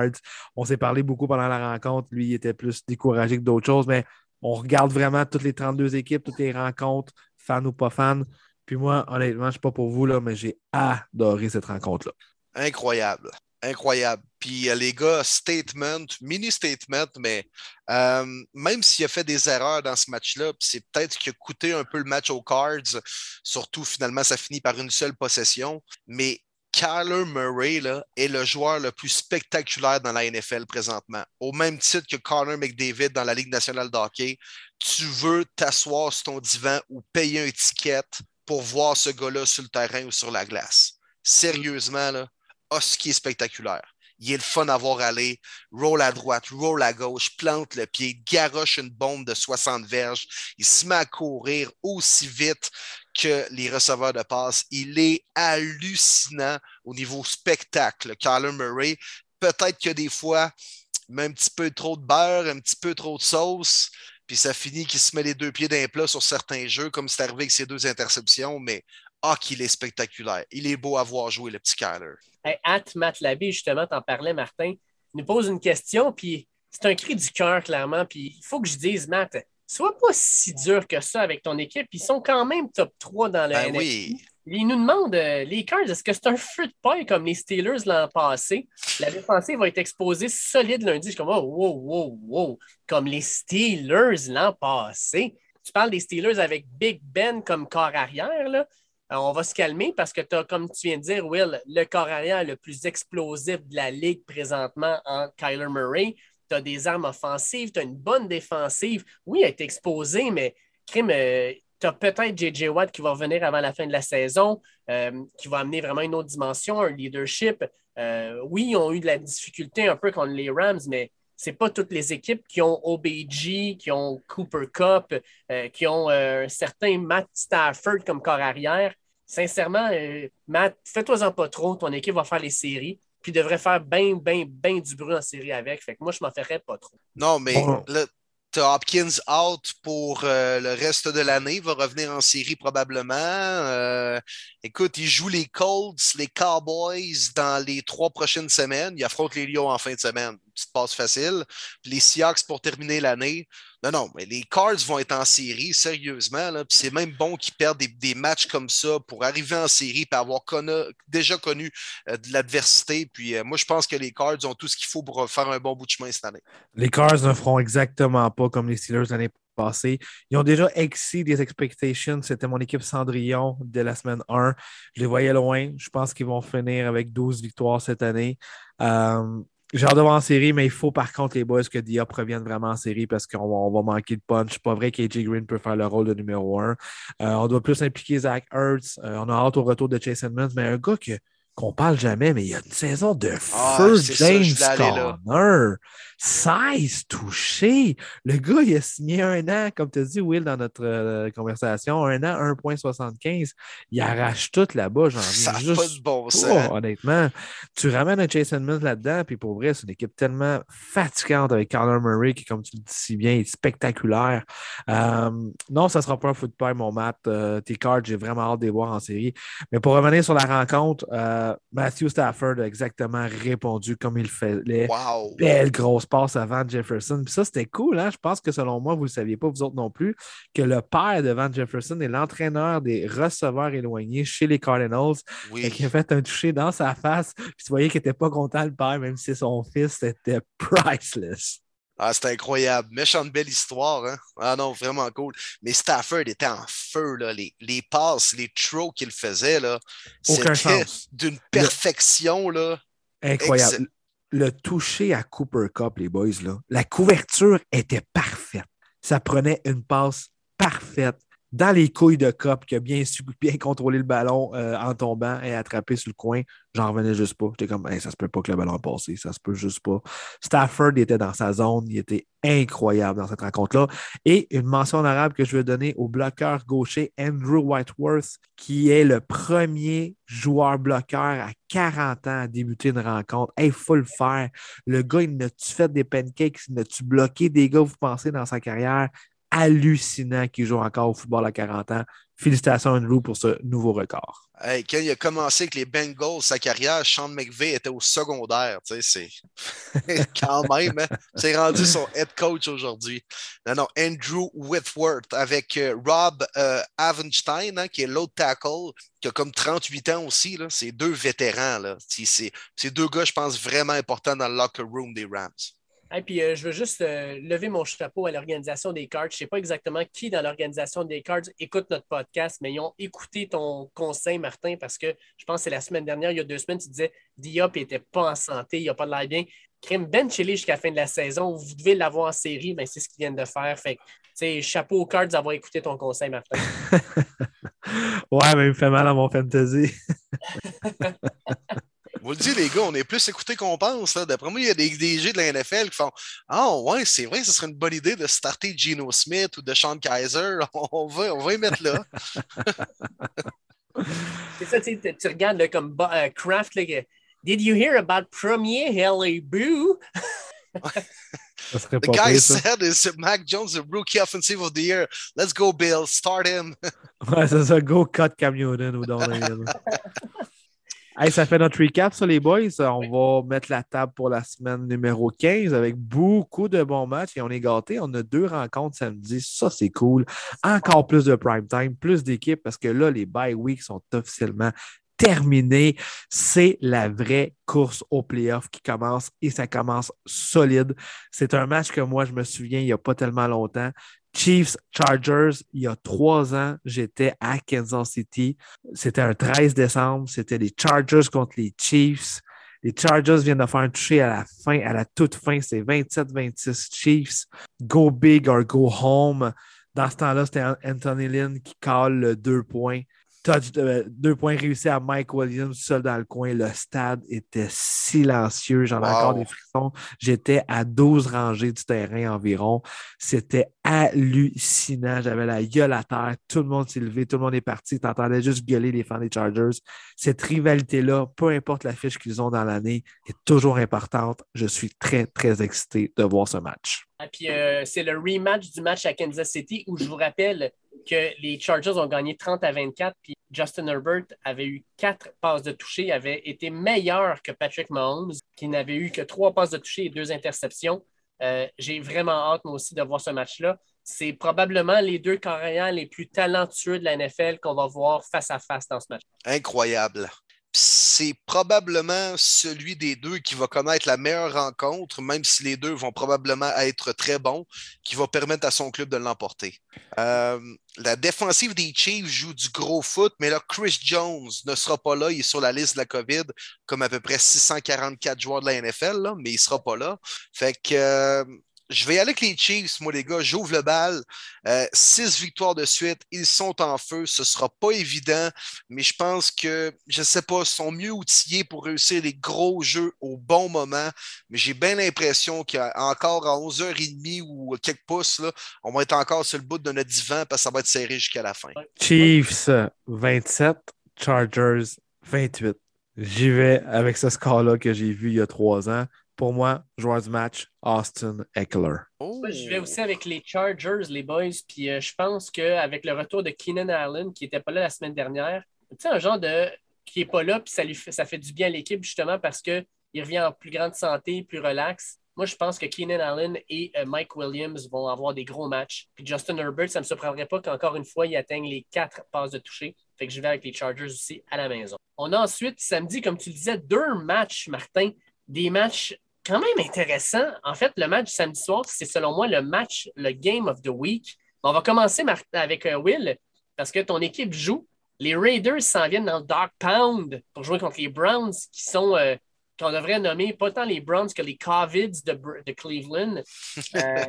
On s'est parlé beaucoup pendant la rencontre. Lui, il était plus découragé que d'autres choses, mais on regarde vraiment toutes les trente-deux équipes, toutes les rencontres, fan ou pas fan. Puis moi, honnêtement, je ne suis pas pour vous, là, mais j'ai adoré cette rencontre-là. Incroyable. Incroyable. Puis euh, les gars, statement, mini-statement, mais euh, même s'il a fait des erreurs dans ce match-là, c'est peut-être ce qui a coûté un peu le match aux Cards. Surtout, finalement, ça finit par une seule possession. Mais Kyler Murray là, est le joueur le plus spectaculaire dans la N F L présentement. Au même titre que Connor McDavid dans la Ligue nationale de hockey, tu veux t'asseoir sur ton divan ou payer un ticket pour voir ce gars-là sur le terrain ou sur la glace. Sérieusement, là, oh, ce qui est spectaculaire. Il est le fun à voir aller, roll à droite, roll à gauche, plante le pied, garoche une bombe de soixante verges. Il se met à courir aussi vite que les receveurs de passe. Il est hallucinant au niveau spectacle. Kyler Murray, peut-être que des fois, il met un petit peu trop de beurre, un petit peu trop de sauce, puis ça finit qu'il se met les deux pieds dans les plats sur certains jeux, comme c'est arrivé avec ses deux interceptions, mais ah, qu'il est spectaculaire. Il est beau à voir jouer, le petit Kyler. Hey, at Matt Labbé, justement, t'en parlais, Martin. Il nous pose une question, puis c'est un cri du cœur, clairement. Puis il faut que je dise, Matt, sois pas si dur que ça avec ton équipe. Ils sont quand même top trois dans la ben N F C. Oui. Ils nous demandent, euh, les Cards, est-ce que c'est un feu de paille comme les Steelers l'an passé? La défense va être exposée solide lundi. Je suis comme, oh, wow, wow, wow, comme les Steelers l'an passé. Tu parles des Steelers avec Big Ben comme corps arrière, là. Alors, on va se calmer parce que tu as, comme tu viens de dire, Will, le corps arrière le plus explosif de la Ligue présentement en Kyler Murray. Tu as des armes offensives, tu as une bonne défensive. Oui, elle est exposée, mais crime, euh, tu as peut-être J J Watt qui va revenir avant la fin de la saison, euh, qui va amener vraiment une autre dimension, un leadership. Euh, oui, ils ont eu de la difficulté un peu contre les Rams, mais c'est pas toutes les équipes qui ont O B G, qui ont Cooper Kupp, euh, qui ont euh, un certain Matt Stafford comme corps arrière. Sincèrement, euh, Matt, fais-toi-en pas trop. Ton équipe va faire les séries, puis devrait faire bien, bien, bien du bruit en série avec. Fait que moi, je m'en ferais pas trop. Non, mais oh. Là, t'as Hopkins out pour euh, le reste de l'année. Il va revenir en série probablement. Euh, écoute, il joue les Colts, les Cowboys dans les trois prochaines semaines. Il affronte les Lions en fin de semaine. Petite passe facile. Puis les Seahawks pour terminer l'année. Non, non, mais les Cards vont être en série, sérieusement. Là. Puis c'est même bon qu'ils perdent des, des matchs comme ça pour arriver en série et avoir conna, déjà connu euh, de l'adversité. Puis euh, moi, je pense que les Cards ont tout ce qu'il faut pour faire un bon bout de chemin cette année. Les Cards ne feront exactement pas comme les Steelers l'année passée. Ils ont déjà excédé des expectations. C'était mon équipe Cendrillon de la semaine un. Je les voyais loin. Je pense qu'ils vont finir avec douze victoires cette année. Euh... J'ai hâte de voir en série, mais il faut par contre, les boys, que Diop revienne vraiment en série parce qu'on on va manquer de punch. C'est pas vrai qu'A J Green peut faire le rôle de numéro un. Euh, on doit plus impliquer Zach Ertz. Euh, on a hâte au retour de Chase Edmonds, mais un gars que, qu'on parle jamais, mais il y a une saison de feu, ah, James ça, Conner. seize touchés. Le gars, il a signé un an, comme tu as dit, Will, dans notre euh, conversation, un an, un virgule soixante-quinze. Il arrache tout là-bas. J'en ça n'a pas de bon sens. Oh, honnêtement, tu ramènes un Chase Edmonds là-dedans, puis pour vrai, c'est une équipe tellement fatigante avec Kyler Murray, qui, comme tu le dis si bien, est spectaculaire. Euh, non, ça ne sera pas un foot pie, mon Matt. Euh, tes cards, j'ai vraiment hâte de les voir en série. Mais pour revenir sur la rencontre, euh, Matthew Stafford a exactement répondu comme il fallait. Wow. Belle grosse passe avant Jefferson. Puis ça, c'était cool. Hein? Je pense que selon moi, vous ne le saviez pas, vous autres non plus, que le père de Van Jefferson est l'entraîneur des receveurs éloignés chez les Cardinals. Oui. Qui a fait un toucher dans sa face. Puis tu voyais qu'il n'était pas content, le père, même si son fils était priceless. Ah, c'était incroyable. Méchante belle histoire, hein? Ah non, vraiment cool. Mais Stafford était en feu, là. Les, les passes, les throws qu'il faisait, là, aucun c'était sens. D'une perfection, là. Incroyable. Ex- Le toucher à Cooper Kupp, les boys, là, la couverture était parfaite. Ça prenait une passe parfaite. dans les couilles de Kopp qui a bien, bien contrôlé le ballon euh, en tombant et attrapé sur le coin. J'en revenais juste pas. J'étais comme, hey, ça se peut pas que le ballon a passé. Ça se peut juste pas. Stafford était dans sa zone. Il était incroyable dans cette rencontre-là. Et une mention honorable que je vais donner au bloqueur gaucher Andrew Whiteworth, qui est le premier joueur bloqueur à quarante ans à débuter une rencontre. Hey, faut le faire. Le gars, il n'a-tu fait des pancakes? Il n'a-tu bloqué des gars, vous pensez, dans sa carrière? Hallucinant qu'il joue encore au football à quarante ans. Félicitations, Andrew, pour ce nouveau record. Hey, quand il a commencé avec les Bengals, sa carrière, Sean McVay était au secondaire. Tu sais, c'est quand même, hein? C'est rendu son head coach aujourd'hui. Non, non, Andrew Whitworth avec euh, Rob euh, Havenstein, hein, qui est l'autre tackle, qui a comme trente-huit ans aussi. Là. C'est deux vétérans. Là. C'est, c'est, c'est deux gars, je pense, vraiment importants dans le locker room des Rams. Hey, puis, euh, je veux juste euh, lever mon chapeau à l'organisation des Cards. Je ne sais pas exactement qui dans l'organisation des Cards écoute notre podcast, mais ils ont écouté ton conseil, Martin, parce que je pense que c'est la semaine dernière, il y a deux semaines, tu disais Diop n'était pas en santé, il n'a pas de l'air bien. Crime Ben Chili jusqu'à la fin de la saison, vous devez l'avoir en série, mais ben, c'est ce qu'ils viennent de faire. Fait que, t'sais, chapeau aux Cards d'avoir écouté ton conseil, Martin. Ouais, mais il me fait mal à mon fantasy. Vous le dites, les gars, on est plus écoutés qu'on pense. Là. D'après moi, il y a des D G de la N F L qui font « Ah oh, ouais, c'est vrai, ce serait une bonne idée de starter Geno Smith ou de Sean Kaiser. On va, on va y mettre là. » C'est ça, tu sais, tu regardes là, comme uh, Kraft, là, « Did you hear about premier Haley Boo? » Ça serait pas the guy pris, ça. Said is Mac Jones the rookie offensive of the year. Let's go, Bill. Start him. Ouais, c'est ça. Go cut Cam Newton ou Don. Hey, ça fait notre recap sur les boys. On oui. va mettre la table pour la semaine numéro quinze avec beaucoup de bons matchs et on est gâtés. On a deux rencontres samedi. Ça, c'est cool. Encore plus de prime time, plus d'équipes parce que là, les bye weeks sont officiellement terminés. C'est la vraie course au playoff qui commence et ça commence solide. C'est un match que moi, je me souviens, il n'y a pas tellement longtemps. Chiefs Chargers, il y a trois ans, j'étais à Kansas City. C'était un treize décembre. C'était les Chargers contre les Chiefs. Les Chargers viennent de faire un toucher à la fin, à la toute fin. C'est vingt-sept vingt-six Chiefs. Go big or go home. Dans ce temps-là, c'était Anthony Lynn qui cale le deux points. Touch, euh, deux points réussis à Mike Williams seul dans le coin. Le stade était silencieux. J'en ai wow. encore des frissons. J'étais à douze rangées du terrain environ. C'était hallucinant. J'avais la gueule à terre. Tout le monde s'est levé. Tout le monde est parti. T'entendais juste gueuler les fans des Chargers. Cette rivalité-là, peu importe la fiche qu'ils ont dans l'année, est toujours importante. Je suis très, très excité de voir ce match. Ah, puis euh, c'est le rematch du match à Kansas City où je vous rappelle que les Chargers ont gagné trente à vingt-quatre, puis Justin Herbert avait eu quatre passes de toucher, avait été meilleur que Patrick Mahomes, qui n'avait eu que trois passes de toucher et deux interceptions. Euh, j'ai vraiment hâte, moi aussi, de voir ce match-là. C'est probablement les deux carrières les plus talentueux de la N F L qu'on va voir face à face dans ce match. Incroyable. C'est probablement celui des deux qui va connaître la meilleure rencontre, même si les deux vont probablement être très bons, qui va permettre à son club de l'emporter. Euh, la défensive des Chiefs joue du gros foot, mais là, Chris Jones ne sera pas là. Il est sur la liste de la COVID, comme à peu près six cent quarante-quatre joueurs de la N F L, là, mais il ne sera pas là. Fait que... Euh... Je vais y aller avec les Chiefs, moi, les gars. J'ouvre le bal. Euh, six victoires de suite. Ils sont en feu. Ce ne sera pas évident, mais je pense que, je ne sais pas, ils sont mieux outillés pour réussir les gros jeux au bon moment. Mais j'ai bien l'impression qu'encore à onze heures trente ou quelques pouces, là, on va être encore sur le bout de notre divan parce que ça va être serré jusqu'à la fin. Chiefs, vingt-sept. Chargers, vingt-huit. J'y vais avec ce score-là que j'ai vu il y a trois ans. Pour moi, joueur du match, Austin Eckler. Oh. Je vais aussi avec les Chargers, les boys. Puis euh, je pense qu'avec le retour de Keenan Allen, qui n'était pas là la semaine dernière, tu sais, un genre de qui n'est pas là, puis ça, lui fait, ça fait du bien à l'équipe, justement, parce qu'il revient en plus grande santé, plus relax. Moi, je pense que Keenan Allen et euh, Mike Williams vont avoir des gros matchs. Puis Justin Herbert, ça ne me surprendrait pas qu'encore une fois, il atteigne les quatre passes de toucher. Fait que je vais avec les Chargers aussi à la maison. On a ensuite, samedi, comme tu le disais, deux matchs, Martin, des matchs quand même intéressant. En fait, le match samedi soir, c'est selon moi le match, le game of the week. On va commencer avec Will, parce que ton équipe joue. Les Raiders s'en viennent dans le Dark Pound pour jouer contre les Browns, qui sont, euh, qu'on devrait nommer pas tant les Browns que les Covids de, de Cleveland. Euh,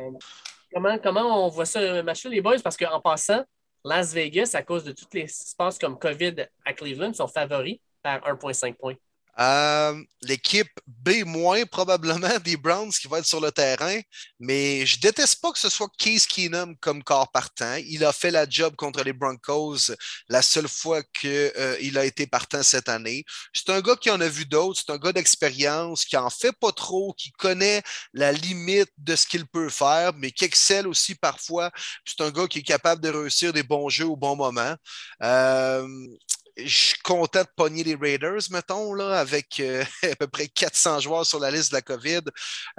comment, comment on voit ça, le match-là, les boys? Parce qu'en passant, Las Vegas, à cause de toutes les passes comme COVID à Cleveland, sont favoris par un virgule cinq points. Euh, l'équipe B- probablement des Browns qui va être sur le terrain, mais je déteste pas que ce soit Case Keenum comme corps partant. Il a fait la job contre les Broncos la seule fois qu'il euh, a été partant cette année. C'est un gars qui en a vu d'autres, c'est un gars d'expérience, qui en fait pas trop, qui connaît la limite de ce qu'il peut faire, mais qui excelle aussi parfois. C'est un gars qui est capable de réussir des bons jeux au bon moment. Euh... Je suis content de pogner les Raiders, mettons, là, avec euh, à peu près quatre cents joueurs sur la liste de la COVID.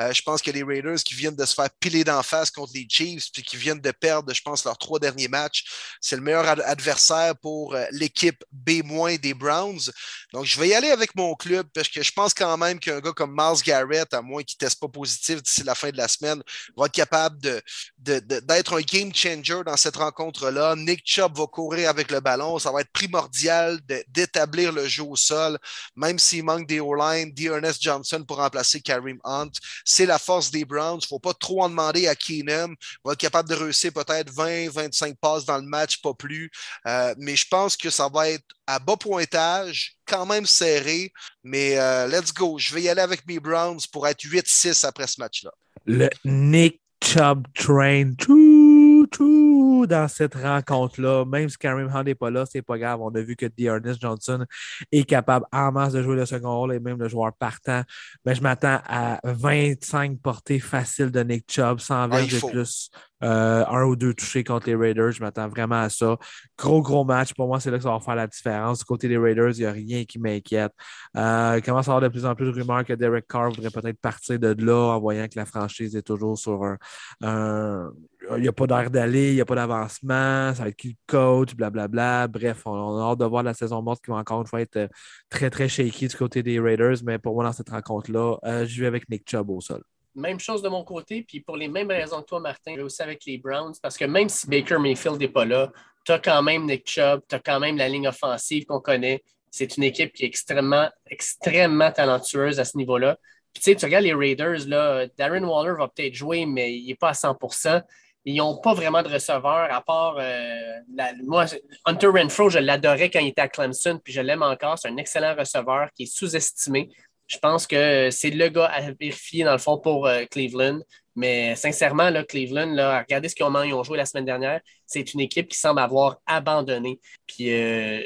Euh, je pense que les Raiders qui viennent de se faire piler d'en face contre les Chiefs puis qui viennent de perdre, je pense, leurs trois derniers matchs, c'est le meilleur ad- adversaire pour euh, l'équipe B- des Browns. Donc, je vais y aller avec mon club parce que je pense quand même qu'un gars comme Myles Garrett, à moins qu'il ne teste pas positif d'ici la fin de la semaine, va être capable de, de, de, d'être un game changer dans cette rencontre-là. Nick Chubb va courir avec le ballon. Ça va être primordial De, d'établir le jeu au sol, même s'il manque des O-line, D'Ernest Johnson pour remplacer Kareem Hunt. C'est la force des Browns. Il ne faut pas trop en demander à Keenum. Il va être capable de réussir peut-être vingt à vingt-cinq passes dans le match, pas plus. Euh, mais je pense que ça va être à bas pointage, quand même serré. Mais euh, let's go. Je vais y aller avec mes Browns pour être huit six après ce match-là. Le Nick Chubb train tout, tout dans cette rencontre-là. Même si Kareem Hunt n'est pas là, c'est pas grave. On a vu que D'Ernest Johnson est capable en masse de jouer le second rôle et même le joueur partant. Mais je m'attends à vingt-cinq portées faciles de Nick Chubb, cent vingt de plus. Euh, un ou deux touchés contre les Raiders, je m'attends vraiment à ça. Gros, gros match. Pour moi, c'est là que ça va faire la différence. Du côté des Raiders, il n'y a rien qui m'inquiète. Euh, il commence à avoir de plus en plus de rumeurs que Derek Carr voudrait peut-être partir de là en voyant que la franchise est toujours sur un... un il n'y a pas d'air d'aller, il n'y a pas d'avancement, ça va être qui le coach, blablabla. Bref, on, on a hâte de voir la saison morte qui va encore une fois être très, très shaky du côté des Raiders. Mais pour moi, dans cette rencontre-là, euh, je vais avec Nick Chubb au sol. Même chose de mon côté, puis pour les mêmes raisons que toi, Martin, je vais aussi avec les Browns, parce que même si Baker Mayfield n'est pas là, tu as quand même Nick Chubb, tu as quand même la ligne offensive qu'on connaît. C'est une équipe qui est extrêmement, extrêmement talentueuse à ce niveau-là. Puis tu sais, tu regardes les Raiders, là, Darren Waller va peut-être jouer, mais il n'est pas à cent pour cent. Ils n'ont pas vraiment de receveur, à part... Euh, la, moi, Hunter Renfrow, je l'adorais quand il était à Clemson, puis je l'aime encore. C'est un excellent receveur qui est sous-estimé. Je pense que c'est le gars à vérifier, dans le fond, pour euh, Cleveland. Mais sincèrement, là, Cleveland, là, regardez ce qu'ils ont, ils ont joué la semaine dernière. C'est une équipe qui semble avoir abandonné. Puis euh,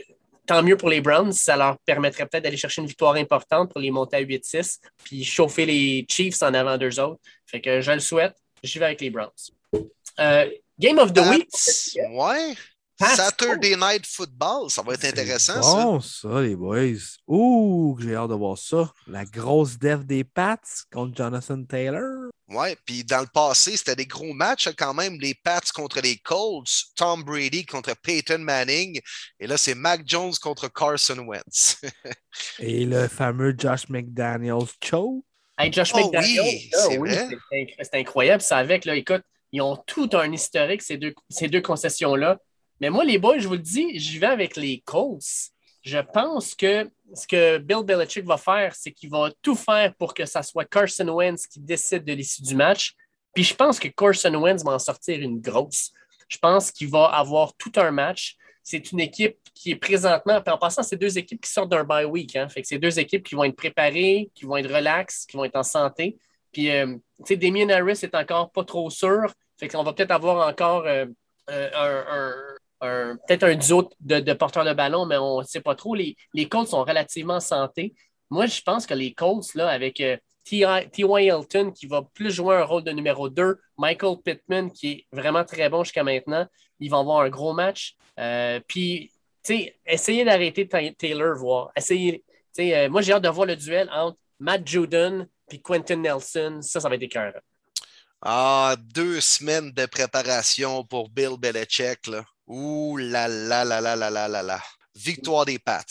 tant mieux pour les Browns. Ça leur permettrait peut-être d'aller chercher une victoire importante pour les monter à huit six puis chauffer les Chiefs en avant d'eux autres. Fait que je le souhaite. J'y vais avec les Browns. Euh, Game of the That's... Week. Ouais. That's Saturday cool. Night Football, ça va être c'est intéressant. Bon, ça. ça, les boys. Ouh, j'ai hâte de voir ça. La grosse def des Pats contre Jonathan Taylor. Oui, puis dans le passé, c'était des gros matchs quand même. Les Pats contre les Colts, Tom Brady contre Peyton Manning. Et là, c'est Mac Jones contre Carson Wentz. Et le fameux Josh McDaniels show. Hey, Josh oh, McDaniels, oui, là, c'est, oui c'est, c'est incroyable. C'est avec, là, écoute, ils ont tout un historique, ces deux, ces deux concessions-là. Mais moi, les boys, je vous le dis, j'y vais avec les Colts. Je pense que ce que Bill Belichick va faire, c'est qu'il va tout faire pour que ça soit Carson Wentz qui décide de l'issue du match. Puis je pense que Carson Wentz va en sortir une grosse. Je pense qu'il va avoir tout un match. C'est une équipe qui est présentement... En passant, c'est deux équipes qui sortent d'un bye week. Hein, fait que c'est deux équipes qui vont être préparées, qui vont être relaxes, qui vont être en santé. Puis, euh, tu sais, Damien Harris est encore pas trop sûr. Fait qu'on va peut-être avoir encore euh, euh, un... un Un, peut-être un duo de, de porteurs de ballon, mais on ne sait pas trop. Les, les Colts sont relativement en santé. Moi, je pense que les Colts, là, avec euh, T Y. Hilton qui va plus jouer un rôle de numéro deux, Michael Pittman qui est vraiment très bon jusqu'à maintenant, ils vont avoir un gros match. Euh, puis, tu sais, essayez d'arrêter ta- Taylor, voir. Essayez, euh, moi, j'ai hâte de voir le duel entre Matt Judon et Quentin Nelson. Ça, ça va être écœurant. Ah, deux semaines de préparation pour Bill Belichick, là. Ouh là là là là là là là là. Victoire des Pats.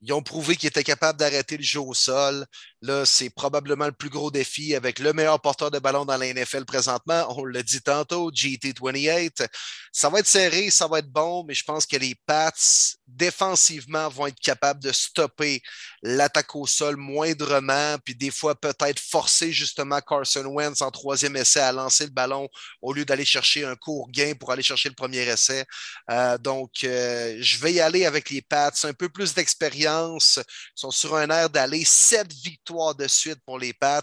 Ils ont prouvé qu'ils étaient capables d'arrêter le jeu au sol. Là, c'est probablement le plus gros défi avec le meilleur porteur de ballon dans la N F L présentement. On l'a dit tantôt, G T vingt-huit. Ça va être serré, ça va être bon, mais je pense que les Pats, défensivement, vont être capables de stopper l'attaque au sol moindrement, puis des fois peut-être forcer justement Carson Wentz en troisième essai à lancer le ballon au lieu d'aller chercher un court gain pour aller chercher le premier essai. Euh, donc, euh, je vais y aller avec les Pats. Un peu plus d'expérience. Ils sont sur un air d'aller sept victoires de suite pour les Pats.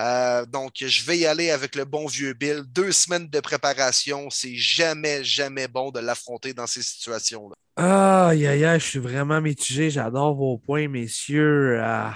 Euh, donc, je vais y aller avec le bon vieux Bill. Deux semaines de préparation, c'est jamais, jamais bon de l'affronter dans ces situations-là. Ah, yeah, yeah, je suis vraiment mitigé. J'adore vos points, messieurs. Ah.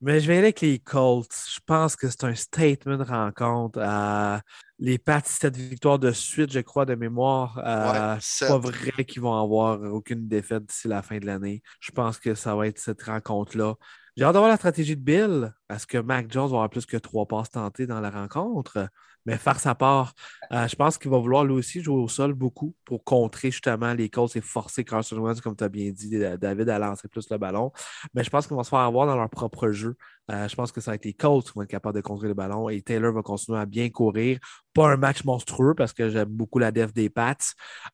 Mais je vais aller avec les Colts. Je pense que c'est un statement de rencontre. Euh, les Pats, cette victoire de suite, je crois, de mémoire. Euh, ouais, c'est pas vrai qu'ils vont avoir aucune défaite d'ici la fin de l'année. Je pense que ça va être cette rencontre-là. J'ai hâte de voir la stratégie de Bill. Est-ce que Mac Jones va avoir plus que trois passes tentées dans la rencontre? Mais farce à part, euh, je pense qu'il va vouloir lui aussi jouer au sol beaucoup pour contrer justement les Colts et forcer Carson Wentz, comme tu as bien dit, David, à lancer plus le ballon. Mais je pense qu'ils vont se faire avoir dans leur propre jeu. Euh, je pense que ça va être les Colts qui vont être capables de contrer le ballon et Taylor va continuer à bien courir. Pas un match monstrueux parce que j'aime beaucoup la def des Pats,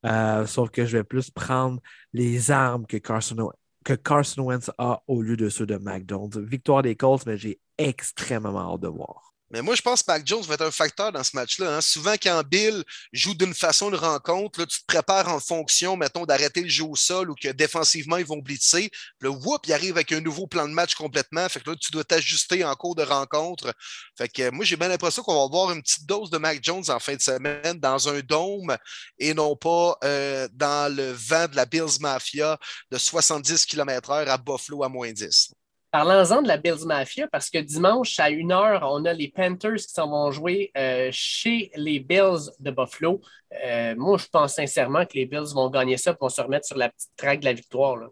euh, sauf que je vais plus prendre les armes que Carson Wentz. que Carson Wentz a au lieu de ceux de Mac Jones. Victoire des Colts, mais j'ai extrêmement hâte de voir. Mais moi, je pense que Mac Jones va être un facteur dans ce match-là. Hein. Souvent, quand Bill joue d'une façon une rencontre, là, tu te prépares en fonction, mettons, d'arrêter le jeu au sol ou que défensivement, ils vont blitzer. Le whoop, il arrive avec un nouveau plan de match complètement. Fait que là, tu dois t'ajuster en cours de rencontre. Fait que euh, moi, j'ai bien l'impression qu'on va avoir une petite dose de Mac Jones en fin de semaine dans un dôme et non pas euh, dans le vent de la Bills Mafia de soixante-dix kilomètres heure à Buffalo à moins dix. Parlons-en de la Bills Mafia, parce que dimanche à une heure, on a les Panthers qui s'en vont jouer euh, chez les Bills de Buffalo. Euh, moi, je pense sincèrement que les Bills vont gagner ça et vont se remettre sur la petite traque de la victoire. Là.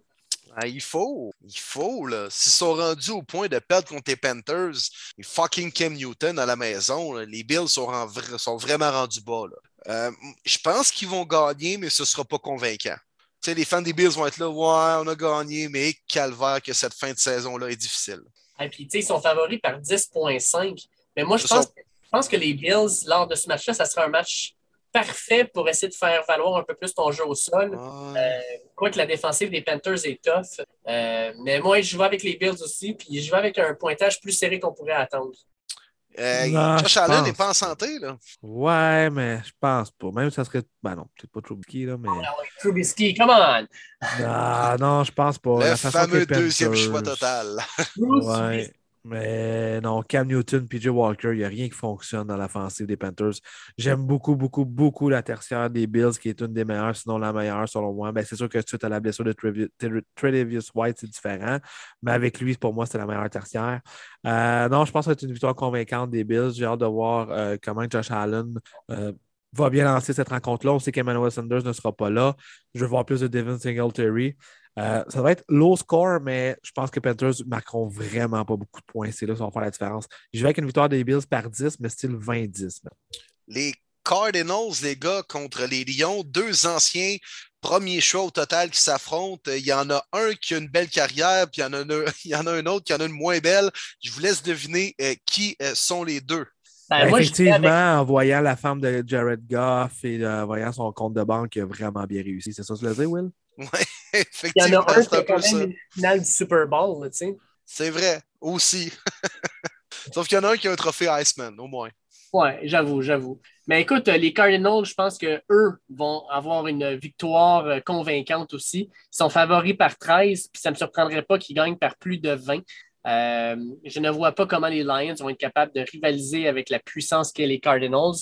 Ah, il faut, il faut, là. S'ils sont rendus au point de perdre contre les Panthers, les fucking Cam Newton à la maison, là, les Bills sont, en vra- sont vraiment rendus bas. Là. Euh, je pense qu'ils vont gagner, mais ce ne sera pas convaincant. Tu sais, les fans des Bills vont être là, ouais, on a gagné, mais calvaire que cette fin de saison-là est difficile. Et puis, tu sais, ils sont favoris par dix virgule cinq. Mais moi, je pense, sont... je pense que les Bills, lors de ce match-là, ça sera un match parfait pour essayer de faire valoir un peu plus ton jeu au sol. Ouais. Euh, Quoique la défensive des Panthers est tough. Euh, mais moi, je joue avec les Bills aussi, puis je joue avec un pointage plus serré qu'on pourrait attendre. Euh, non, Josh Allen n'est pas en santé, là. Ouais, mais je pense pas. Même si ça serait... Ben non, peut-être pas Trubisky, là, mais... Oh, non, Trubisky, come on! Ah, non, je pense pas. Le La fameux deuxième Panthers... choix total. Ouais, mais non, Cam Newton, P J Walker, il n'y a rien qui fonctionne dans l'offensive des Panthers. J'aime beaucoup, beaucoup, beaucoup la tertiaire des Bills, qui est une des meilleures, sinon la meilleure, selon moi. Ben, c'est sûr que suite à la blessure de Tre'Davious White, c'est différent, mais avec lui, pour moi, c'est la meilleure tertiaire. Euh, non, je pense que c'est une victoire convaincante des Bills. J'ai hâte de voir euh, comment Josh Allen euh, va bien lancer cette rencontre-là. On sait qu'Emmanuel Sanders ne sera pas là. Je veux voir plus de Devin Singletary. Euh, ça va être low score, mais je pense que Panthers marqueront vraiment pas beaucoup de points. C'est là que ça va faire la différence. Je vais avec une victoire des Bills par dix, mais style vingt dix. Même. Les Cardinals, les gars, contre les Lions, deux anciens premiers choix au total qui s'affrontent. Il y en a un qui a une belle carrière, puis il y en a, une, il y en a un autre qui en a une moins belle. Je vous laisse deviner euh, qui euh, sont les deux. Ben, moi, effectivement, avec... en voyant la femme de Jared Goff et en voyant son compte de banque, il a vraiment bien réussi. C'est ça que tu le dis, Will? Oui, effectivement. Il y en a un qui a quand même une finale du Super Bowl, tu sais. C'est vrai, aussi. Sauf qu'il y en a un qui a un trophée Iceman, au moins. Oui, j'avoue, j'avoue. Mais écoute, les Cardinals, je pense qu'eux vont avoir une victoire convaincante aussi. Ils sont favoris par treize, puis ça ne me surprendrait pas qu'ils gagnent par plus de vingt. Euh, je ne vois pas comment les Lions vont être capables de rivaliser avec la puissance qu'est les Cardinals.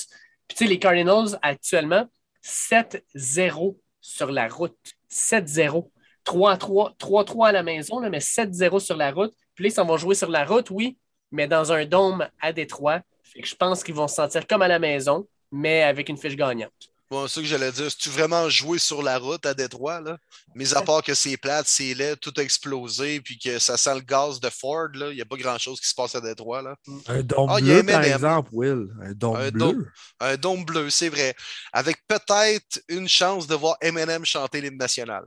Puis tu sais, les Cardinals, actuellement, sept zéro sur la route. sept zéro. trois à trois. trois à trois à la maison, là, mais sept zéro sur la route. Puis là, ils s'en vont jouer sur la route, oui, mais dans un dôme à Détroit. Fait que je pense qu'ils vont se sentir comme à la maison, mais avec une fiche gagnante. Bon, c'est ça que j'allais dire. C'est-tu vraiment joué sur la route à Détroit, là? Mis à part que c'est plate, c'est laid, tout a explosé, puis que ça sent le gaz de Ford, là. Il n'y a pas grand-chose qui se passe à Détroit, là. Un dôme ah, bleu, par exemple, Will. Un dôme un bleu. Dôme, un dôme bleu, c'est vrai. Avec peut-être une chance de voir Eminem chanter l'hymne national.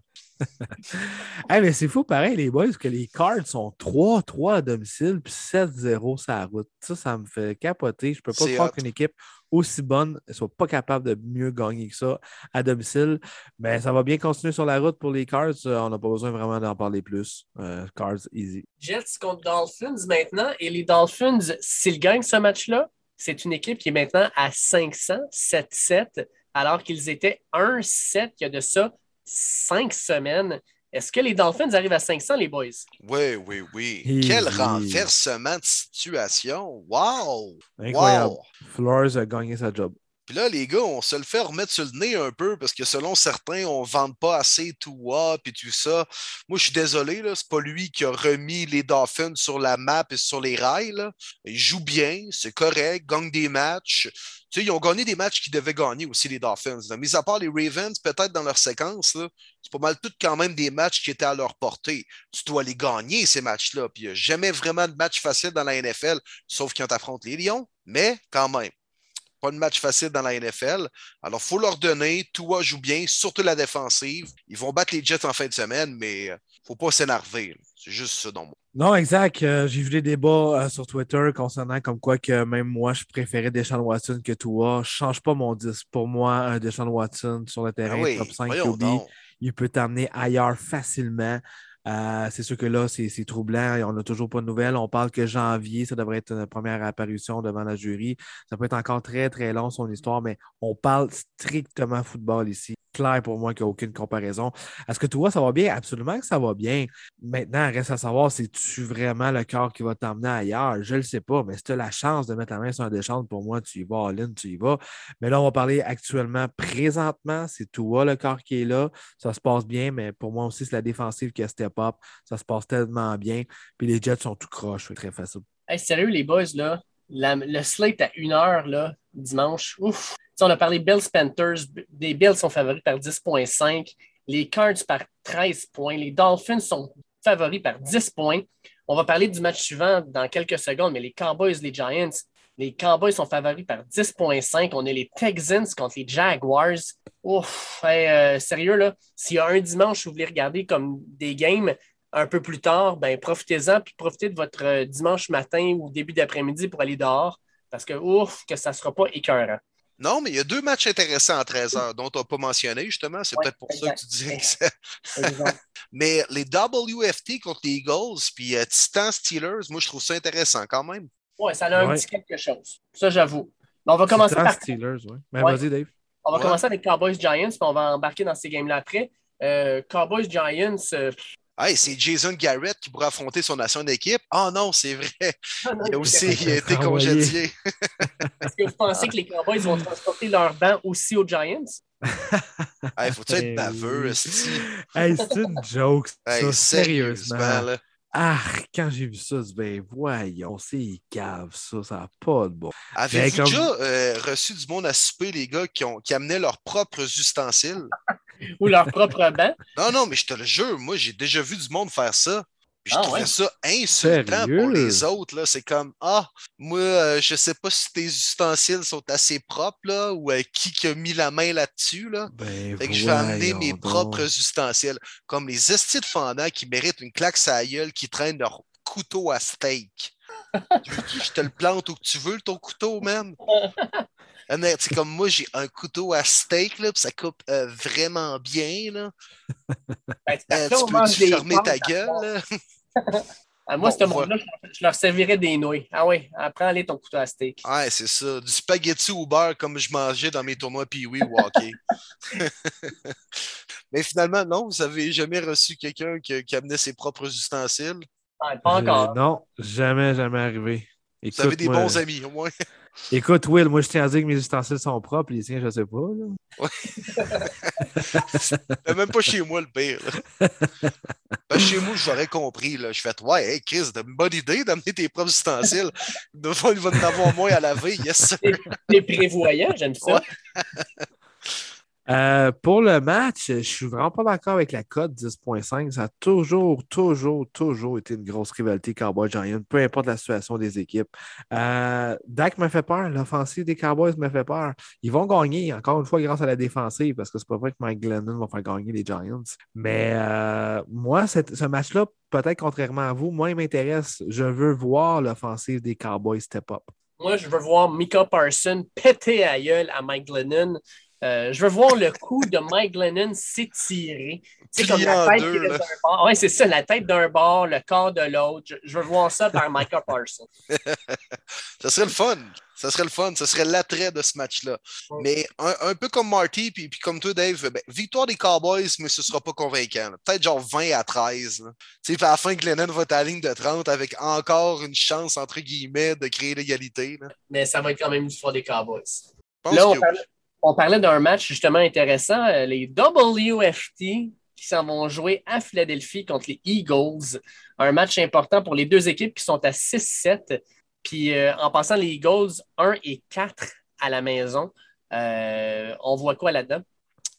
Hey, mais c'est fou, pareil, les boys, que les Cards sont trois trois à domicile puis sept zéro sur la route. Ça, ça me fait capoter. Je peux pas croire qu'une équipe aussi bonne ne soit pas capable de mieux gagner que ça à domicile. Mais ça va bien continuer sur la route pour les Cards. On n'a pas besoin vraiment d'en parler plus. Euh, Cards, easy. Jets contre Dolphins maintenant. Et les Dolphins, s'ils gagnent ce match-là, c'est une équipe qui est maintenant à cinq cents, sept sept, alors qu'ils étaient un sept il y a de ça cinq semaines. Est-ce que les Dolphins arrivent à cinq cents, les boys? Oui, oui, oui. Easy. Quel renversement de situation! Wow! Incroyable. Wow. Flores a gagné sa job. Puis là, les gars, on se le fait remettre sur le nez un peu parce que selon certains, on ne vante pas assez Tua puis tout ça. Moi, je suis désolé, là, c'est pas lui qui a remis les Dolphins sur la map et sur les rails. Là. Il joue bien, c'est correct, gagne des matchs. Tu sais, ils ont gagné des matchs qu'ils devaient gagner aussi, les Dolphins. Là. Mis à part les Ravens, peut-être dans leur séquence, là, c'est pas mal tout quand même des matchs qui étaient à leur portée. Tu dois les gagner, ces matchs-là. Puis il n'y a jamais vraiment de match facile dans la N F L, sauf quand t'affrontes les Lions, mais quand même. Pas de match facile dans la N F L. Alors, il faut leur donner. Tua joue bien, surtout la défensive. Ils vont battre les Jets en fin de semaine, mais il ne faut pas s'énerver. C'est juste ça, non? Non, exact. Euh, j'ai vu des débats euh, sur Twitter concernant comme quoi que même moi, je préférais Deshaun Watson que Tua. Je ne change pas mon dix. Pour moi, euh, Deshaun Watson sur le terrain, ah oui, top cinq Q B, il peut t'emmener ailleurs facilement. Euh, c'est sûr que là, c'est, c'est troublant. On n'a toujours pas de nouvelles. On parle que janvier, ça devrait être notre première apparition devant la jury. Ça peut être encore très, très long, son histoire, mais on parle strictement football ici. Clair pour moi qu'il n'y a aucune comparaison. Est-ce que toi, ça va bien? Absolument que ça va bien. Maintenant, reste à savoir, c'est-tu vraiment le corps qui va t'emmener ailleurs? Je ne le sais pas, mais si tu as la chance de mettre la main sur un déchant, pour moi, tu y vas, Aline, tu y vas. Mais là, on va parler actuellement, présentement, c'est toi le corps qui est là. Ça se passe bien, mais pour moi aussi, c'est la défensive qui a step up. Ça se passe tellement bien. Puis les Jets sont tout croche, c'est très facile. Hey, sérieux, les boys, là, la, le slate à une heure, là, dimanche, ouf! On a parlé Bills Panthers. Les Bills sont favoris par dix virgule cinq. Les Cards par treize points. Les Dolphins sont favoris par dix points. On va parler du match suivant dans quelques secondes, mais les Cowboys, les Giants, les Cowboys sont favoris par dix virgule cinq. On a les Texans contre les Jaguars. Ouf, hey, euh, sérieux, là, s'il y a un dimanche où vous voulez regarder comme des games un peu plus tard, ben profitez-en puis profitez de votre dimanche matin ou début d'après-midi pour aller dehors parce que, ouf, que ça ne sera pas écœurant. Non, mais il y a deux matchs intéressants à treize heures dont on n'a pas mentionné, justement. C'est ouais, peut-être pour exact. Ça que tu disais que c'est... Mais les W F T contre les Eagles puis euh, Titans Steelers, moi, je trouve ça intéressant quand même. Oui, ça a ouais. un petit quelque chose. Ça, j'avoue. Mais on va commencer Titans par... Steelers, oui. Ben, ouais. Vas-y, Dave. On va ouais. commencer avec Cowboys-Giants puis on va embarquer dans ces games-là après. Euh, Cowboys-Giants... Euh... Hey, c'est Jason Garrett qui pourra affronter son ancienne équipe. Ah oh non, c'est vrai. Il a aussi il a été congédié. Est-ce que vous pensez que les Cowboys vont transporter leur banc aussi aux Giants? Hey, faut-tu être baveux, Esti? Hey, c'est une joke, ça, hey, sérieusement. Là. Ah, quand j'ai vu ça, c'est ben voyons, c'est cave, ça, ça n'a pas de bon. Avez-vous comme... déjà euh, reçu du monde à souper, les gars, qui, ont, qui amenaient leurs propres ustensiles? Ou leur propre banc? Non, non, mais je te le jure, moi, j'ai déjà vu du monde faire ça. Je ah, trouvais ouais? ça insultant Sérieux? Pour les autres. Là. C'est comme, ah, moi, euh, je sais pas si tes ustensiles sont assez propres, là, ou euh, qui, qui a mis la main là-dessus. Là. Ben, fait que je vais amener mes donc. propres ustensiles. Comme les estis de fendants qui méritent une claque sur la gueule, qui traînent leur couteau à steak. Je te le plante où tu veux, ton couteau, man. C'est comme moi, j'ai un couteau à steak, là, puis ça coupe euh, vraiment bien. Là. Ben, euh, tu peux-tu fermer ta gueule? Ah, moi, bon, ce monde-là, je, je leur servirais des nouilles. Ah oui, prends-les ton couteau à steak. Ouais, c'est ça. Du spaghetti au beurre comme je mangeais dans mes tournois Pee-Wee ou hockey. Mais finalement, non, vous n'avez jamais reçu quelqu'un qui, qui amenait ses propres ustensiles? Ah, pas encore. Euh, non, jamais, jamais arrivé. Écoute, vous avez des moi, bons amis, au moins. Écoute, Will, moi, je tiens à dire que mes ustensiles sont propres, les tiens, je ne sais pas. Ouais. C'est même pas chez moi le pire. Ben, chez moi, j'aurais compris. Là. Je fais, ouais, hey, Chris, c'est une bonne idée d'amener tes propres ustensiles. Il va en avoir moins à laver, yes sir. T'es prévoyant, j'aime ça. Ouais. Euh, pour le match, je suis vraiment pas d'accord avec la cote dix virgule cinq. Ça a toujours, toujours, toujours été une grosse rivalité Cowboys-Giants, peu importe la situation des équipes. Euh, Dak me fait peur. L'offensive des Cowboys me fait peur. Ils vont gagner, encore une fois, grâce à la défensive, parce que c'est pas vrai que Mike Glennon va faire gagner les Giants. Mais euh, moi, cette, ce match-là, peut-être contrairement à vous, moi, il m'intéresse. Je veux voir l'offensive des Cowboys step up. Moi, je veux voir Micah Parsons péter à gueule à Mike Glennon. Euh, je veux voir le coup de Mike Glennon s'étirer. C'est comme la tête deux, d'un bord. Oui, c'est ça, la tête d'un bord, le corps de l'autre. Je, je veux voir ça par Micah Parsons. Ça serait le fun. Ça serait le fun. Ça serait l'attrait de ce match-là. Ouais. Mais un, un peu comme Marty, puis, puis comme toi, Dave, ben, victoire des Cowboys, mais ce ne sera pas convaincant. Là. Peut-être genre vingt à treize. Tu sais, à la fin, Glennon va être à la ligne de trente avec encore une chance, entre guillemets, de créer l'égalité. Là. Mais ça va être quand même une victoire des Cowboys. Là, on parle... On parlait d'un match justement intéressant, les W F T qui s'en vont jouer à Philadelphie contre les Eagles. Un match important pour les deux équipes qui sont à six sept. Puis euh, en passant, les Eagles un et quatre à la maison. Euh, on voit quoi là-dedans?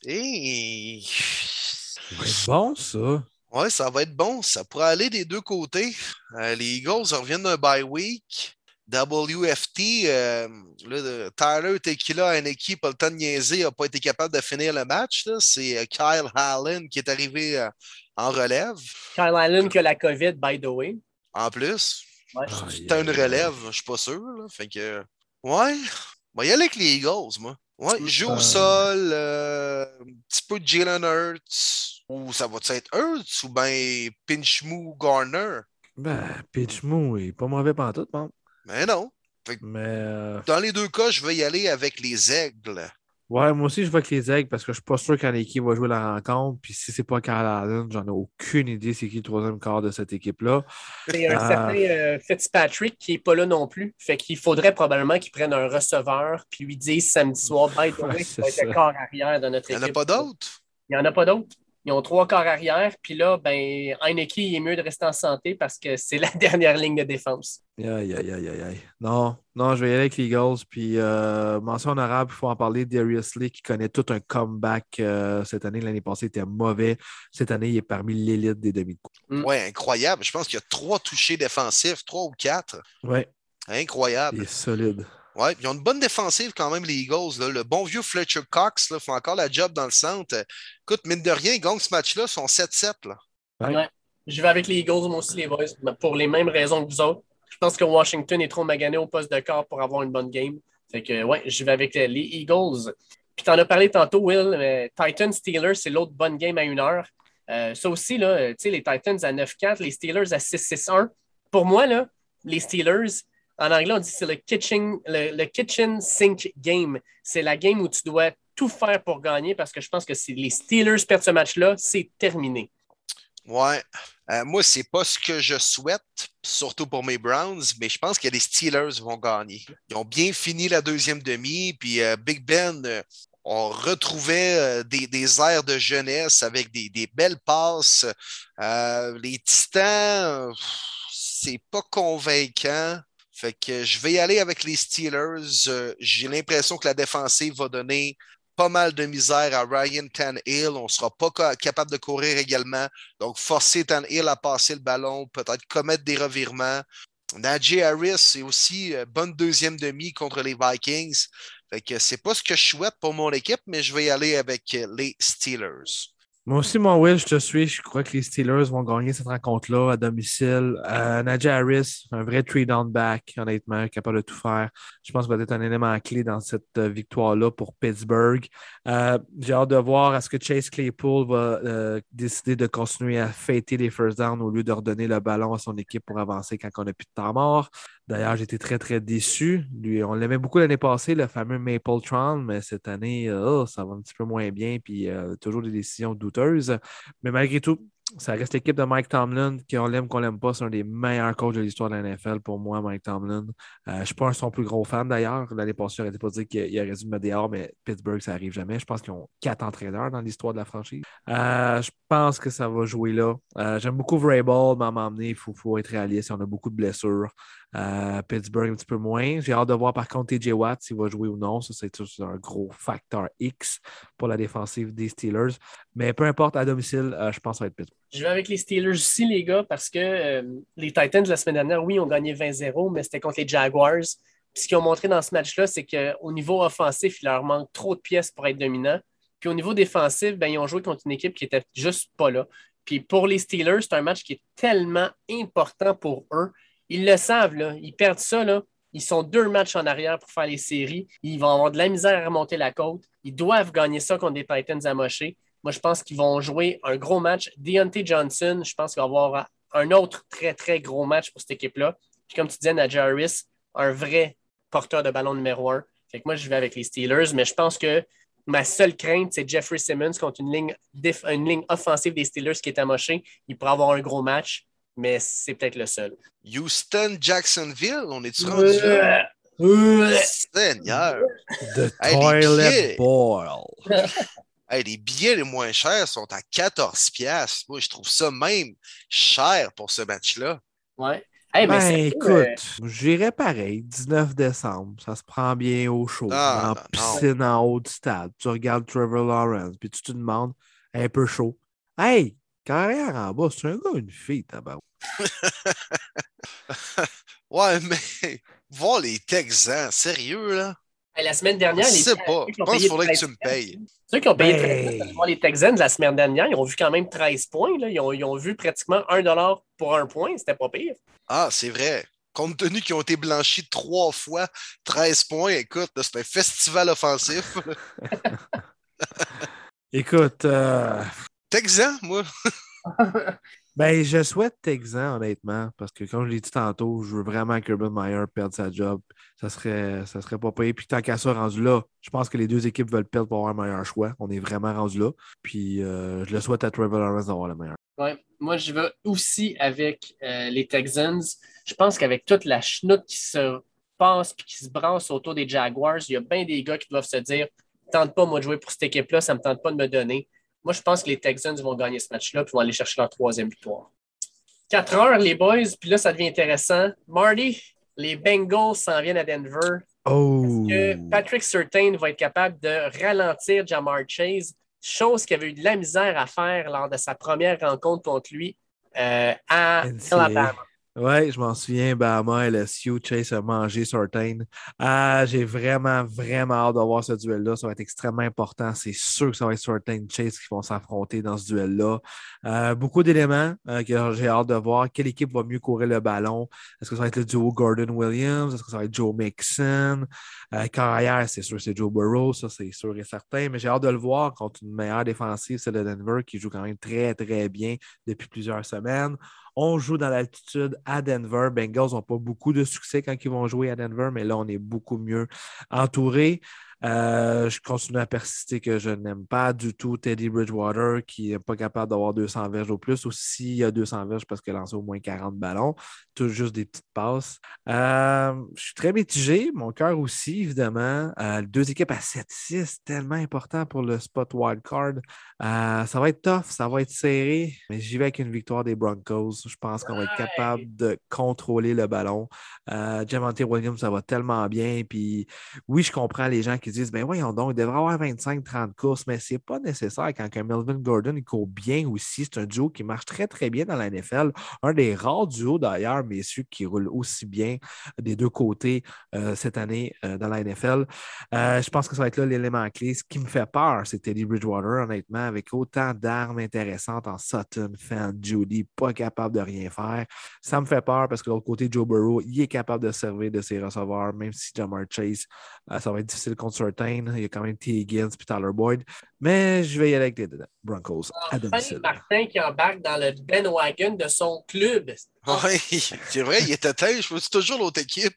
Hey. Ça va être bon, ça. Oui, ça va être bon. Ça pourrait aller des deux côtés. Euh, les Eagles reviennent d'un bye week. W F T, euh, là, Tyler Tequila a une équipe, a le temps de niaiser, n'a pas été capable de finir le match. Là. C'est euh, Kyle Allen qui est arrivé euh, en relève. Kyle Allen qui a la COVID, by the way. En plus, ouais. oh, c'est yeah. une relève, je ne suis pas sûr. Là. Fait que, ouais, bon, il y a avec les Eagles, moi. Ouais, joue au sol, euh, un petit peu de Jalen Hurts, ou ça va-tu être Hurts, ou bien Pinchmu Garner? Ben, Pinchmu, il n'est pas mauvais pantoute, bon. Mais non. Mais euh... Dans les deux cas, je vais y aller avec les Aigles. Ouais, moi aussi, je vais avec les Aigles parce que je suis pas sûr quand l'équipe va jouer la rencontre. Puis si c'est pas Kyle Allen, j'en ai aucune idée c'est qui le troisième quart de cette équipe-là. C'est un euh... certain euh, Fitzpatrick qui n'est pas là non plus. Fait qu'il faudrait probablement qu'il prenne un receveur puis lui dise samedi soir, « By the way, tu vas être le corps arrière de notre équipe. » Il n'y en a pas d'autres? Il n'y en a pas d'autres. Ils ont trois corps arrière, puis là, ben, Heineke, il est mieux de rester en santé parce que c'est la dernière ligne de défense. Aïe, aïe, aïe, aïe. Non, non, je vais y aller avec les Eagles, puis euh, mention honorable, il faut en parler, Darius Lee qui connaît tout un comeback euh, cette année. L'année passée, il était mauvais. Cette année, il est parmi l'élite des demi-coups. Mm. Oui, incroyable. Je pense qu'il y a trois touchés défensifs, trois ou quatre. Oui. Incroyable. Il est solide. Oui, ils ont une bonne défensive quand même, les Eagles. Là. Le bon vieux Fletcher Cox là, fait encore la job dans le centre. Écoute, mine de rien, ils gagnent ce match-là, ils sont sept sept. Là. Ouais. Ouais. Je vais avec les Eagles, moi aussi, les boys, pour les mêmes raisons que vous autres. Je pense que Washington est trop magané au poste de corps pour avoir une bonne game. Fait que, ouais, je vais avec les Eagles. Puis, t'en as parlé tantôt, Will. Euh, Titans-Steelers, c'est l'autre bonne game à une heure. Euh, ça aussi, là, tu sais, les Titans à neuf quatre, les Steelers à six six un. Pour moi, là, les Steelers... En anglais, on dit que c'est le kitchen, le, le kitchen sink game. C'est la game où tu dois tout faire pour gagner parce que je pense que si les Steelers perdent ce match-là, c'est terminé. Ouais. Euh, moi, c'est pas ce que je souhaite, surtout pour mes Browns, mais je pense que les Steelers vont gagner. Ils ont bien fini la deuxième demi, puis euh, Big Ben... Euh, On retrouvait euh, des, des airs de jeunesse avec des, des belles passes. Euh, les Titans, euh, c'est pas convaincant. Fait que je vais y aller avec les Steelers. Euh, j'ai l'impression que la défensive va donner pas mal de misère à Ryan Tannehill. On ne sera pas ca- capable de courir également. Donc, forcer Tannehill à passer le ballon, peut-être commettre des revirements. Najee Harris, c'est aussi euh, bonne deuxième demi contre les Vikings. Fait que c'est pas ce que je souhaite pour mon équipe, mais je vais y aller avec les Steelers. Moi aussi, mon Will, je te suis. Je crois que les Steelers vont gagner cette rencontre-là à domicile. Euh, Najee Harris, un vrai three-down back, honnêtement, capable de tout faire. Je pense que ça va être un élément clé dans cette victoire-là pour Pittsburgh. Euh, j'ai hâte de voir est-ce que Chase Claypool va euh, décider de continuer à fêter les first downs au lieu de redonner le ballon à son équipe pour avancer quand on n'a plus de temps mort. D'ailleurs, j'étais très, très déçu. Lui, on l'aimait beaucoup l'année passée, le fameux Mapletron, mais cette année, oh, ça va un petit peu moins bien, puis euh, toujours des décisions douteuses. Mais malgré tout, ça reste l'équipe de Mike Tomlin, qu'on l'aime, qu'on l'aime pas, c'est un des meilleurs coachs de l'histoire de la N F L pour moi, Mike Tomlin. Euh, je ne suis pas son plus gros fan d'ailleurs. L'année passée, j'aurais pas dit qu'il aurait dû me dehors, mais Pittsburgh, ça n'arrive jamais. Je pense qu'ils ont quatre entraîneurs dans l'histoire de la franchise. Euh, je pense que ça va jouer là. Euh, j'aime beaucoup Vrabel, mais à m'emmener, il faut, faut être réaliste. On a beaucoup de blessures. Euh, Pittsburgh, un petit peu moins. J'ai hâte de voir par contre T J. Watt s'il va jouer ou non. Ça, c'est, c'est un gros facteur X pour la défensive des Steelers. Mais peu importe, à domicile, euh, je pense que ça va être Pittsburgh. Je vais avec les Steelers aussi, les gars, parce que euh, les Titans, la semaine dernière, oui, ont gagné vingt à zéro, mais c'était contre les Jaguars. Puis ce qu'ils ont montré dans ce match-là, c'est qu'au niveau offensif, il leur manque trop de pièces pour être dominant. Puis au niveau défensif, ben, ils ont joué contre une équipe qui n'était juste pas là. Puis pour les Steelers, c'est un match qui est tellement important pour eux. Ils le savent, là. Ils perdent ça, là. Ils sont deux matchs en arrière pour faire les séries. Ils vont avoir de la misère à remonter la côte. Ils doivent gagner ça contre des Titans amochés. Moi, je pense qu'ils vont jouer un gros match. Deontay Johnson, je pense qu'il va avoir un autre très, très gros match pour cette équipe-là. Puis comme tu disais, Najee Harris, un vrai porteur de ballon numéro un. Fait que moi, je vais avec les Steelers, mais je pense que ma seule crainte, c'est Jeffrey Simmons contre une ligne, déf- une ligne offensive des Steelers qui est amochée. Il pourrait avoir un gros match. Mais c'est peut-être le seul. Houston, Jacksonville, on est-tu rendu là? Seigneur! The hey, Toilet Bowl! Hey, les billets les moins chers sont à quatorze dollars$. Moi, je trouve ça même cher pour ce match-là. Ouais. Hey, ben, ben écoute, euh... j'irais pareil, dix-neuf décembre, ça se prend bien au chaud, non, en non, piscine non. En haut du stade. Tu regardes Trevor Lawrence, puis tu te demandes, un peu chaud, « Hey! » Carrière en bas, c'est un gars ou une fille, tabac. Ouais, mais voir les Texans, sérieux, là? La semaine dernière, les Texans. Je sais pas, je pense qu'il faudrait que tu me payes. Ceux qui ont payé treize points, les Texans la semaine dernière, ils ont vu quand même treize points. Là. Ils, ont, ils ont vu pratiquement un dollar pour un point, c'était pas pire. Ah, c'est vrai. Compte tenu qu'ils ont été blanchis trois fois, treize points, écoute, là, c'est un festival offensif. Écoute, euh... Texan, moi. Ben, je souhaite Texan, honnêtement, parce que comme je l'ai dit tantôt, je veux vraiment qu'Urban Meyer perde sa job. Ça serait, ça serait pas payé. Puis tant qu'à ça, rendu là, je pense que les deux équipes veulent perdre pour avoir un meilleur choix. On est vraiment rendu là. Puis euh, je le souhaite à Trevor Lawrence d'avoir le meilleur. Ouais, moi, je vais aussi avec euh, les Texans. Je pense qu'avec toute la chenoute qui se passe et qui se brasse autour des Jaguars, il y a bien des gars qui doivent se dire « Tente pas, moi, de jouer pour cette équipe-là, ça me tente pas de me donner. » Moi, je pense que les Texans vont gagner ce match-là et vont aller chercher leur troisième victoire. Quatre heures, les boys, puis là, ça devient intéressant. Marty, les Bengals s'en viennent à Denver. Oh. Est-ce que Patrick Surtain va être capable de ralentir Ja'Marr Chase, chose qu'il avait eu de la misère à faire lors de sa première rencontre contre lui euh, à Alabama? Oui, je m'en souviens, Bahama et le Sioux Chase a mangé Surtain. Ah, j'ai vraiment, vraiment hâte de voir ce duel-là. Ça va être extrêmement important. C'est sûr que ça va être Surtain et Chase qui vont s'affronter dans ce duel-là. Euh, beaucoup d'éléments euh, que j'ai hâte de voir. Quelle équipe va mieux courir le ballon? Est-ce que ça va être le duo Gordon-Williams? Est-ce que ça va être Joe Mixon? Euh, Carrière, c'est sûr que c'est Joe Burrow. Ça, c'est sûr et certain. Mais j'ai hâte de le voir contre une meilleure défensive, celle de Denver, qui joue quand même très, très bien depuis plusieurs semaines. On joue dans l'altitude à Denver. Bengals n'ont pas beaucoup de succès quand ils vont jouer à Denver, mais là, on est beaucoup mieux entouré. Euh, je continue à persister que je n'aime pas du tout Teddy Bridgewater, qui n'est pas capable d'avoir deux cents verges au plus, ou s'il y a deux cents verges parce qu'il a lancé au moins quarante ballons, tout juste des petites passes. Euh, je suis très mitigé, mon cœur aussi, évidemment. Euh, deux équipes à sept six, tellement important pour le spot wildcard. Euh, ça va être tough, ça va être serré, mais j'y vais avec une victoire des Broncos. Je pense qu'on va être capable de contrôler le ballon. Euh, Javonte Williams, ça va tellement bien. Puis oui, je comprends les gens qui disent « Ben voyons donc, il devrait avoir vingt-cinq trente courses, mais c'est pas nécessaire quand Melvin Gordon il court bien aussi. C'est un duo qui marche très, très bien dans la N F L. Un des rares duos d'ailleurs, messieurs, qui roule aussi bien des deux côtés euh, cette année euh, dans la N F L. Euh, je pense que ça va être là l'élément clé. Ce qui me fait peur, c'est Teddy Bridgewater, honnêtement, avec autant d'armes intéressantes en Sutton, Fan, Judy, pas capable de rien faire. Ça me fait peur parce que de l'autre côté, Joe Burrow, il est capable de servir de ses receveurs, même si Ja'Marr Chase, euh, ça va être difficile contre Surtain. Il y a quand même T. Higgins puis Tyler Boyd. Mais je vais y aller avec les Broncos à domicile. Martin qui embarque dans le bandwagon de son club. Oui, c'est vrai, il est atteint. Je veux toujours l'autre équipe.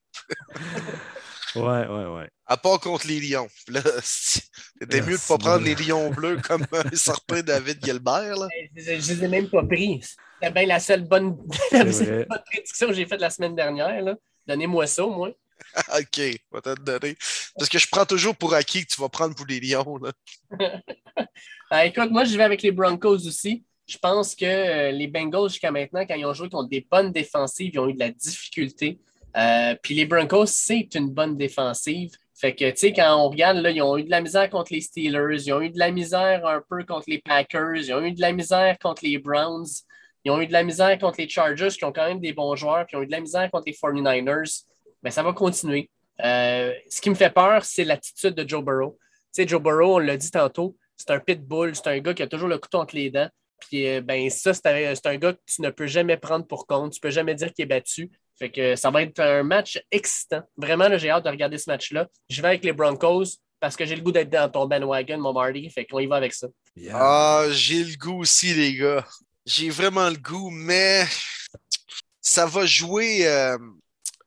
Ouais, ouais, ouais. À part contre les Lions. Là, c'était mieux de ne pas prendre les Lions bleus comme un certain David Gilbert. Là. Je ne les ai même pas pris. C'était bien la seule bonne, la seule bonne prédiction que j'ai faite la semaine dernière. Là. Donnez-moi ça, au moins. OK, on va te le donner. Parce que je prends toujours pour acquis que tu vas prendre pour les Lions. Là. euh, écoute, moi, je vais avec les Broncos aussi. Je pense que euh, les Bengals, jusqu'à maintenant, quand ils ont joué contre des bonnes défensives, ils ont eu de la difficulté. Euh, puis les Broncos, c'est une bonne défensive. Fait que, tu sais, quand on regarde, là, ils ont eu de la misère contre les Steelers, ils ont eu de la misère un peu contre les Packers, ils ont eu de la misère contre les Browns, ils ont eu de la misère contre les Chargers, qui ont quand même des bons joueurs, puis ils ont eu de la misère contre les forty-niners. Bien, ça va continuer. Euh, ce qui me fait peur, c'est l'attitude de Joe Burrow. Tu sais, Joe Burrow, on l'a dit tantôt, c'est un pitbull, c'est un gars qui a toujours le couteau entre les dents. Puis, ben ça, c'est un, c'est un gars que tu ne peux jamais prendre pour compte. Tu ne peux jamais dire qu'il est battu. Fait que ça va être un match excitant. Vraiment, là, j'ai hâte de regarder ce match-là. Je vais avec les Broncos parce que j'ai le goût d'être dans ton bandwagon, mon Marty. Fait qu'on y va avec ça. Yeah. Ah, j'ai le goût aussi, les gars. J'ai vraiment le goût, mais ça va jouer euh,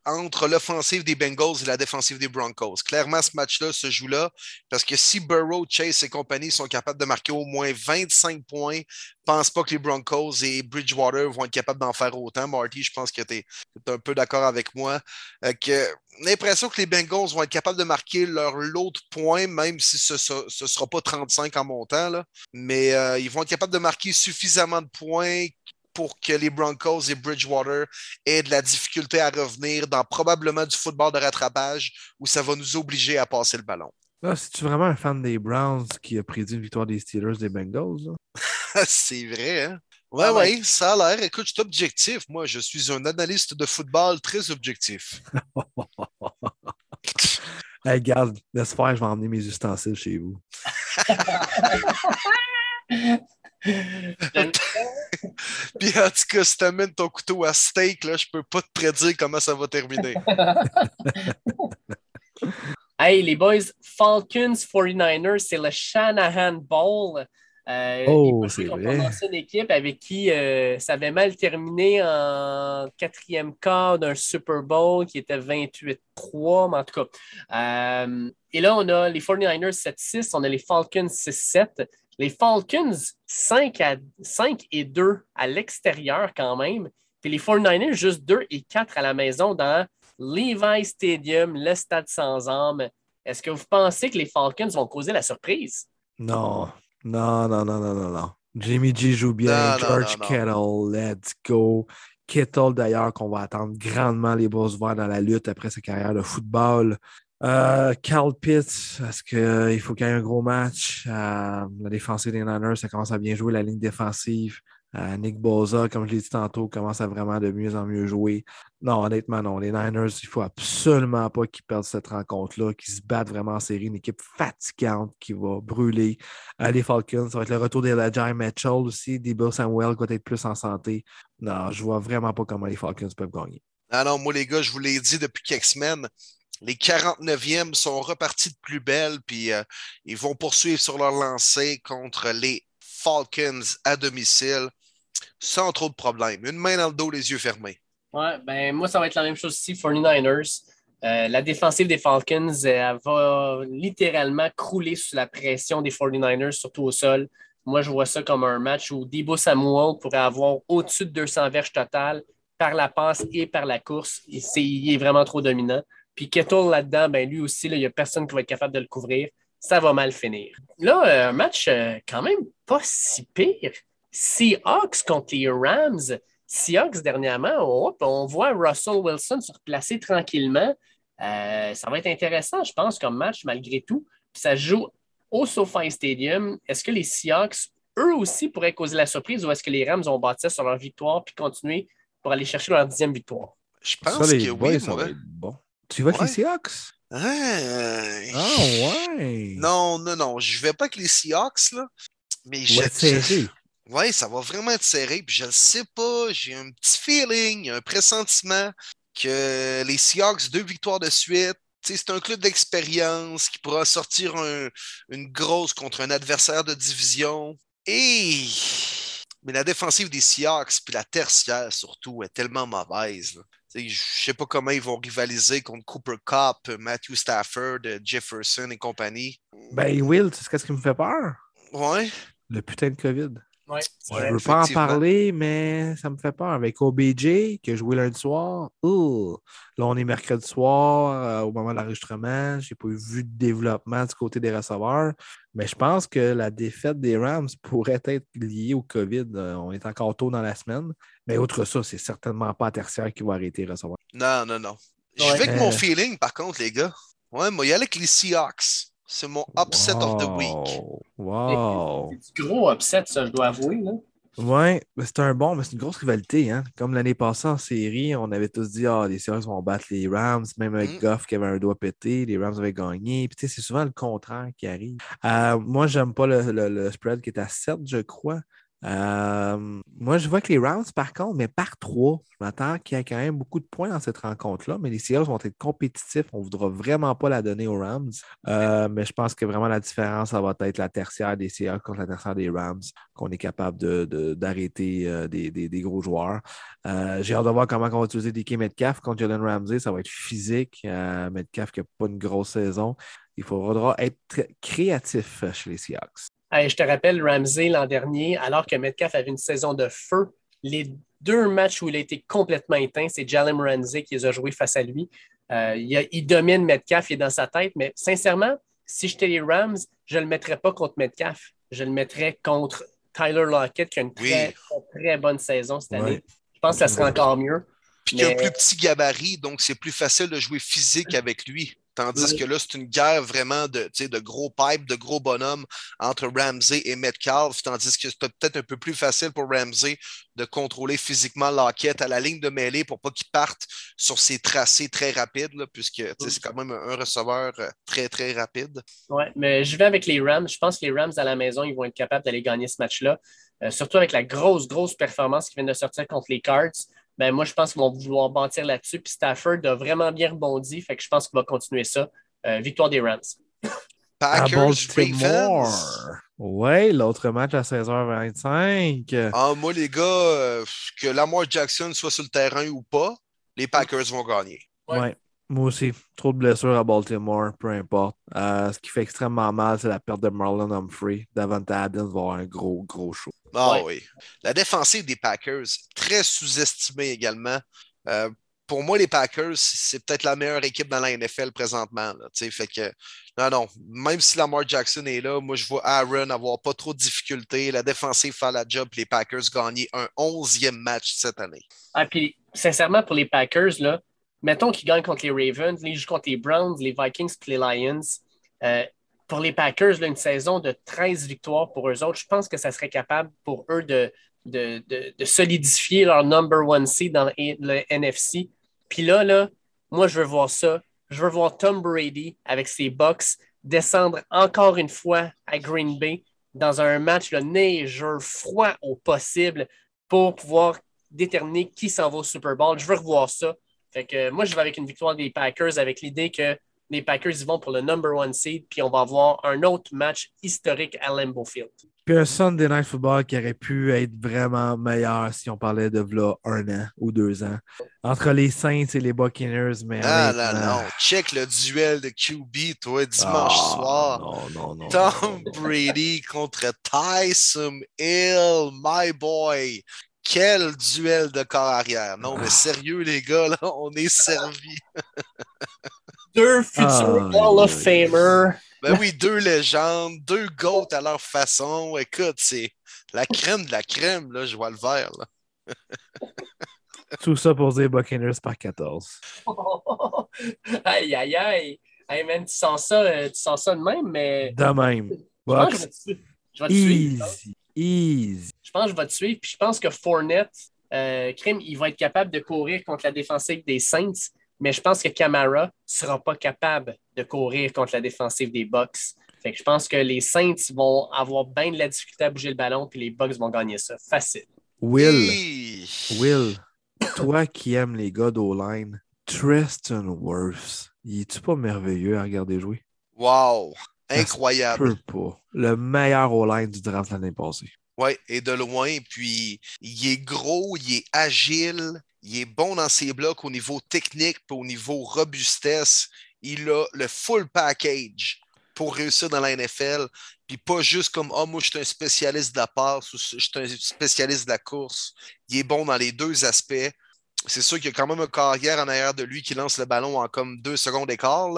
entre l'offensive des Bengals et la défensive des Broncos. Clairement, ce match-là se joue là parce que si Burrow, Chase et compagnie sont capables de marquer au moins vingt-cinq points, pense pas que les Broncos et Bridgewater vont être capables d'en faire autant. Marty, je pense que tu es un peu d'accord avec moi. Euh, que, l'impression que les Bengals vont être capables de marquer leur lot de points, même si ce ne sera pas trente-cinq en montant, là. Mais euh, ils vont être capables de marquer suffisamment de points pour que les Broncos et Bridgewater aient de la difficulté à revenir dans probablement du football de rattrapage où ça va nous obliger à passer le ballon. Là, c'est-tu vraiment un fan des Browns qui a prédit une victoire des Steelers des Bengals? Là? C'est vrai, hein? Oui, ah, oui, ouais, ça a l'air. Écoute, je suis objectif. Moi, je suis un analyste de football très objectif. Hey, regarde, laisse faire, je vais emmener mes ustensiles chez vous. Puis en tout cas, si tu amènes ton couteau à steak, là, je peux pas te prédire comment ça va terminer. Hey, les boys, Falcons forty-niners, c'est le Shanahan Bowl. Euh, oh, c'est vrai. On commence une équipe avec qui euh, ça avait mal terminé en quatrième quart d'un Super Bowl qui était vingt-huit à trois, mais en tout cas. Euh, et là, on a les forty-niners sept six, on a les Falcons six sept. Les Falcons, cinq, à, cinq et deux à l'extérieur quand même. Puis les forty-niners, juste deux et quatre à la maison dans Levi Stadium, le stade sans âme. Est-ce que vous pensez que les Falcons vont causer la surprise? Non, non, non, non, non, non, non. Jimmy G joue bien, non, George non, non, non. Kittle, let's go. Kittle, d'ailleurs, qu'on va attendre grandement les Bulls voir dans la lutte après sa carrière de football. Euh, Kyle Pitts, est-ce qu'il faut qu'il y ait un gros match? Euh, la défensive des Niners, ça commence à bien jouer, la ligne défensive. Euh, Nick Bosa, comme je l'ai dit tantôt, commence à vraiment de mieux en mieux jouer. Non, honnêtement, non. Les Niners, il ne faut absolument pas qu'ils perdent cette rencontre-là, qu'ils se battent vraiment en série. Une équipe fatigante qui va brûler. Euh, les Falcons, ça va être le retour de la Jai Mitchell aussi. Debo Samuel qui va être plus en santé. Non, je ne vois vraiment pas comment les Falcons peuvent gagner. Ah non, moi, les gars, je vous l'ai dit depuis quelques semaines. Les quarante-neuvièmes sont repartis de plus belle, puis euh, ils vont poursuivre sur leur lancée contre les Falcons à domicile sans trop de problèmes. Une main dans le dos, les yeux fermés. Ouais, ben moi, ça va être la même chose ici, forty-niners. Euh, la défensive des Falcons, elle va littéralement crouler sous la pression des forty-niners, surtout au sol. Moi, je vois ça comme un match où Debo Samuel pourrait avoir au-dessus de deux cents verges totales par la passe et par la course. Il, c'est, il est vraiment trop dominant. Puis Kettle là-dedans, ben lui aussi, il n'y a personne qui va être capable de le couvrir. Ça va mal finir. Là, un match euh, quand même pas si pire. Seahawks contre les Rams. Seahawks, dernièrement, oh, on voit Russell Wilson se replacer tranquillement. Euh, ça va être intéressant, je pense, comme match, malgré tout. Puis ça se joue au SoFi Stadium. Est-ce que les Seahawks, eux aussi, pourraient causer la surprise ou est-ce que les Rams ont bâti sur leur victoire puis continuer pour aller chercher leur dixième victoire? Je pense ça, que oui, ça va être bon. Tu vas ouais. avec les Seahawks? Ah ouais. Oh, ouais! Non, non, non. Je vais pas avec les Seahawks, là. Mais je... je... Oui, ça va vraiment être serré. Puis je le sais pas. J'ai un petit feeling, un pressentiment que les Seahawks, deux victoires de suite. T'sais, c'est un club d'expérience qui pourra sortir un, une grosse contre un adversaire de division. Et mais la défensive des Seahawks, puis la tertiaire surtout, est tellement mauvaise. Je ne sais pas comment ils vont rivaliser contre Cooper Kupp, Matthew Stafford, Jefferson et compagnie. Ben, Will, tu sais ce qui me fait peur? Oui. Le putain de COVID. Ouais. Je ne veux pas en parler, mais ça me fait peur. Avec O B J, qui a joué lundi soir, oh. Là, on est mercredi soir, euh, au moment de l'enregistrement. Je n'ai pas vu de développement du côté des receveurs. Mais je pense que la défaite des Rams pourrait être liée au COVID. Euh, on est encore tôt dans la semaine. Mais outre ça, c'est certainement pas la tertiaire qui va arrêter les receveurs. Non, non, non. Ouais. Je vais avec euh... mon feeling, par contre, les gars. Ouais, moi, il y a avec les Seahawks. C'est mon upset wow. of the week. Wow. C'est du gros upset, ça, je dois avouer. Oui, c'est un bon, mais c'est une grosse rivalité. Hein? Comme l'année passée en série, on avait tous dit ah, oh, les Seahawks vont battre les Rams, même avec mm. Goff qui avait un doigt pété, les Rams avaient gagné. Puis, c'est souvent le contraire qui arrive. Euh, moi, j'aime pas le, le, le spread qui est à sept, je crois. Euh, moi, je vois que les Rams, par contre, mais par trois, je m'attends qu'il y a quand même beaucoup de points dans cette rencontre-là, mais les Seahawks vont être compétitifs. On ne voudra vraiment pas la donner aux Rams. Euh, mais je pense que vraiment la différence, ça va être la tertiaire des Seahawks contre la tertiaire des Rams, qu'on est capable de, de, d'arrêter euh, des, des, des gros joueurs. Euh, j'ai hâte de voir comment on va utiliser D K Metcalf contre Jalen Ramsey. Ça va être physique. Euh, Metcalf qui n'a pas une grosse saison. Il faudra être créatif chez les Seahawks. Hey, je te rappelle, Ramsey, l'an dernier, alors que Metcalf avait une saison de feu, les deux matchs où il a été complètement éteint, c'est Jalen Ramsey qui les a joués face à lui. Euh, il, a, il domine Metcalf, il est dans sa tête, mais sincèrement, si j'étais les Rams, je ne le mettrais pas contre Metcalf. Je le mettrais contre Tyler Lockett, qui a une très, oui. très, très bonne saison cette année. Ouais. Je pense que ça serait encore mieux. Puis mais... il a un plus petit gabarit, donc c'est plus facile de jouer physique avec lui. Tandis que là, c'est une guerre vraiment de, de gros pipes, de gros bonhommes entre Ramsey et Metcalf, tandis que c'était peut-être un peu plus facile pour Ramsey de contrôler physiquement Lockett à la ligne de mêlée pour pas qu'il parte sur ses tracés très rapides, là, puisque c'est quand même un receveur très, très rapide. Oui, mais je vais avec les Rams. Je pense que les Rams à la maison, ils vont être capables d'aller gagner ce match-là, euh, surtout avec la grosse, grosse performance qui vient de sortir contre les Cards. Ben moi, je pense qu'ils vont vouloir bâtir là-dessus. Puis Stafford a vraiment bien rebondi. Fait que je pense qu'il va continuer ça. Euh, victoire des Rams. Packers Ravens. Oui, l'autre match à seize heures vingt-cinq. Ah, moi, les gars, euh, que Lamar Jackson soit sur le terrain ou pas, les Packers vont gagner. Oui. Ouais. Moi aussi. Trop de blessures à Baltimore, peu importe. Euh, ce qui fait extrêmement mal, c'est la perte de Marlon Humphrey. Davante Adams va avoir un gros, gros show. Ah ouais. oui. La défensive des Packers, très sous-estimée également. Euh, pour moi, les Packers, c'est peut-être la meilleure équipe dans la N F L présentement. Là, fait que, non, non. Même si Lamar Jackson est là, moi, je vois Aaron avoir pas trop de difficultés. La défensive faire la job, les Packers gagner un onzième match cette année. Ah, puis, sincèrement, pour les Packers, là, mettons qu'ils gagnent contre les Ravens, ils jouent contre les Browns, les Vikings et les Lions. Euh, pour les Packers, là, une saison de treize victoires pour eux autres, je pense que ça serait capable pour eux de, de, de, de solidifier leur number one seed dans le N F C. Puis là, là, moi, je veux voir ça. Je veux voir Tom Brady avec ses Bucks descendre encore une fois à Green Bay dans un match là, neigeux, froid au possible pour pouvoir déterminer qui s'en va au Super Bowl. Je veux revoir ça. Fait que moi, je vais avec une victoire des Packers avec l'idée que les Packers y vont pour le number one seed, puis on va avoir un autre match historique à Lambeau Field. Puis un Sunday Night Football qui aurait pu être vraiment meilleur si on parlait de là un an ou deux ans. Entre les Saints et les Buccaneers, mais... Ah là là, non. Check le duel de Q B, toi, dimanche ah, soir. Non, non, non. Tom non. Brady contre Tyson Hill, my boy. Quel duel de corps arrière. Non, mais sérieux, les gars, là, on est servis. Deux futurs oh, Hall of Famer. Ben oui, deux légendes, deux goats à leur façon. Écoute, c'est la crème de la crème, là, je vois le vert. Là. Tout ça pour dire Buccaneers par quatorze. Oh, aïe, aïe, aïe. Hey, man, tu sens ça, tu sens ça de même, mais... De même. Je pense que je vais te suivre. Je vais te suivre. Easy. Easy. Je pense que je vais te suivre. Puis je pense que Fournette, euh, Krim, il va être capable de courir contre la défensive des Saints, mais je pense que Kamara ne sera pas capable de courir contre la défensive des Bucks. Fait que je pense que les Saints vont avoir bien de la difficulté à bouger le ballon, puis les Bucks vont gagner ça. Facile. Will, oui. Will, toi qui aimes les gars d'O-Line, Tristan Wirfs, il est-tu pas merveilleux à regarder jouer? Wow! Incroyable. Pas. Le meilleur O-line du draft l'année passée. Oui, et de loin. Puis, il est gros, il est agile, il est bon dans ses blocs au niveau technique, puis au niveau robustesse. Il a le full package pour réussir dans la N F L. Puis pas juste comme « Ah, oh, moi, je suis un spécialiste de la passe » ou « Je suis un spécialiste de la course ». Il est bon dans les deux aspects. C'est sûr qu'il y a quand même une carrière en arrière de lui qui lance le ballon en comme deux secondes d'écart.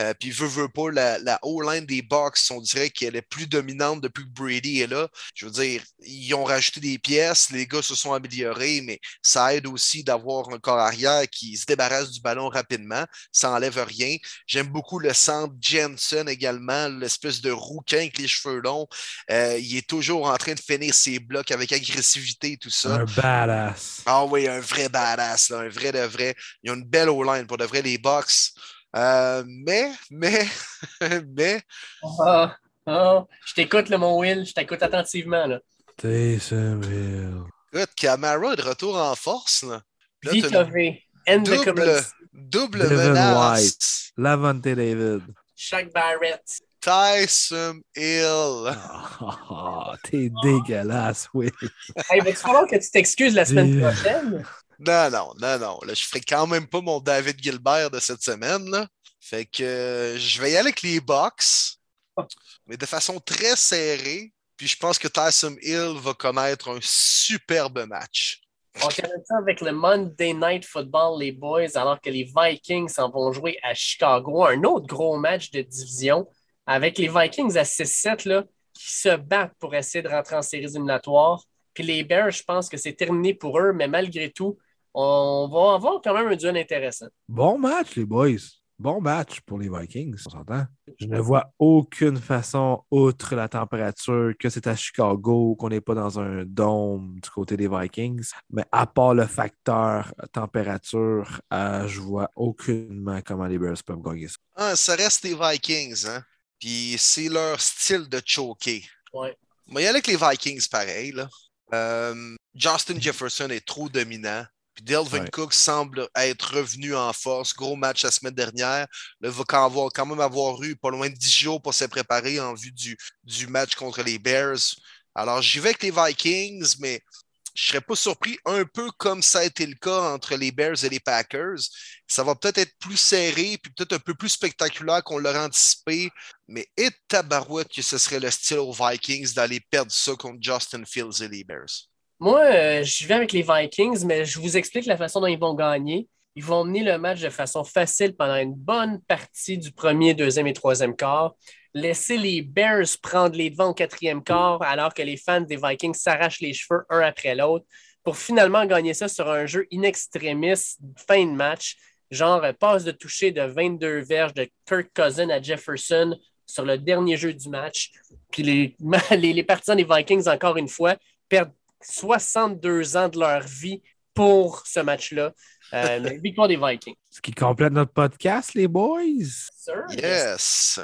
Euh, puis veut, veut pas, la, la O-line des Bucs, on dirait qu'elle est plus dominante depuis que Brady est là. Je veux dire, ils ont rajouté des pièces, les gars se sont améliorés, mais ça aide aussi d'avoir un corps arrière qui se débarrasse du ballon rapidement. Ça n'enlève rien. J'aime beaucoup le centre Jensen également, l'espèce de rouquin avec les cheveux longs. Euh, il est toujours en train de finir ses blocs avec agressivité et tout ça. Un badass. Ah oui, un vrai badass. Là, un vrai de vrai. Ils ont une belle O-line pour de vrai, les Bucs. Euh, mais, mais, mais... Oh, oh, je t'écoute, là, mon Will. Je t'écoute attentivement. Là. T'es ça, Will. Écoute, Camara est de retour en force. Là. Là, V T V, N de double, double menace. Lavonte David. Shaq Barrett. Tyson Hill. Oh, oh, t'es oh. dégueulasse, Will. Hey, va-tu falloir que tu t'excuses la semaine prochaine? Non, non, non, non. Là, je ferai quand même pas mon David Gilbert de cette semaine. Là. Fait que euh, je vais y aller avec les Bucs, mais de façon très serrée. Puis je pense que Taysom Hill va connaître un superbe match. On termine ça avec le Monday Night Football, les boys, alors que les Vikings s'en vont jouer à Chicago. Un autre gros match de division avec les Vikings à six sept là, qui se battent pour essayer de rentrer en séries éliminatoires. Puis les Bears, je pense que c'est terminé pour eux, mais malgré tout, on va avoir quand même un duel intéressant. Bon match, les boys. Bon match pour les Vikings, on s'entend. Je ne vois aucune façon, outre la température, que c'est à Chicago, qu'on n'est pas dans un dôme du côté des Vikings. Mais à part le facteur température, euh, je vois aucunement comment les Bears peuvent gagner ça. Ah, ça reste les Vikings, hein? Puis c'est leur style de choquer. Ouais. Mais il y a avec les Vikings, pareil, là. Euh, Justin Jefferson est trop dominant. Puis Dalvin ouais. Cook semble être revenu en force. Gros match la semaine dernière. Il va quand même avoir eu pas loin de dix jours pour se préparer en vue du, du match contre les Bears. Alors, j'y vais avec les Vikings, mais je ne serais pas surpris, un peu comme ça a été le cas entre les Bears et les Packers. Ça va peut-être être plus serré, puis peut-être un peu plus spectaculaire qu'on l'aurait anticipé. Mais et tabarouette que ce serait le style aux Vikings d'aller perdre ça contre Justin Fields et les Bears. Moi, euh, je vais avec les Vikings, mais je vous explique la façon dont ils vont gagner. Ils vont mener le match de façon facile pendant une bonne partie du premier, deuxième et troisième quart. Laisser les Bears prendre les devants au quatrième quart alors que les fans des Vikings s'arrachent les cheveux un après l'autre pour finalement gagner ça sur un jeu in extremis, fin de match, genre passe de toucher de vingt-deux verges de Kirk Cousins à Jefferson sur le dernier jeu du match. Puis les, les, les partisans des Vikings, encore une fois, perdent soixante-deux ans de leur vie pour ce match-là. Euh, la victoire des Vikings. Ce qui complète notre podcast, les boys. Sir, yes.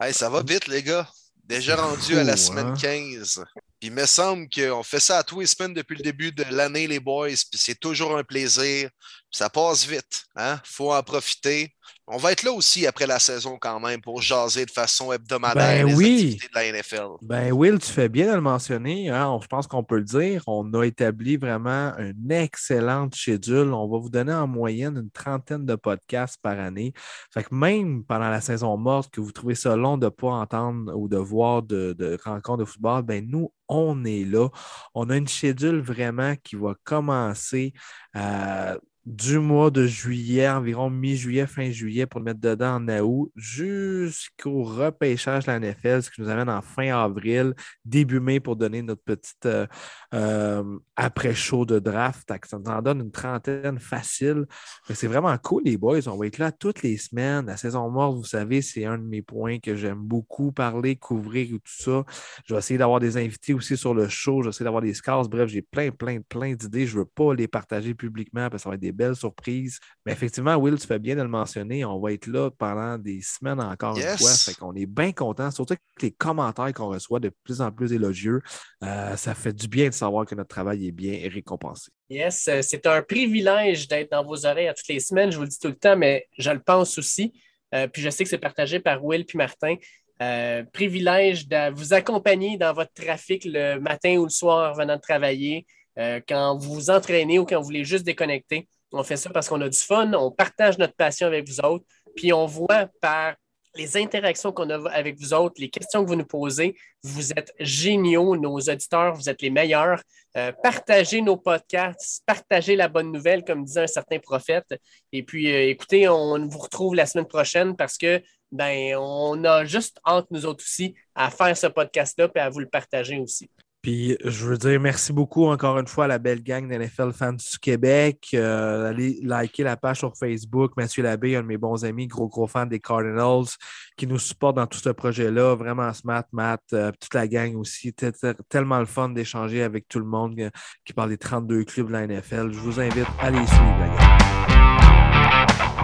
Hey, ça va vite, les gars. Déjà rendu fou, à la semaine hein? quinze. Puis il me semble qu'on fait ça à tous les semaines depuis le début de l'année, les boys. Puis c'est toujours un plaisir. Puis ça passe vite. Hein? Faut en profiter. On va être là aussi après la saison quand même pour jaser de façon hebdomadaire ben les oui. activités de la N F L. Ben Will, tu fais bien de le mentionner. Hein? On, je pense qu'on peut le dire. On a établi vraiment une excellente schedule. On va vous donner en moyenne une trentaine de podcasts par année. Fait que même pendant la saison morte, que vous trouvez ça long de ne pas entendre ou de voir de, de rencontres de football, ben nous, on est là. On a une schedule vraiment qui va commencer à... Euh, du mois de juillet, environ mi-juillet, fin juillet, pour le mettre dedans en août, jusqu'au repêchage de la N F L, ce qui nous amène en fin avril, début mai, pour donner notre petite euh, euh, après-show de draft. Ça nous en donne une trentaine facile. C'est vraiment cool, les boys. On va être là toutes les semaines. La saison morte, vous savez, c'est un de mes points que j'aime beaucoup parler, couvrir et tout ça. Je vais essayer d'avoir des invités aussi sur le show. Je vais essayer d'avoir des scores. Bref, j'ai plein, plein, plein d'idées. Je ne veux pas les partager publiquement parce que ça va être des belle surprise. Mais effectivement, Will, tu fais bien de le mentionner. On va être là pendant des semaines encore yes. une fois. Fait qu'on est bien contents. Surtout que les commentaires qu'on reçoit de plus en plus élogieux, euh, ça fait du bien de savoir que notre travail est bien récompensé. Yes, c'est un privilège d'être dans vos oreilles à toutes les semaines. Je vous le dis tout le temps, mais je le pense aussi. Euh, puis je sais que c'est partagé par Will puis Martin. euh, privilège de vous accompagner dans votre trafic le matin ou le soir en venant de travailler, euh, quand vous vous entraînez ou quand vous voulez juste déconnecter. On fait ça parce qu'on a du fun, on partage notre passion avec vous autres, puis on voit par les interactions qu'on a avec vous autres, les questions que vous nous posez, vous êtes géniaux, nos auditeurs, vous êtes les meilleurs. Euh, partagez nos podcasts, partagez la bonne nouvelle, comme disait un certain prophète. Et puis, euh, écoutez, on vous retrouve la semaine prochaine parce que ben, on a juste hâte, nous autres aussi, à faire ce podcast-là et à vous le partager aussi. Puis, je veux dire merci beaucoup encore une fois à la belle gang d'N F L Fans du Québec. Euh, allez liker la page sur Facebook. Mathieu Labbé, un de mes bons amis, gros, gros fan des Cardinals, qui nous supporte dans tout ce projet-là. Vraiment smart, Matt, euh, toute la gang aussi. T- t- tellement le fun d'échanger avec tout le monde euh, qui parle des trente-deux clubs de la N F L. Je vous invite à les suivre, la gang.